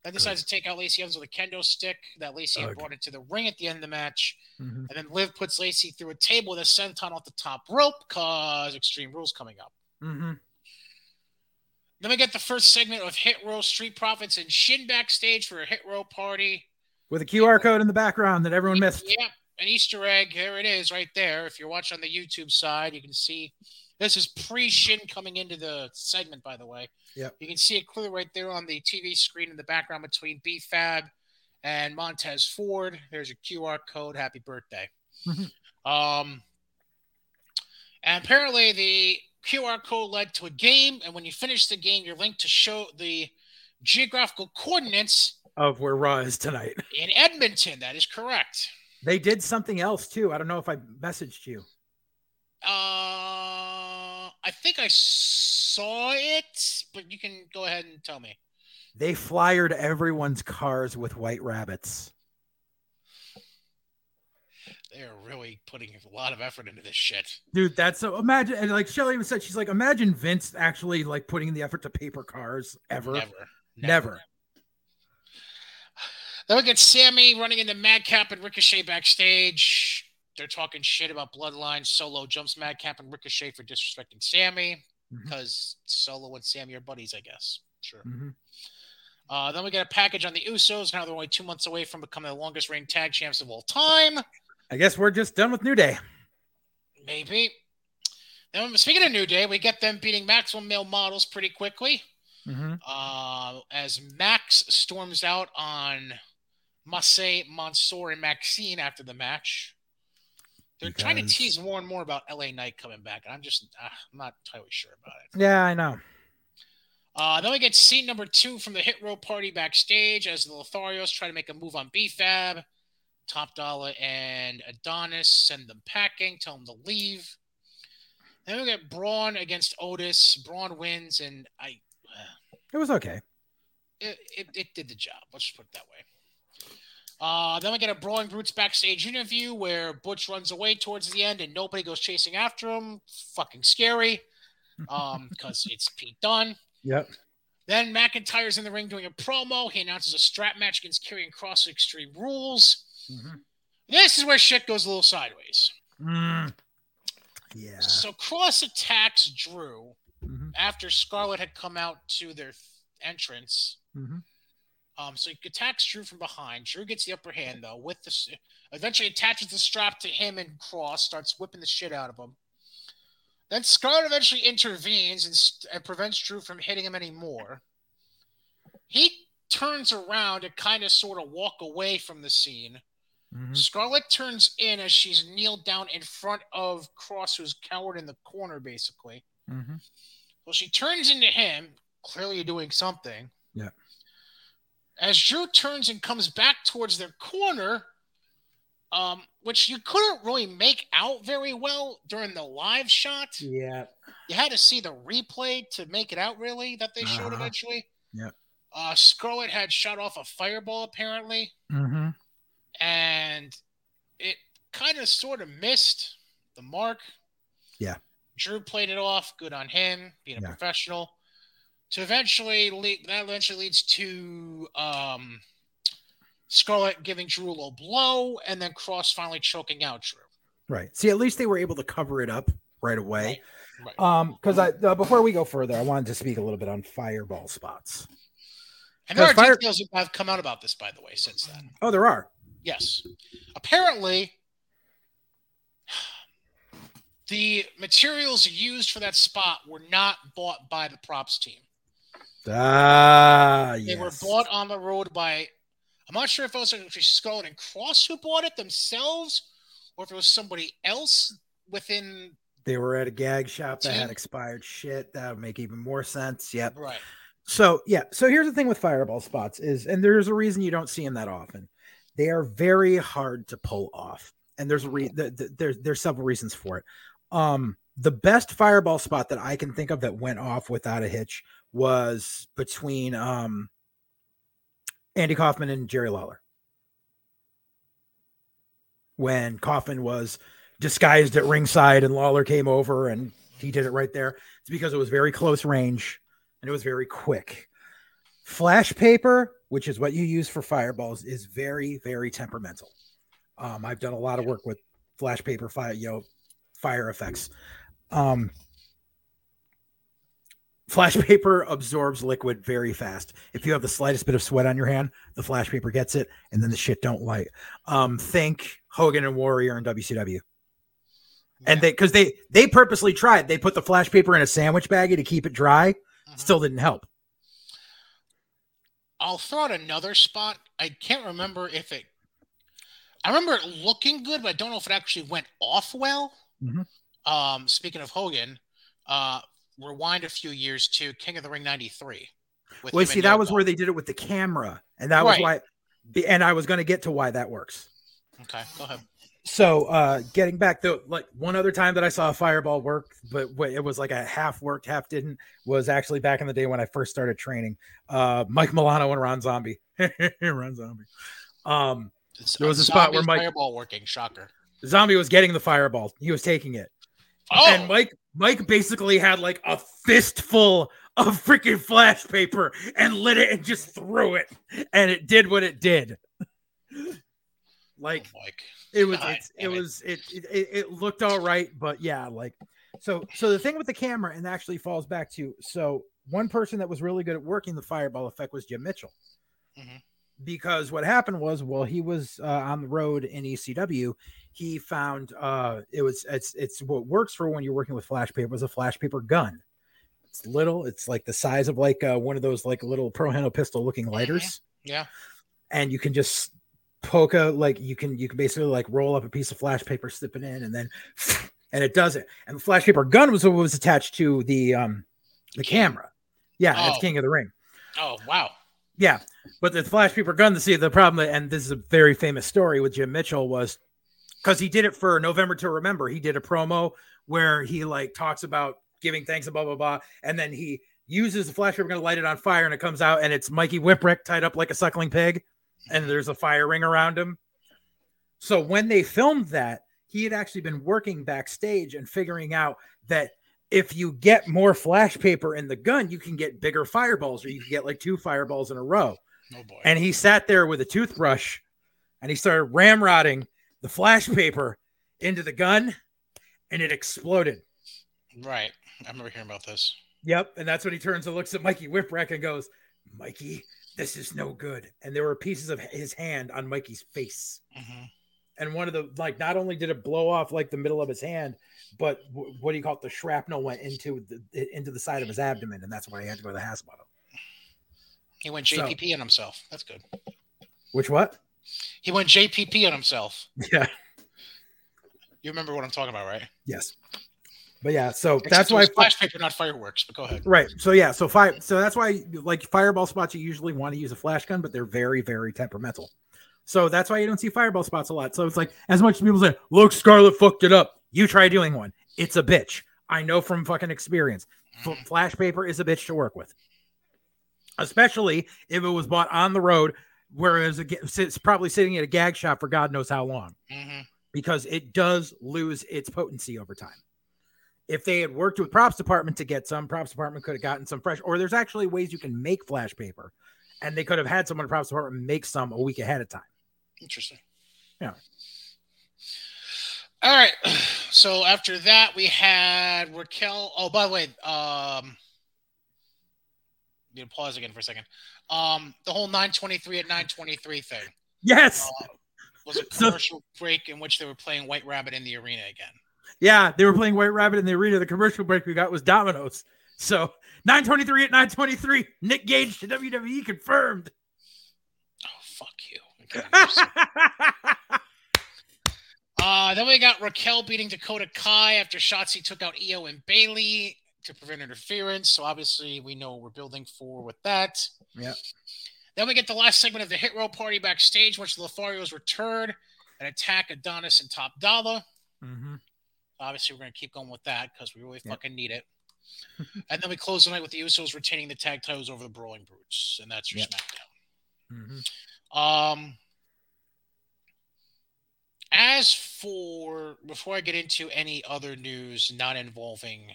Then decides Good. to take out Lacey Evans with a kendo stick that Lacey okay. had brought into the ring at the end of the match. Mm-hmm. And then Liv puts Lacey through a table with a senton off the top rope because Extreme Rules coming up. Mm-hmm. Then we get the first segment of Hit Row, Street Profits, and Shin backstage for a Hit Row party. With a Q R and, code in the background that everyone missed. Yep, yeah, an Easter egg. There it is right there. If you're watching on the YouTube side, you can see... This is pre-Shin coming into the segment, by the way. Yeah, you can see it clearly right there on the T V screen in the background between B-Fab and Montez Ford. There's your Q R code. Happy birthday. um, and apparently the Q R code led to a game, and when you finish the game, you're linked to show the geographical coordinates of where Raw is tonight. In Edmonton, that is correct. They did something else, too. I don't know if I messaged you. Uh, I think I saw it, but you can go ahead and tell me. They flyered everyone's cars with white rabbits. They're really putting a lot of effort into this shit. Dude, that's so... Imagine... And like Shelly even said, she's like, imagine Vince actually like putting in the effort to paper cars ever. Never. Never. Never. Then we get Sammy running into Madcap and Ricochet backstage. They're talking shit about Bloodline. Solo jumps Madcap and Ricochet for disrespecting Sammy. Because mm-hmm. Solo and Sammy are buddies, I guess. Sure. Mm-hmm. Uh, then we get a package on the Usos. Now they're only two months away from becoming the longest reigning tag champs of all time. I guess we're just done with New Day. Maybe. Then, speaking of New Day, we get them beating Maximum Male Models pretty quickly. Mm-hmm. Uh, as Max storms out on Massey, Mansoor, and Maxine after the match. They're because... trying to tease more and more about L A Knight coming back, and I'm just uh, I'm not entirely sure about it. Yeah, I know. Uh, then we get scene number two from the Hit Row Party backstage as the Lotharios try to make a move on B-Fab. Top Dollar and Adonis send them packing, tell them to leave. Then we get Braun against Otis. Braun wins, and I... Uh, it was okay. It, it it did the job. Let's just put it that way. Uh, then we get a Brawling Brutes backstage interview where Butch runs away towards the end and nobody goes chasing after him. Fucking scary. Um, because it's Pete Dunne. Yep. Then McIntyre's in the ring doing a promo. He announces a strap match against Karrion Kross at Extreme Rules. Mm-hmm. This is where shit goes a little sideways. Mm. Yeah. So Cross attacks Drew mm-hmm. after Scarlett had come out to their entrance. Mm-hmm. Um, so he attacks Drew from behind. Drew gets the upper hand though. With the eventually attaches the strap to him and Cross starts whipping the shit out of him. Then Scarlett eventually intervenes and, st- and prevents Drew from hitting him anymore. He turns around and kind of sort of walk away from the scene. Mm-hmm. Scarlett turns in as she's kneeled down in front of Cross, who's cowered in the corner, basically. Mm-hmm. Well, she turns into him, clearly doing something. Yeah. As Drew turns and comes back towards their corner, um, which you couldn't really make out very well during the live shot. Yeah. You had to see the replay to make it out, really, that they showed uh-huh. eventually. Yeah. Uh, Scarlett had shot off a fireball, apparently. Mm-hmm. And it kind of sort of missed the mark. Yeah. Drew played it off. Good on him, being a yeah. professional. To eventually lead, that eventually leads to um, Scarlett giving Drew a little blow, and then Cross finally choking out Drew. Right. See, at least they were able to cover it up right away. Right. Right. Um, because I uh, before we go further, I wanted to speak a little bit on fireball spots. And there are fire- details that have come out about this, by the way, since then. Oh, there are. Yes. Apparently, the materials used for that spot were not bought by the props team. Ah, yes. They were bought on the road by, I'm not sure if it was actually Scarlett and Cross who bought it themselves, or if it was somebody else within. They were at a gag shop that had expired shit. That would make even more sense. Yep. Right. So, yeah. So here's the thing with fireball spots is, and there's a reason you don't see them that often. They are very hard to pull off, and there's a re- the, the, there's there's several reasons for it. Um, the best fireball spot that I can think of that went off without a hitch was between um, Andy Kaufman and Jerry Lawler, when Kaufman was disguised at ringside and Lawler came over and he did it right there. It's because it was very close range and it was very quick. Flash paper, which is what you use for fireballs, is very, very temperamental. Um, I've done a lot of work with flash paper, fire, you know, fire effects. Um, flash paper absorbs liquid very fast. If you have the slightest bit of sweat on your hand, the flash paper gets it, and then the shit don't light. Um, think Hogan and Warrior in W C W. Yeah. And they, because they, they purposely tried. They put the flash paper in a sandwich baggie to keep it dry. Uh-huh. Still didn't help. I'll throw out another spot. I can't remember if it. I remember it looking good, but I don't know if it actually went off well. Mm-hmm. Um, speaking of Hogan, uh, rewind a few years to King of the Ring ninety-three. Well, see, that was where they did it with the camera, and that was why. And I was going to get to why that works. Okay, go ahead. So, uh, getting back though, like one other time that I saw a fireball work, but it was like a half worked, half didn't, was actually back in the day when I first started training. Uh, Mike Milano and Ron Zombie. Ron Zombie. Um, it's, there was a spot where Mike fireball working, shocker. Zombie was getting the fireball, he was taking it. Oh, and Mike, Mike basically had like a fistful of freaking flash paper and lit it and just threw it, and it did what it did. Like, oh, it was, God, it, it was, it, it, it looked all right, but yeah, like, so, so the thing with the camera, and actually falls back to, so one person that was really good at working the fireball effect was Jim Mitchell, mm-hmm. because what happened was, well, he was uh, on the road in E C W. He found, uh, it was, it's, it's what works for when you're working with flash paper was a flash paper gun. It's little, it's like the size of like uh, one of those, like little Pro-Heno pistol looking lighters. Yeah. yeah. And you can just, poke out, like you can you can basically like roll up a piece of flash paper, slip it in, and then and it does it. And the flash paper gun was what was attached to the um the camera. Yeah, oh. It's King of the Ring. Oh wow. Yeah. But the flash paper gun, to see the problem, and this is a very famous story with Jim Mitchell, was because he did it for November to Remember. He did a promo where he like talks about giving thanks and blah blah blah, and then he uses the flash paper gun to light it on fire, and it comes out and it's Mikey Whipwreck tied up like a suckling pig. And there's a fire ring around him. So when they filmed that, he had actually been working backstage and figuring out that if you get more flash paper in the gun, you can get bigger fireballs, or you can get like two fireballs in a row. Oh boy. And he sat there with a toothbrush and he started ramrodding the flash paper into the gun, and it exploded. Right. I remember hearing about this. Yep. And that's when he turns and looks at Mikey Whipwreck and goes, Mikey, this is no good. And there were pieces of his hand on Mikey's face. Mm-hmm. And one of the, like, not only did it blow off like the middle of his hand, but w- what do you call it? The shrapnel went into the, into the side of his abdomen. And that's why he had to go to the hospital. He went J P P so, on himself. That's good. Which what? He went J P P on himself. Yeah. You remember what I'm talking about, right? Yes. But yeah, so Except that's why flash paper, not fireworks. But go ahead. Right. So yeah. So fire. So that's why, like fireball spots, you usually want to use a flash gun, but they're very, very temperamental. So that's why you don't see fireball spots a lot. So it's like, as much as people say, "Look, Scarlett fucked it up." You try doing one. It's a bitch. I know from fucking experience. F- flash paper is a bitch to work with, especially if it was bought on the road, where it was a, it's probably sitting at a gag shop for God knows how long, mm-hmm. because it does lose its potency over time. If they had worked with props department to get some, props department could have gotten some fresh, or there's actually ways you can make flash paper, and they could have had someone in props department make some a week ahead of time. Interesting. Yeah. All right. So after that, we had Raquel. Oh, by the way, um, you pause again for a second. Um, the whole nine twenty-three at nine twenty-three thing. Yes. Uh, was a commercial so- break in which they were playing White Rabbit in the arena again. Yeah, they were playing White Rabbit in the arena. The commercial break we got was Domino's. So nine twenty-three at nine twenty-three, Nick Gage to W W E confirmed. Oh, fuck you. uh, then we got Raquel beating Dakota Kai after Shotzi took out Io and Bayley to prevent interference. So obviously we know what we're building for with that. Yeah. Then we get the last segment of the Hit Row Party backstage, which Lothario's return and attack Adonis and Top Dollar. Mm-hmm. Obviously, we're going to keep going with that because we really yeah. fucking need it. And then we close the night with the Usos retaining the tag titles over the Brawling Brutes. And that's your yeah. SmackDown. Mm-hmm. Um, as for, before I get into any other news not involving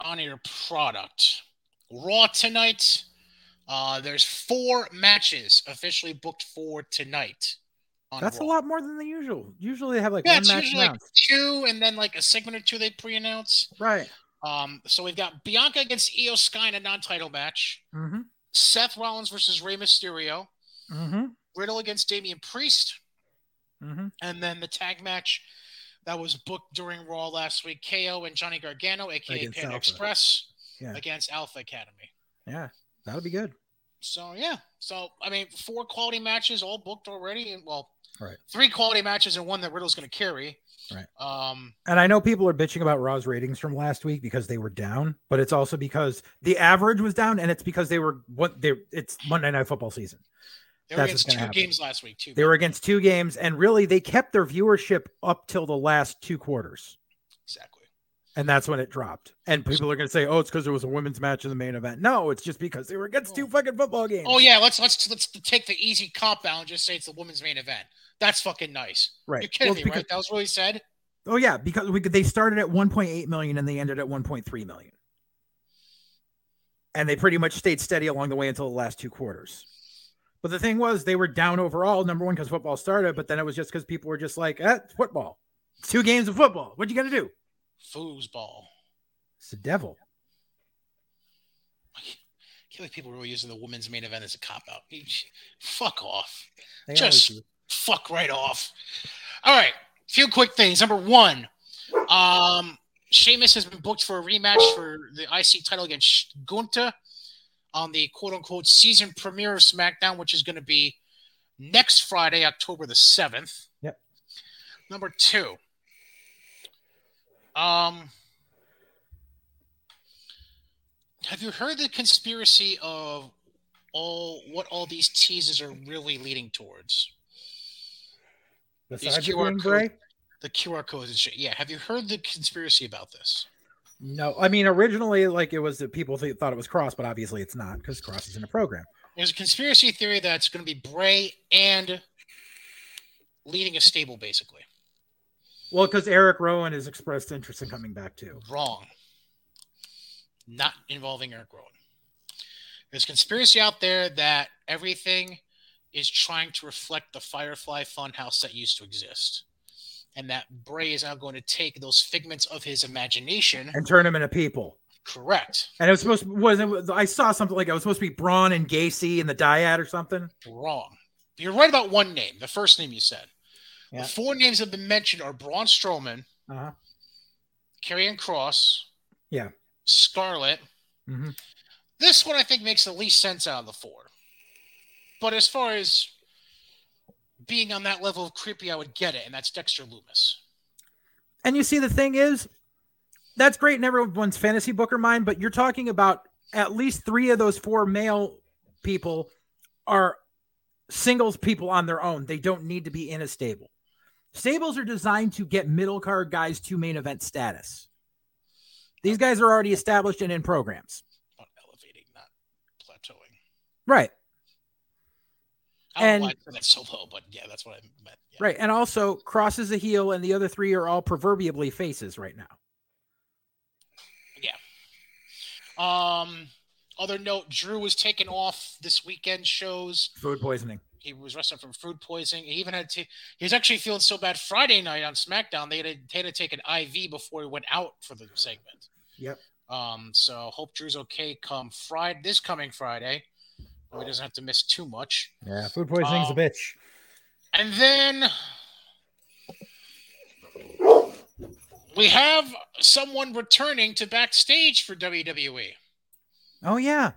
on-air product, Raw tonight, uh, there's four matches officially booked for tonight. That's Raw. A lot more than the usual. Usually they have like yeah, one it's match usually like two, and then like a segment or two they pre-announce. Right. Um. So we've got Bianca against Io Sky in a non-title match. Mm-hmm. Seth Rollins versus Rey Mysterio. Mm-hmm. Riddle against Damian Priest. Mm-hmm. And then the tag match that was booked during Raw last week. K O and Johnny Gargano, a k a. Pan Express, yeah. against Alpha Academy. Yeah, that'll be good. So, yeah. So, I mean, four quality matches all booked already. Well, right. three quality matches and one that Riddle's going to carry. Right. Um, and I know people are bitching about Raw's ratings from last week because they were down, but it's also because the average was down, and it's because they were what they it's Monday Night Football season. They were That's against two happen. games last week, too. They were against two games, and really they kept their viewership up till the last two quarters. Exactly. And that's when it dropped. And people are going to say, "Oh, it's because there was a women's match in the main event." No, it's just because they were against oh. two fucking football games. Oh yeah, let's let's let's take the easy comp out and just say it's the women's main event. That's fucking nice. Right. You're kidding well, me, because, right? That was what he said? Oh yeah, because we could, they started at one point eight million and they ended at one point three million. And they pretty much stayed steady along the way until the last two quarters. But the thing was, they were down overall, number one, because football started, but then it was just because people were just like, eh, football. It's two games of football. What you got to do? Foosball. It's the devil. I feel like people were really using the women's main event as a cop-out. Fuck off. They just fuck right off. All right. A few quick things. Number one, um, Sheamus has been booked for a rematch for the I C title against Gunther on the quote-unquote season premiere of SmackDown, which is going to be next Friday, October the seventh. Yep. Number two, um, have you heard the conspiracy of all what all these teases are really leading towards? The Q R code, the Q R codes and shit. Yeah, have you heard the conspiracy about this? No, I mean originally, like it was that people th- thought it was Cross, but obviously it's not because Cross is in a program. There's a conspiracy theory that's going to be Bray and leading a stable, basically. Well, because Eric Rowan has expressed interest in coming back too. Wrong. Not involving Eric Rowan. There's conspiracy out there that everything is trying to reflect the Firefly Funhouse that used to exist. And that Bray is now going to take those figments of his imagination and turn them into people. Correct. And it was supposed to, wasn't it, I saw something like it was supposed to be Braun and Gacy and the Dyad or something. Wrong. You're right about one name, the first name you said. Yeah. The four names that have been mentioned are Braun Strowman, uh-huh. Karrion Kross, yeah. Scarlett. Mm-hmm. This one I think makes the least sense out of the four. But as far as being on that level of creepy, I would get it, and that's Dexter Lumis. And you see, the thing is, that's great in everyone's fantasy book or mine, but you're talking about at least three of those four male people are singles people on their own. They don't need to be in a stable. Stables are designed to get middle card guys to main event status. These guys are already established and in programs. Not elevating, not plateauing. Right. I don't and know why I that's so low, but yeah, that's what I meant. Yeah. Right. And also, Cross is a heel, and the other three are all proverbially faces right now. Yeah. Um, other note, Drew was taken off this weekend shows. Food poisoning. He was wrestling from food poisoning. He even had to, he was actually feeling so bad Friday night on SmackDown, they had to, they had to take an I V before he went out for the segment. Yep. Um, so hope Drew's okay come Friday, this coming Friday. He doesn't have to miss too much. Yeah, food poisoning's um, a bitch. And then we have someone returning to backstage for W W E. Oh, yeah.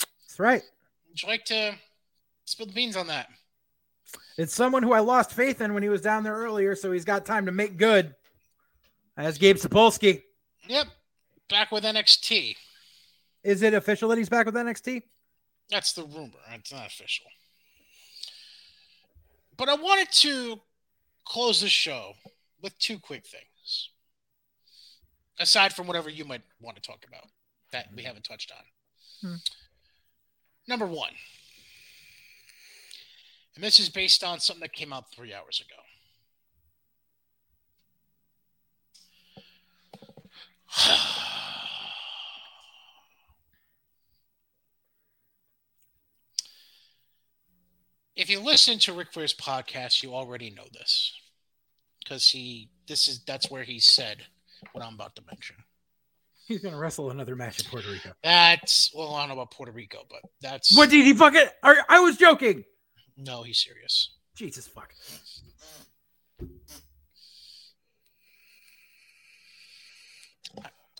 That's right. Would you like to spill the beans on that? It's someone who I lost faith in when he was down there earlier, so he's got time to make good. That's Gabe Sapolsky. Yep. Back with N X T. Is it official that he's back with N X T? That's the rumor. It's not official. But I wanted to close the show with two quick things. Aside from whatever you might want to talk about that we haven't touched on. Hmm. Number one. And this is based on something that came out three hours ago. If you listen to Ric Flair's podcast, you already know this because he this is that's where he said what I'm about to mention. He's gonna wrestle another match in Puerto Rico. That's well, I don't know about Puerto Rico, but that's what did he fucking? I, I was joking. No, he's serious. Jesus fuck.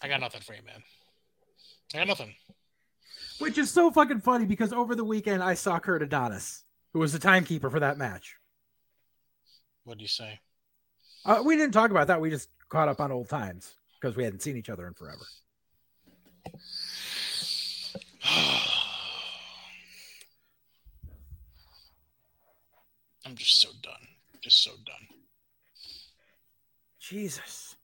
I got nothing for you, man. I got nothing. Which is so fucking funny because over the weekend I saw Kurt Adonis, who was the timekeeper for that match. What do you say? Uh, we didn't talk about that. We just caught up on old times because we hadn't seen each other in forever. I'm just so done. Just so done. Jesus.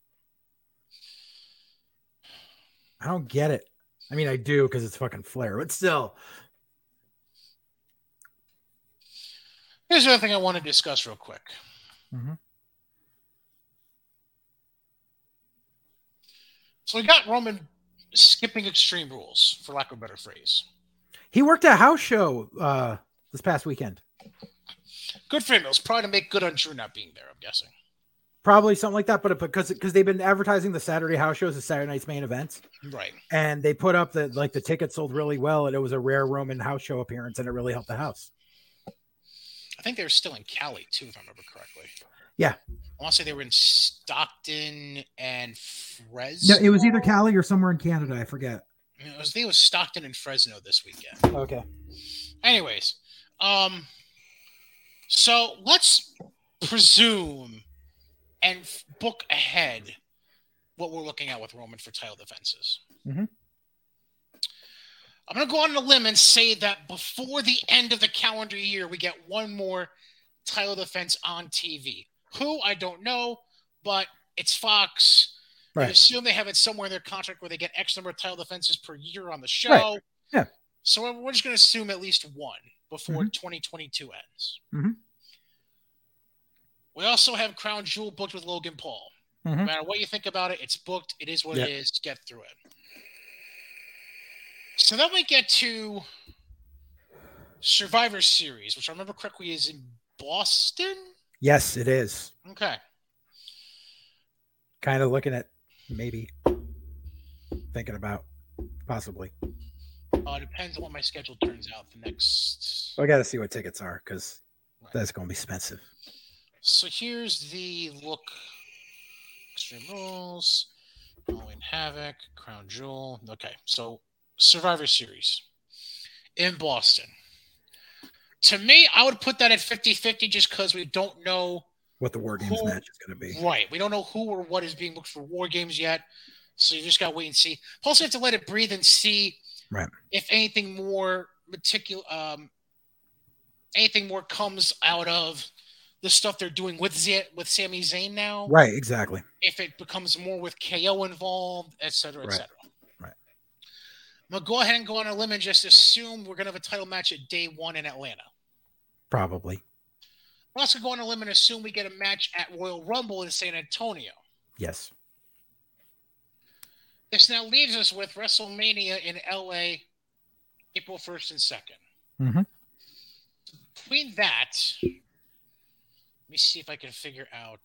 I don't get it. I mean, I do because it's fucking Flair, but still. Here's the other thing I want to discuss real quick. Mm-hmm. So we got Roman skipping Extreme Rules, for lack of a better phrase. He worked a house show uh, this past weekend. Good for him. It was probably to make good on Drew not being there, I'm guessing. Probably something like that, but because because they've been advertising the Saturday house shows as Saturday night's main events, right? And they put up the like the tickets sold really well, and it was a rare Roman house show appearance, and it really helped the house. I think they were still in Cali too, if I remember correctly. Yeah, I want to say they were in Stockton and Fresno. No, it was either Cali or somewhere in Canada. I forget. It was, I think it was Stockton and Fresno this weekend. Okay. Anyways, um, so let's presume and book ahead what we're looking at with Roman for title defenses. Mm-hmm. I'm going to go on a limb and say that before the end of the calendar year, we get one more title defense on T V. Who? I don't know, but it's Fox. Right. I assume they have it somewhere in their contract where they get X number of title defenses per year on the show. Right. Yeah. So we're just going to assume at least one before mm-hmm. twenty twenty-two ends. Mm-hmm. We also have Crown Jewel booked with Logan Paul. Mm-hmm. No matter what you think about it, it's booked. It is what yep. it is. Get through it. So then we get to Survivor Series, which I remember correctly is in Boston? Yes, it is. Okay. Kind of looking at maybe thinking about possibly. Uh, depends on what my schedule turns out the next. I got to see what tickets are because right. that's going to be expensive. So here's the look. Extreme Rules, Halloween Havoc, Crown Jewel. Okay, so Survivor Series in Boston. To me, I would put that at fifty-fifty just because we don't know what the War Games who, match is going to be. Right. We don't know who or what is being booked for War Games yet. So you just got to wait and see. Plus, you have to let it breathe and see right. if anything more meticulous, um, anything more comes out of the stuff they're doing with Z- with Sami Zayn now. Right, exactly. If it becomes more with K O involved, et cetera, et right. cetera. Right. I'm going to go ahead and go on a limb and just assume we're going to have a title match at day one in Atlanta. Probably. We're also going on a limb and assume we get a match at Royal Rumble in San Antonio. Yes. This now leaves us with WrestleMania in L A, April first and second. Mm-hmm. Between that... Let me see if I can figure out.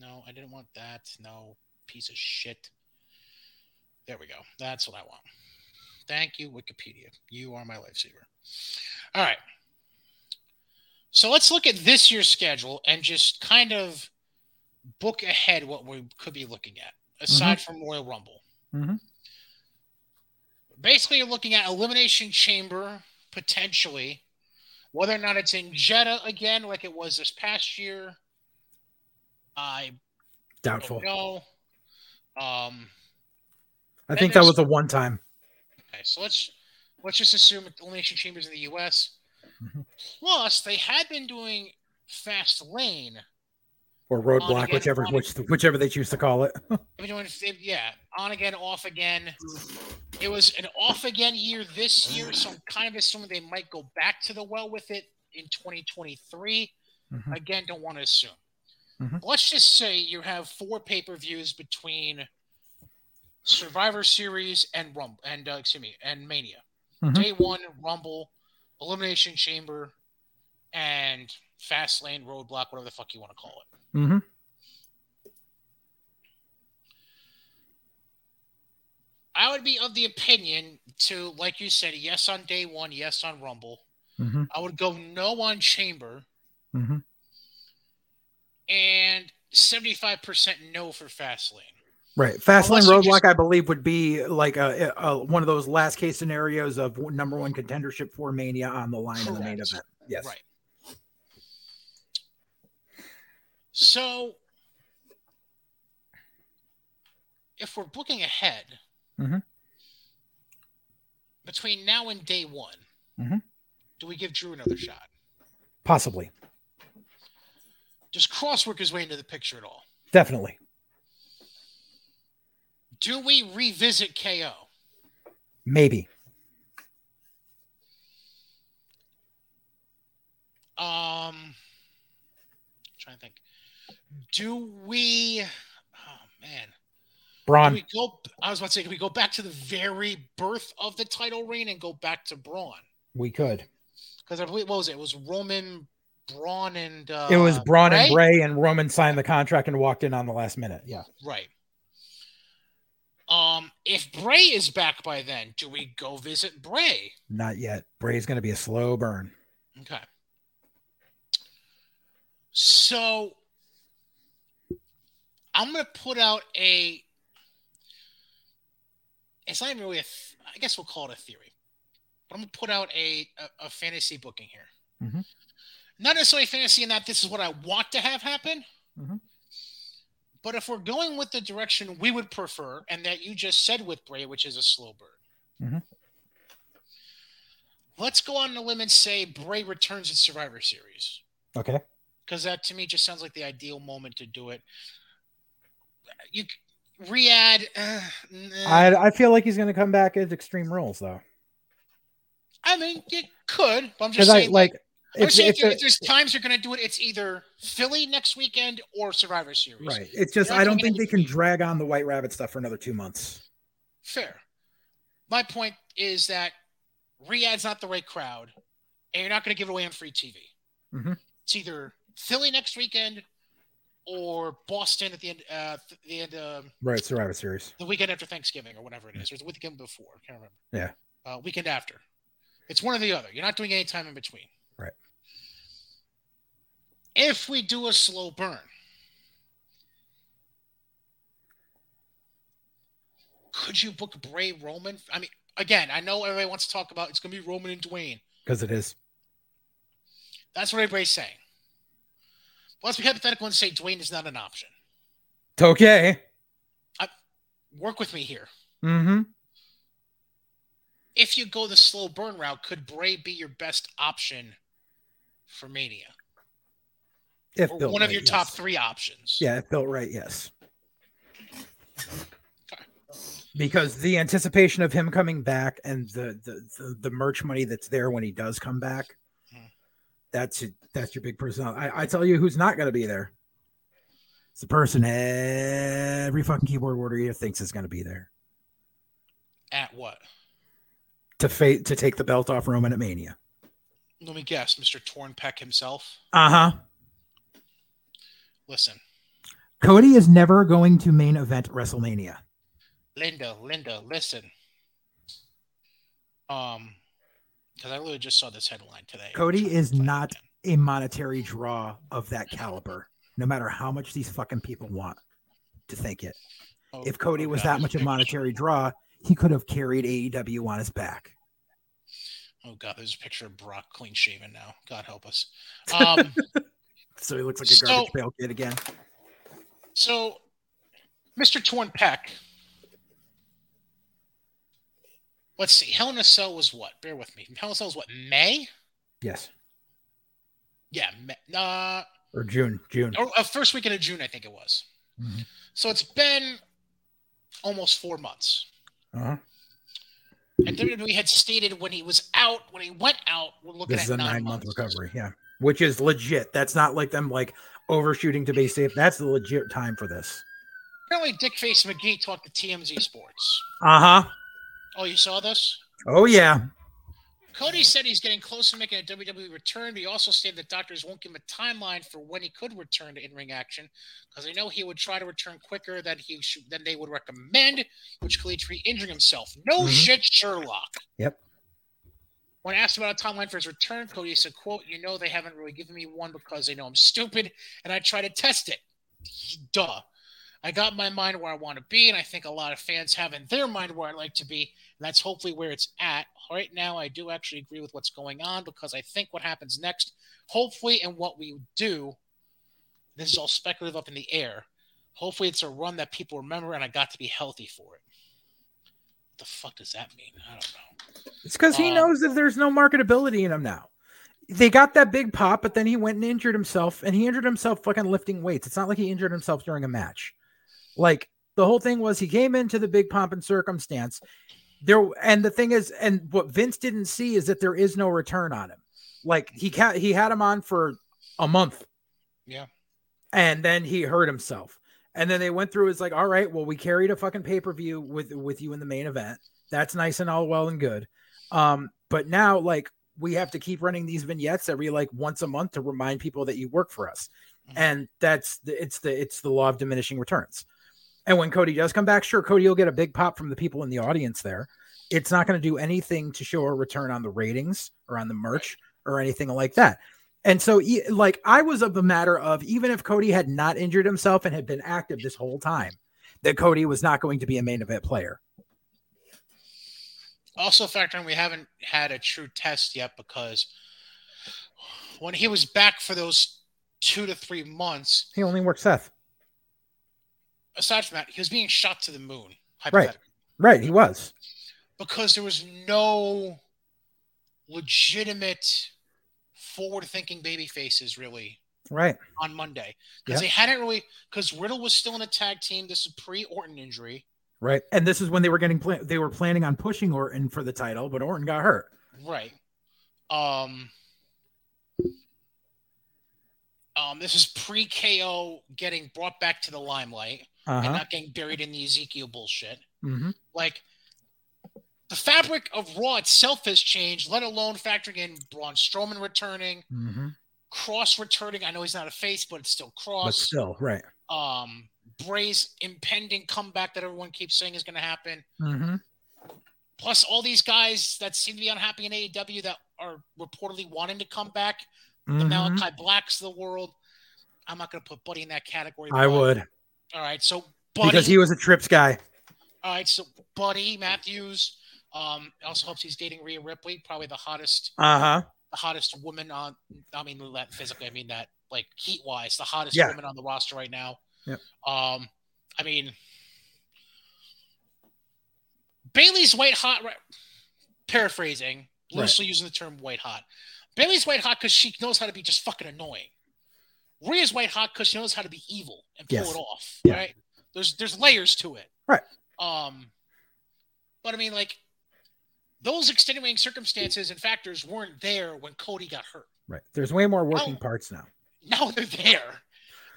No, I didn't want that. No, piece of shit. There we go. That's what I want. Thank you, Wikipedia. You are my lifesaver. All right. So let's look at this year's schedule and just kind of book ahead what we could be looking at, aside mm-hmm. from Royal Rumble. Mm-hmm. Basically, you're looking at Elimination Chamber, potentially. Whether or not it's in Jeddah again, like it was this past year, I doubtful. Don't know. Um, I think that was a one time. Okay, so let's let's just assume Elimination Chambers in the U S. Mm-hmm. Plus, they had been doing Fast Lane or Roadblock, again, whichever which, whichever they choose to call it. doing, yeah, on again, off again. It was an off again year this year, so I'm kind of assuming they might go back to the well with it in twenty twenty-three. Mm-hmm. Again, don't want to assume. Mm-hmm. Let's just say you have four pay-per-views between Survivor Series and Rumble, and uh, excuse me, and Mania. Mm-hmm. Day one, Rumble, Elimination Chamber, and Fastlane, Roadblock, whatever the fuck you want to call it. Mm-hmm. I would be of the opinion to, like you said, yes on day one, yes on Rumble. Mm-hmm. I would go no on Chamber mm-hmm. and seventy-five percent no for Fastlane. Right. Fastlane Roadblock, just... I believe, would be like a, a, one of those last case scenarios of number one contendership for Mania on the line. Correct. In the main event. Yes. Right. So if we're looking ahead, mm-hmm. between now and day one, mm-hmm. do we give Drew another shot? Possibly. Does Cross work his way into the picture at all? Definitely. Do we revisit K O? Maybe. Um, I'm trying to think. Do we? Oh man, Braun. Do we go, I was about to say, can we go back to the very birth of the title reign and go back to Braun? We could, because I believe what was it? It was Roman, Braun, and uh, it was Braun Ray? and Bray, and Roman signed the contract and walked in on the last minute. Yeah, right. Um, if Bray is back by then, do we go visit Bray? Not yet. Bray's going to be a slow burn. Okay. So I'm going to put out a, it's not even really a, th- I guess we'll call it a theory, but I'm going to put out a, a, a fantasy booking here. Mm-hmm. Not necessarily fantasy in that this is what I want to have happen. Mm-hmm. But if we're going with the direction we would prefer, and that you just said with Bray, which is a slow burn, mm-hmm. let's go on the limb and say Bray returns at Survivor Series. Okay. Because that, to me, just sounds like the ideal moment to do it. You re-add. Uh, nah. I, I feel like he's going to come back as Extreme Rules, though. I mean, it could. But I'm just saying, I, like, like If, if, if, there, if there's times you're going to do it, it's either Philly next weekend or Survivor Series. Right. It's just I don't think they can drag on the White Rabbit stuff for another two months. Fair. My point is that Riyadh's not the right crowd, and you're not going to give it away on free T V. Mm-hmm. It's either Philly next weekend or Boston at the end. Uh, the end. Um, right. Survivor Series. The weekend after Thanksgiving or whatever it is. Or the weekend before. I can't remember. Yeah. Uh, weekend after. It's one or the other. You're not doing any time in between. Right. If we do a slow burn, could you book Bray Roman? I mean, again, I know everybody wants to talk about it's going to be Roman and Dwayne. Because it is. That's what everybody's saying. Well, let's be hypothetical and say Dwayne is not an option. It's okay. I, work with me here. Mm-hmm. If you go the slow burn route, could Bray be your best option for Mania? If or built one right, of your yes. top three options. Yeah, if built right, yes. Okay. Because the anticipation of him coming back and the the, the the merch money that's there when he does come back, hmm. that's your, that's your big person. I, I tell you who's not going to be there. It's the person every fucking keyboard warrior thinks is going to be there. At what? To fa- to take the belt off Roman at Mania. Let me guess, Mister Torn Peck himself? Uh-huh. Listen. Cody is never going to main event WrestleMania. Linda, Linda, listen. Um, because I literally just saw this headline today. Cody is not a monetary draw of that caliber, no matter how much these fucking people want to think it. Oh, if Cody was that much a monetary draw, he could have carried A E W on his back. Oh, God, there's a picture of Brock clean-shaven now. God help us. Um, so he looks like a so, garbage pail kid again. So, Mister Torn Peck. Let's see. Hell in a Cell was what? Bear with me. Hell in a Cell was what? May? Yes. Yeah. May, uh, or June. June. Or uh, first weekend of June, I think it was. Mm-hmm. So, it's been almost four months. Uh-huh. And W W E had stated when he was out, when he went out, we're looking this at a nine, nine month recovery, yeah, which is legit. That's not like them like overshooting to be safe. That's the legit time for this. Apparently, Dickface McGee talked to T M Z Sports. Uh huh. Oh, you saw this? Oh yeah. Cody said he's getting close to making a W W E return, but he also stated that doctors won't give him a timeline for when he could return to in-ring action because they know he would try to return quicker than he should, than they would recommend, which could lead to re-injuring himself. No mm-hmm. shit, Sherlock. Yep. When asked about a timeline for his return, Cody said, quote, you know they haven't really given me one because they know I'm stupid and I try to test it. Duh. I got my mind where I want to be, and I think a lot of fans have in their mind where I'd like to be, and that's hopefully where it's at. Right now, I do actually agree with what's going on, because I think what happens next, hopefully, and what we do, this is all speculative up in the air, hopefully it's a run that people remember, and I got to be healthy for it. What the fuck does that mean? I don't know. It's because um, he knows that there's no marketability in him now. They got that big pop, but then he went and injured himself, and he injured himself fucking lifting weights. It's not like he injured himself during a match. Like, the whole thing was he came into the big pomp and circumstance there. And the thing is, and what Vince didn't see is that there is no return on him. Like, he ca- he had him on for a month. Yeah. And then he hurt himself. And then they went through, it's like, all right, well, we carried a fucking pay-per-view with, with you in the main event. That's nice and all well and good. Um, but now, like, we have to keep running these vignettes every like once a month to remind people that you work for us. Mm-hmm. And that's the, it's the, it's the law of diminishing returns. And when Cody does come back, sure, Cody will get a big pop from the people in the audience there. It's not going to do anything to show a return on the ratings or on the merch or anything like that. And so, like, I was of the matter of, even if Cody had not injured himself and had been active this whole time, that Cody was not going to be a main event player. Also factor in, we haven't had a true test yet, because when he was back for those two to three months... He only worked Seth. Aside from that, he was being shot to the moon. Right, right, he was. Because there was no legitimate forward-thinking baby faces, really, right, on Monday. Because yep. they hadn't really... Because Riddle was still in a tag team. This is pre-Orton injury. Right, and this is when they were getting pla- they were planning on pushing Orton for the title, but Orton got hurt. Right. Um. Um. This is pre-K O getting brought back to the limelight uh-huh. and not getting buried in the Ezekiel bullshit. Mm-hmm. Like, the fabric of Raw itself has changed. Let alone factoring in Braun Strowman returning, mm-hmm. Cross returning. I know he's not a face, but it's still Cross. But still, right. Um. Bray's impending comeback that everyone keeps saying is going to happen. Mm-hmm. Plus all these guys that seem to be unhappy in A E W that are reportedly wanting to come back. Mm-hmm. The Malachi Blacks of the world. I'm not going to put Buddy in that category. I but, would. All right. So Buddy, because he was a Trips guy. All right. So Buddy Matthews, um, also helps. He's dating Rhea Ripley, probably the hottest, uh-huh. the hottest woman on, I mean, that physically, I mean that like heat wise, the hottest yeah. woman on the roster right now. Yep. Um, I mean, Bayley's white hot. Right, paraphrasing, loosely right. using the term white hot. Bayley's white hot because she knows how to be just fucking annoying. Rhea's white hot because she knows how to be evil and pull yes. it off. Yeah. Right? There's there's layers to it. Right. Um, but I mean, like, those extenuating circumstances and factors weren't there when Cody got hurt. Right. There's way more working now, parts now. Now they're there.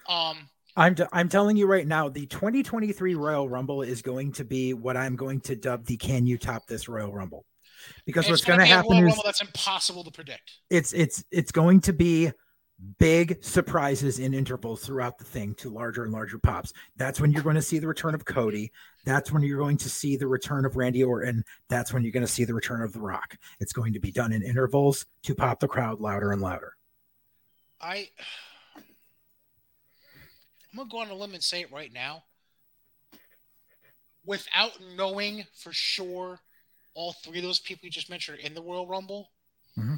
Um. I'm t- I'm telling you right now, the twenty twenty-three Royal Rumble is going to be what I'm going to dub the "Can you top this Royal Rumble?" Because it's what's going to happen Royal is Rumble that's impossible to predict. It's it's it's going to be big surprises in intervals throughout the thing to larger and larger pops. That's when you're going to see the return of Cody. That's when you're going to see the return of Randy Orton. That's when you're going to see the return of The Rock. It's going to be done in intervals to pop the crowd louder and louder. I. I'm going to go on a limb and say it right now. Without knowing for sure all three of those people you just mentioned are in the Royal Rumble, mm-hmm.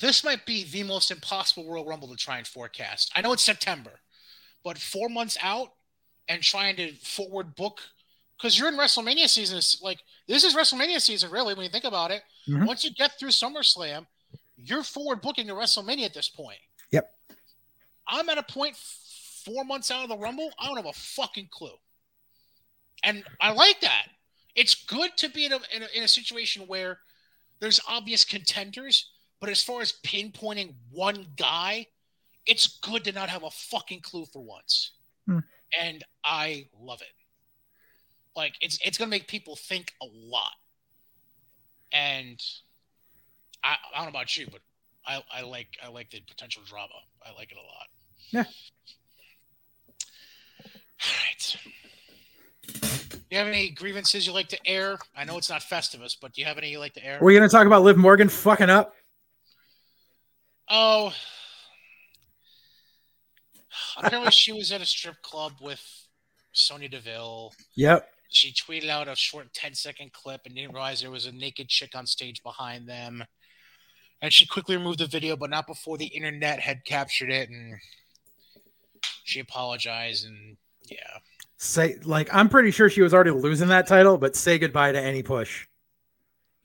this might be the most impossible Royal Rumble to try and forecast. I know it's September, but four months out and trying to forward book, because you're in WrestleMania season. It's like, this is WrestleMania season, really, when you think about it. Mm-hmm. Once you get through SummerSlam, you're forward booking to WrestleMania at this point. Yep. I'm at a point four months out of the Rumble. I don't have a fucking clue. And I like that. It's good to be in a, in a, in a situation where there's obvious contenders, but as far as pinpointing one guy, it's good to not have a fucking clue for once. Hmm. And I love it. Like, it's, it's going to make people think a lot. And I, I don't know about you, but I, I like I like the potential drama. I like it a lot. Yeah. All right. Do you have any grievances you like to air? I know it's not Festivus, but do you have any you like to air? We're going to talk about Liv Morgan fucking up. Oh. Apparently she was at a strip club with Sonya Deville. Yep. She tweeted out a short ten-second clip and didn't realize there was a naked chick on stage behind them. And she quickly removed the video, but not before the internet had captured it. And she apologized, and yeah. Say, like, I'm pretty sure she was already losing that title, but say goodbye to any push.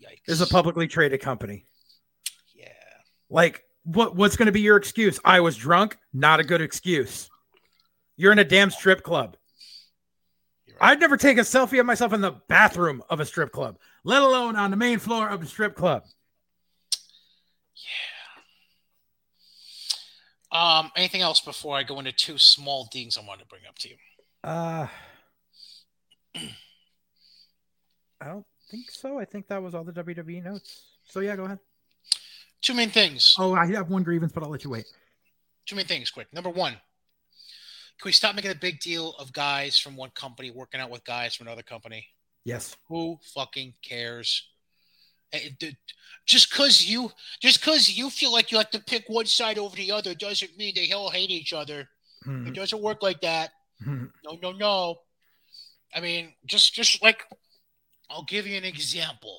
Yikes. This is a publicly traded company. Yeah. Like, what? what's going to be your excuse? I was drunk? Not a good excuse. You're in a damn strip club. Right. I'd never take a selfie of myself in the bathroom of a strip club, let alone on the main floor of a strip club. Yeah. Um. Anything else before I go into two small things I wanted to bring up to you? Uh, I don't think so. I think that was all the W W E notes. So yeah, go ahead. Two main things. Oh, I have one grievance, but I'll let you wait. Two main things, quick. Number one, can we stop making a big deal of guys from one company working out with guys from another company? Yes. Who fucking cares? Just because you, just because you feel like you have to pick one side over the other doesn't mean they all hate each other. Hmm. It doesn't work like that. Hmm. No, no, no. I mean, just, just like, I'll give you an example.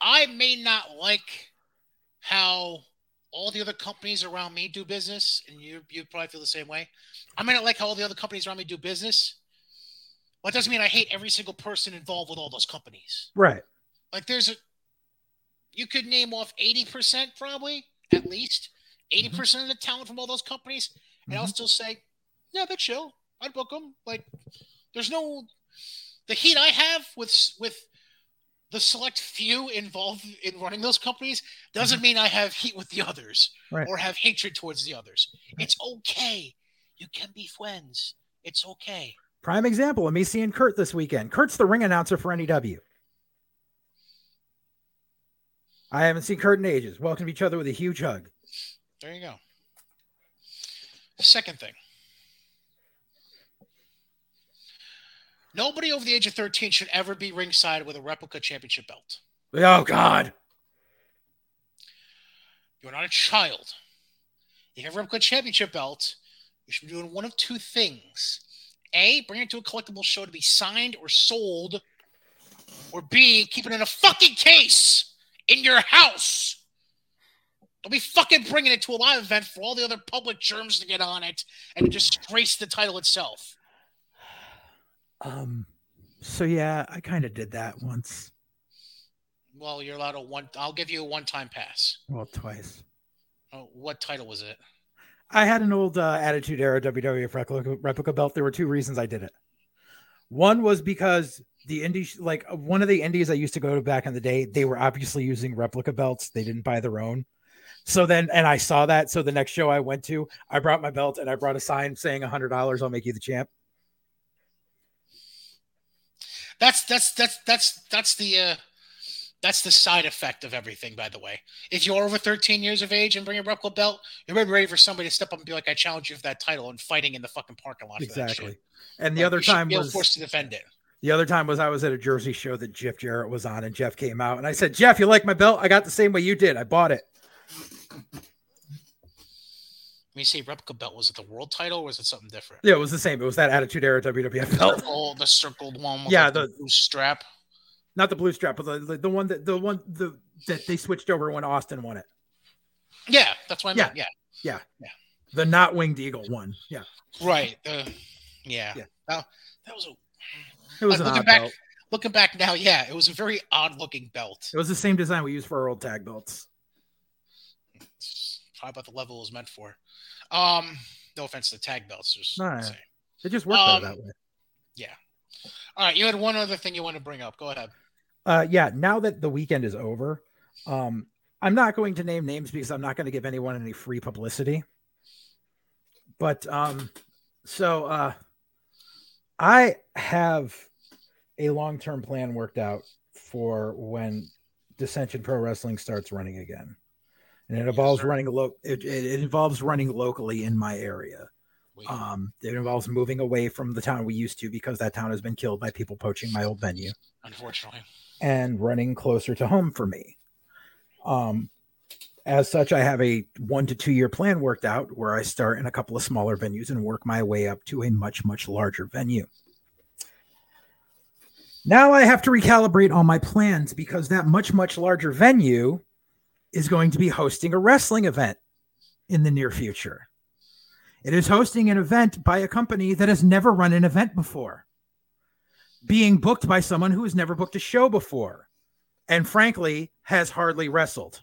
I may not like how all the other companies around me do business, and you you probably feel the same way. I may not like how all the other companies around me do business, but it doesn't mean I hate every single person involved with all those companies. Right. Like there's a, you could name off eighty percent probably, at least, eighty percent mm-hmm. of the talent from all those companies, and mm-hmm. I'll still say, yeah, they're chill. I'd book them. Like there's no, the heat I have with with the select few involved in running those companies doesn't mean I have heat with the others right. or have hatred towards the others. Right. It's okay. You can be friends. It's okay. Prime example of me seeing Kurt this weekend. Kurt's the ring announcer for N E W. I haven't seen Kurt in ages. Welcome each other with a huge hug. There you go. Second thing. Nobody over the age of thirteen should ever be ringside with a replica championship belt. Oh, God. You're not a child. If you have a replica championship belt, you should be doing one of two things. A, bring it to a collectible show to be signed or sold. Or B, keep it in a fucking case in your house. Don't be fucking bringing it to a live event for all the other public germs to get on it and to disgrace the title itself. Um, so yeah, I kind of did that once. Well, you're allowed a one, I'll give you a one-time pass. Well, twice. Oh, what title was it? I had an old uh, Attitude Era W W F replica, replica belt. There were two reasons I did it. One was because the indies, like one of the indies I used to go to back in the day, they were obviously using replica belts. They didn't buy their own. So then, and I saw that. So the next show I went to, I brought my belt and I brought a sign saying a hundred dollars. I'll make you the champ. That's that's that's that's that's the uh, that's the side effect of everything. By the way, if you're over thirteen years of age and bring a replica belt, you're ready for somebody to step up and be like, "I challenge you for that title," and fighting in the fucking parking lot. Exactly. For that shit. And the like, other time was forced to defend it. The other time was I was at a Jersey show that Jeff Jarrett was on, and Jeff came out, and I said, "Jeff, you like my belt? I got the same way you did. I bought it." When you say replica belt, was it the world title or was it something different? Yeah, it was the same. It was that Attitude Era W W F belt. Oh, the circled one with yeah, like the, the blue strap. Not the blue strap, but the, the, the one that the one the that they switched over when Austin won it. Yeah, that's what I yeah. meant. Yeah. Yeah. Yeah. The not winged eagle one. Yeah. Right. Uh, yeah. yeah. Now, that was a it was like, an looking odd back belt. Looking back now, yeah, it was a very odd looking belt. It was the same design we used for our old tag belts. It's probably about the level it was meant for. Um, no offense to tag belts. Just nah, it just worked um, out that way. Yeah. All right. You had one other thing you want to bring up. Go ahead. Uh, yeah. Now that the weekend is over, um, I'm not going to name names because I'm not going to give anyone any free publicity. But um, so uh, I have a long-term plan worked out for when Dissension Pro Wrestling starts running again. And it involves yes, running lo- it, it, it involves running locally in my area. Wait. Um, it involves moving away from the town we used to because that town has been killed by people poaching my old venue, unfortunately, and running closer to home for me. Um, As such, I have a one to two year plan worked out where I start in a couple of smaller venues and work my way up to a much, much larger venue. Now I have to recalibrate all my plans because that much, much larger venue is going to be hosting a wrestling event in the near future. It is hosting an event by a company that has never run an event before, being booked by someone who has never booked a show before, and frankly, has hardly wrestled.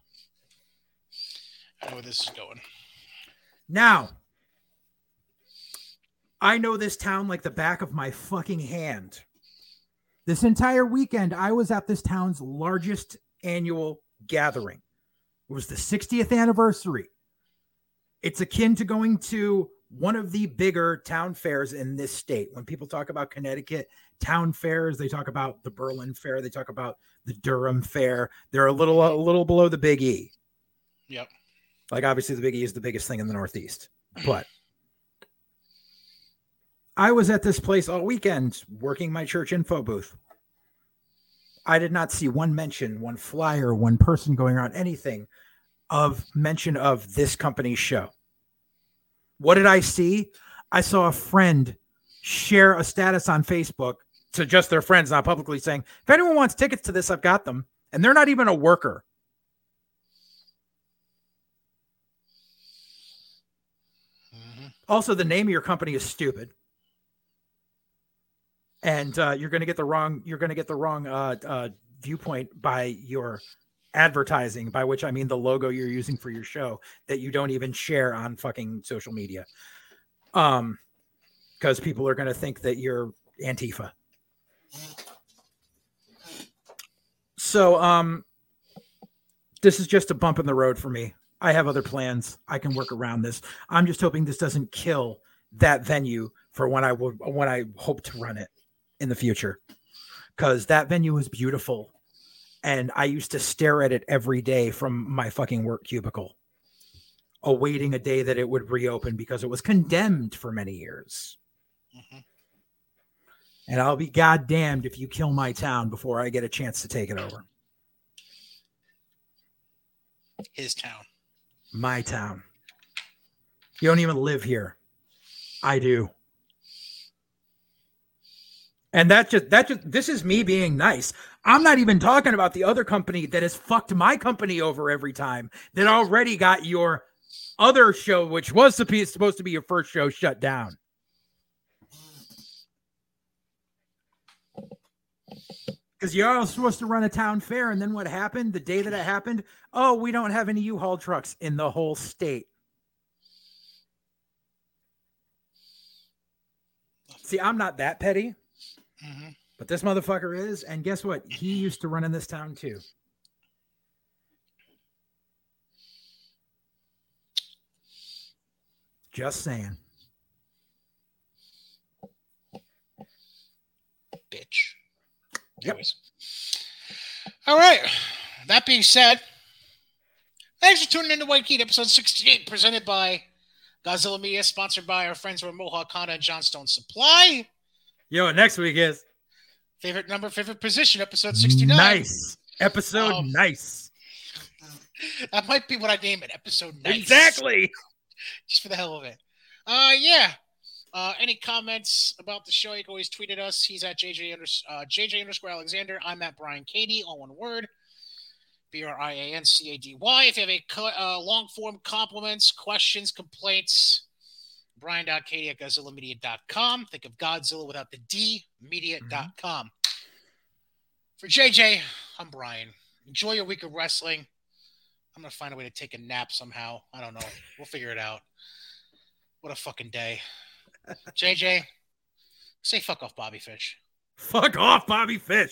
I know where this is going. Now, I know this town like the back of my fucking hand. This entire weekend, I was at this town's largest annual gathering. It was the sixtieth anniversary. It's akin to going to one of the bigger town fairs in this state. When people talk about Connecticut town fairs, they talk about the Berlin Fair. They talk about the Durham Fair. They're a little, a little below the Big E. Yep. Like, obviously, the Big E is the biggest thing in the Northeast. But I was at this place all weekend working my church info booth. I did not see one mention, one flyer, one person going around, anything of mention of this company's show. What did I see? I saw a friend share a status on Facebook to just their friends, not publicly, saying, if anyone wants tickets to this, I've got them. And they're not even a worker. Mm-hmm. Also, the name of your company is stupid. And uh, you're going to get the wrong, you're going to get the wrong uh, uh, viewpoint by your advertising, by which I mean the logo you're using for your show that you don't even share on fucking social media. Um, because people are going to think that you're Antifa. So um, this is just a bump in the road for me. I have other plans. I can work around this. I'm just hoping this doesn't kill that venue for when I would, when I hope to run it in the future, because that venue was beautiful and I used to stare at it every day from my fucking work cubicle, awaiting a day that it would reopen because it was condemned for many years. Mm-hmm. And I'll be goddamned if you kill my town before I get a chance to take it over. His town. My town. You don't even live here. I do. And that just, that just, this is me being nice. I'm not even talking about the other company that has fucked my company over every time, that already got your other show, which was supposed to be your first show, shut down. Because you're all supposed to run a town fair. And then what happened the day that it happened? Oh, we don't have any U-Haul trucks in the whole state. See, I'm not that petty. Mm-hmm. But this motherfucker is, and guess what? He used to run in this town too. Just saying. Bitch. Yep. Anyways. All right. That being said, thanks for tuning in to White Heat, episode sixty-eight, presented by Godzilla Media, sponsored by our friends from Mohawk Honda and Johnstone Supply. Yo, next week is favorite number, favorite position, episode sixty-nine. Nice. Episode um, nice. That might be what I name it, episode nice. Exactly. Just for the hell of it. Uh, yeah. Uh, any comments about the show, you can always tweet at us. He's at J J, under, uh, J J underscore Alexander. I'm at Brian Cady, all one word. B R I A N C A D Y. If you have a co- uh, long-form compliments, questions, complaints, Brian.Cady at Godzilla Media dot com. Think of Godzilla without the D, media dot com. For J J, I'm Brian. Enjoy your week of wrestling. I'm going to find a way to take a nap somehow. I don't know. We'll figure it out. What a fucking day. J J, say fuck off, Bobby Fish. Fuck off, Bobby Fish.